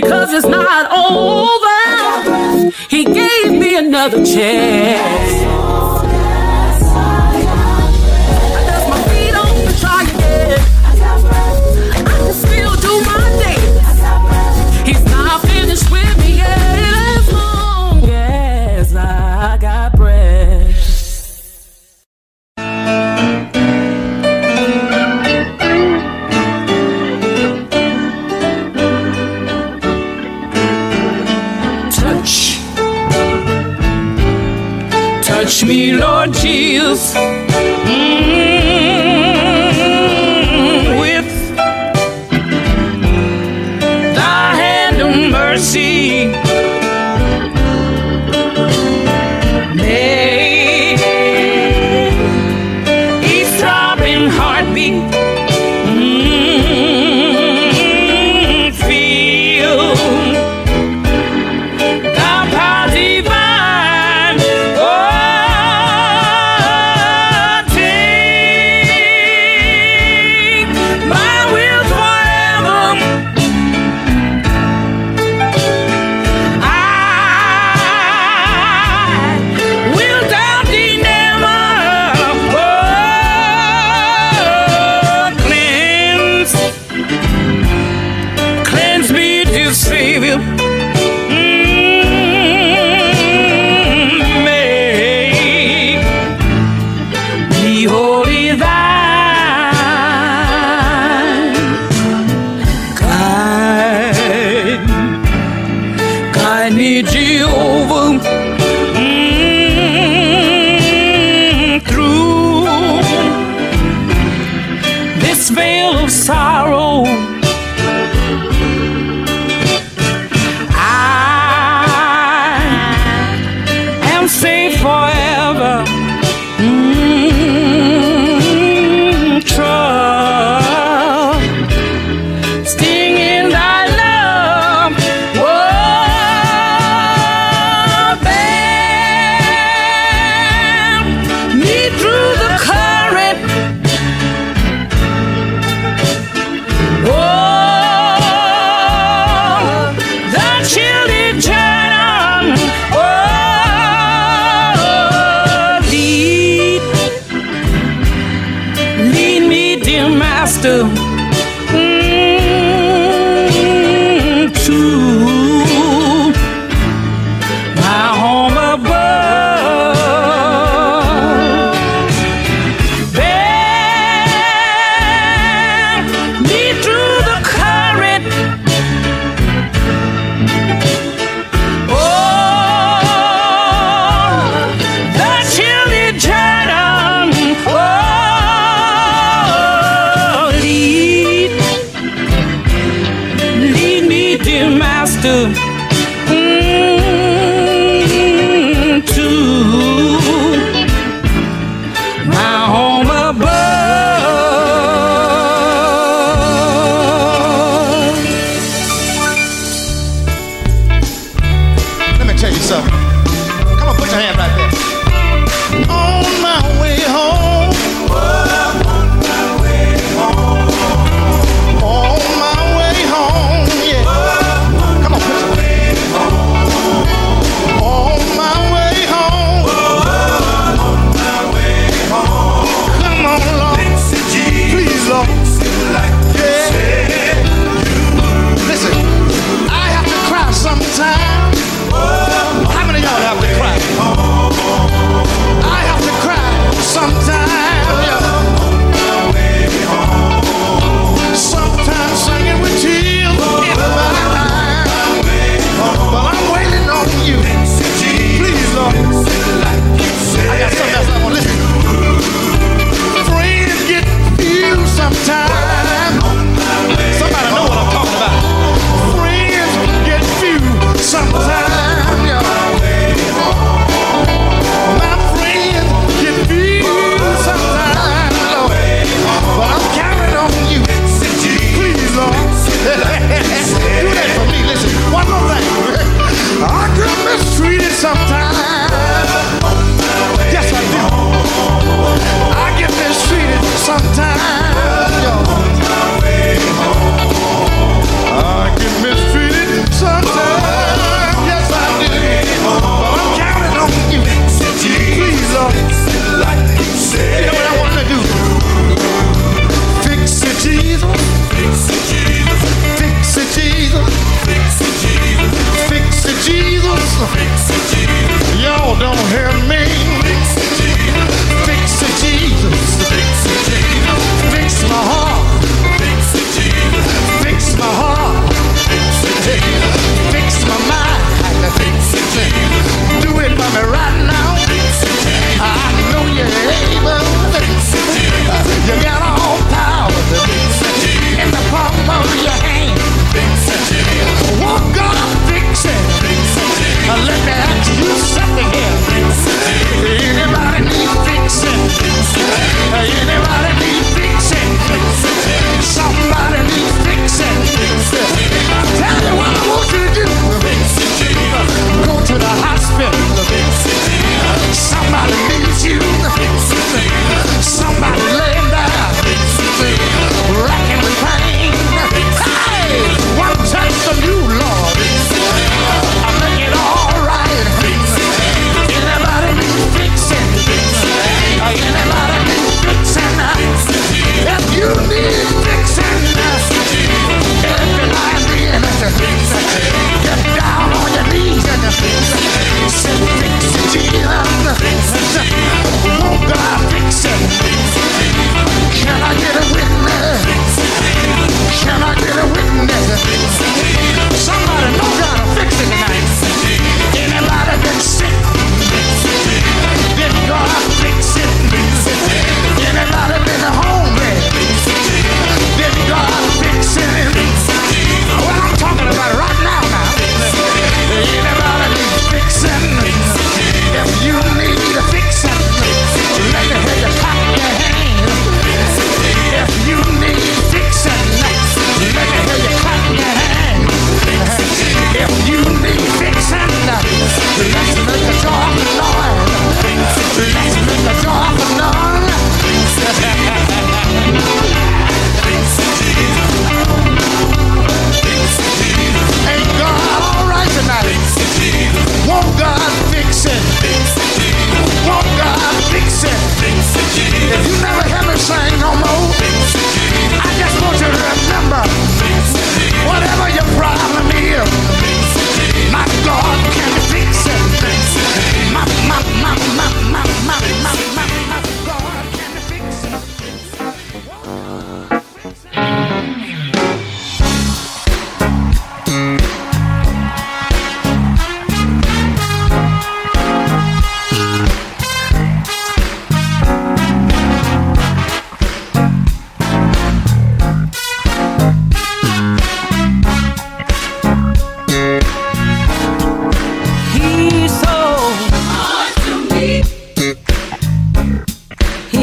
because it's not over. He gave me another chance. Touch me, Lord Jesus, with thy hand of mercy. May each throbbing heartbeat feel.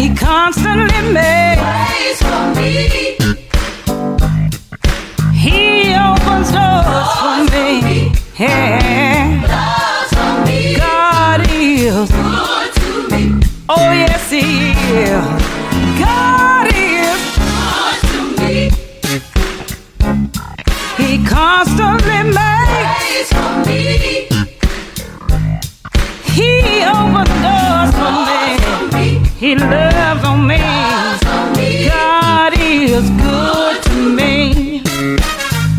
He constantly makes ways for me. He opens doors for me. Yeah. Loves for me. God is good to me. Oh yes, He is. God is good to me. He constantly makes ways for me. He opens doors for me. He loves on me. God is good to me.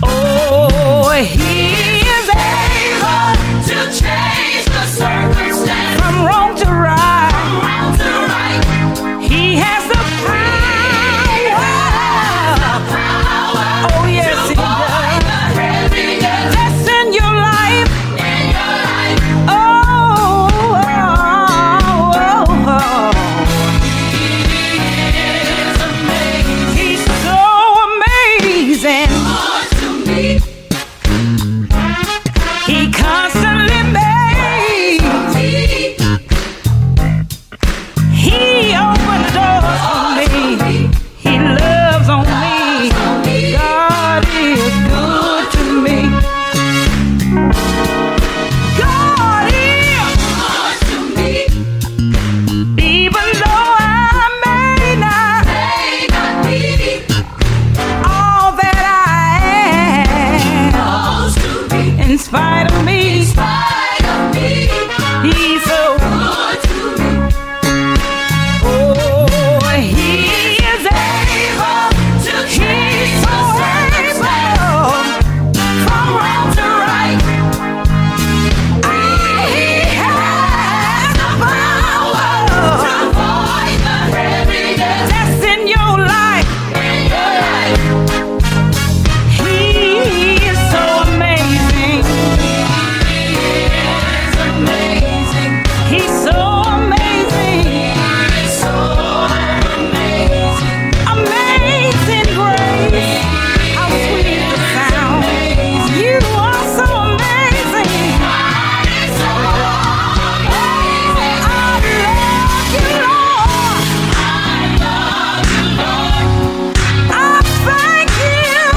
Oh, He is able to change the circumstance from wrong to right. He has the power. Oh, yes, He does. That's in your life. Oh, oh, oh. He's so amazing. He constantly makes. He opens doors for me. He loves on me. God is good to me. God is, even though I may not all that I am, in spite of me, He's so Oh, He is able to change the circumstance from wrong to right. He has the power to avoid the heaviness that's in your life. He is so amazing. He's so amazing. Amazing grace. How sweet the sound. You are so amazing. I thank you, Lord. And I find your way of your awesomeness. Of your awesomeness. I love you, Lord. And I thank you, Lord. I'll spread your word. Of your awesomeness. Of your awesomeness. I love you, Lord. And I thank you, Lord. And I spread the word. Of your awesomeness. Of your awesomeness.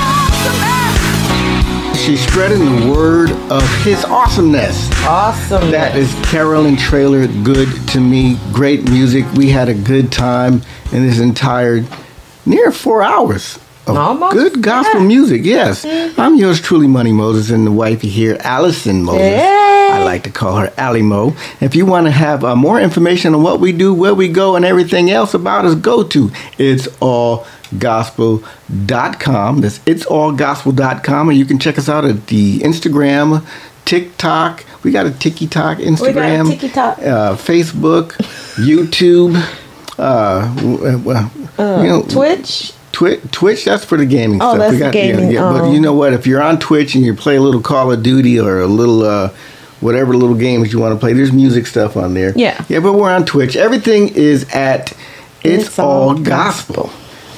Of your awesomeness. She's spreading the word of His awesomeness. Awesome. That is Carolyn Trailer, Good to Me. Great music. We had a good time in this entire near 4 hours of Almost, good gospel music. Yes. I'm yours truly, Money Moses, and the wifey here, Allison Moses. I like to call her Allie Mo. If you want to have more information on what we do, where we go, and everything else about us, go to itsallgospel.com. That's itsallgospel.com, and you can check us out at the Instagram, TikTok. We got a TikTok, Instagram, TikTok. Facebook, YouTube, Twitch. Twitch, that's for the gaming stuff. That's gaming. But you know what? If you're on Twitch and you play a little Call of Duty or a little whatever little games you want to play, there's music stuff on there. Yeah. Yeah, but we're on Twitch. Everything is at It's All Gospel.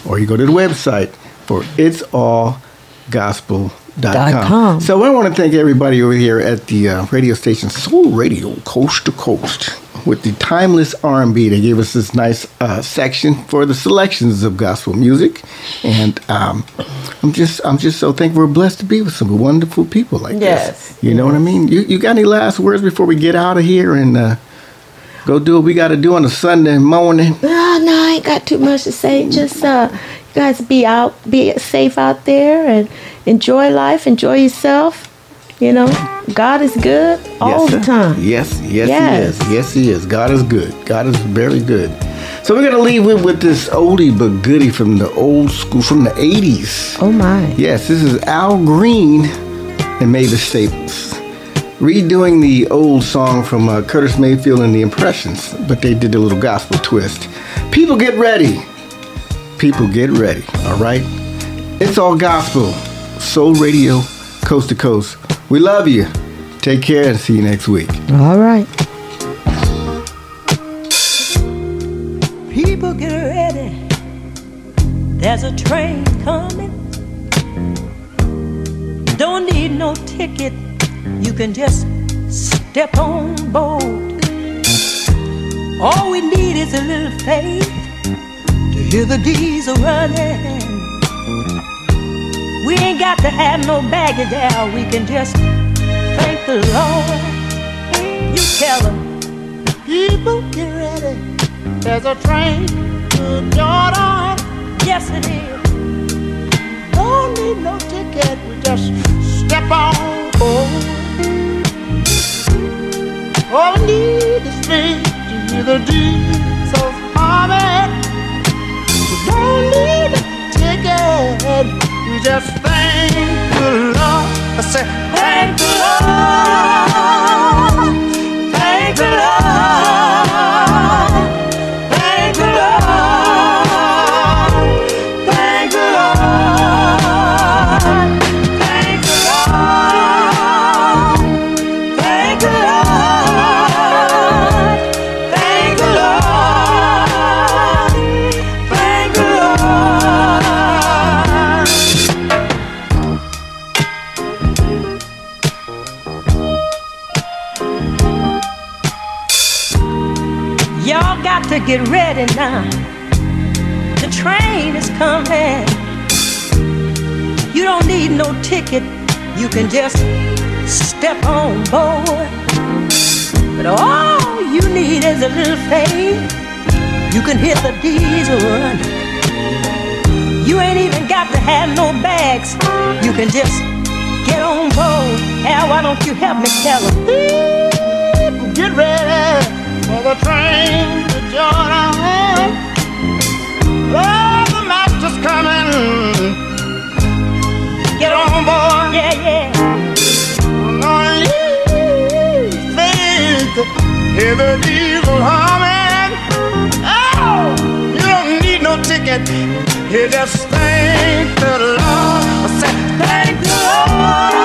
Or you go to the website for itsallgospel.com. So I want to thank everybody over here at the radio station Soul Radio, coast to coast, with the timeless R&B. They gave us this nice section for the selections of gospel music, and I'm just so thankful. We're blessed to be with some wonderful people like this. You know what I mean? You got any last words before we get out of here and go do what we got to do on a Sunday morning? No, I ain't got too much to say. Just guys be safe out there and enjoy life, enjoy yourself. You know, God is good all the time. Yes, He is. Yes, He is. God is good. God is very good. So we're going to leave with this oldie but goodie from the old school, from the 80s. Oh, my. Yes, this is Al Green and Mavis Staples redoing the old song from Curtis Mayfield and the Impressions, but they did a little gospel twist. People, get ready. People, get ready. All right? It's all gospel. Soul Radio, coast to coast. We love you. Take care and see you next week. All right. People, get ready. There's a train coming. Don't need no ticket. You can just step on board. All we need is a little faith to hear the diesel running. We ain't got to have no baggage there. We can just thank the Lord. You tell them, people, get ready. There's a train to Jordan. Yes, it is. Don't need no ticket. We just step on board. All we need is faith to hear the deeds of harmony. We don't need a ticket. We just thank the Lord. I say, thank the Lord. Thank the Lord. Thank the Lord. Thank the Lord. Thank the Lord. Thank the Lord. Thank the Lord. Thank the Lord. To get ready now, the train is coming. You don't need no ticket, you can just step on board. But all you need is a little faith. You can hear the diesel run. You ain't even got to have no bags. You can just get on board. Now why don't you help me tell them? Get ready for the train. Jordan. Oh, the master's coming. Get on board. Yeah, yeah. Lord, you faith. Hear the evil humming. Oh, you don't need no ticket. You just thank the Lord. I said, thank the Lord.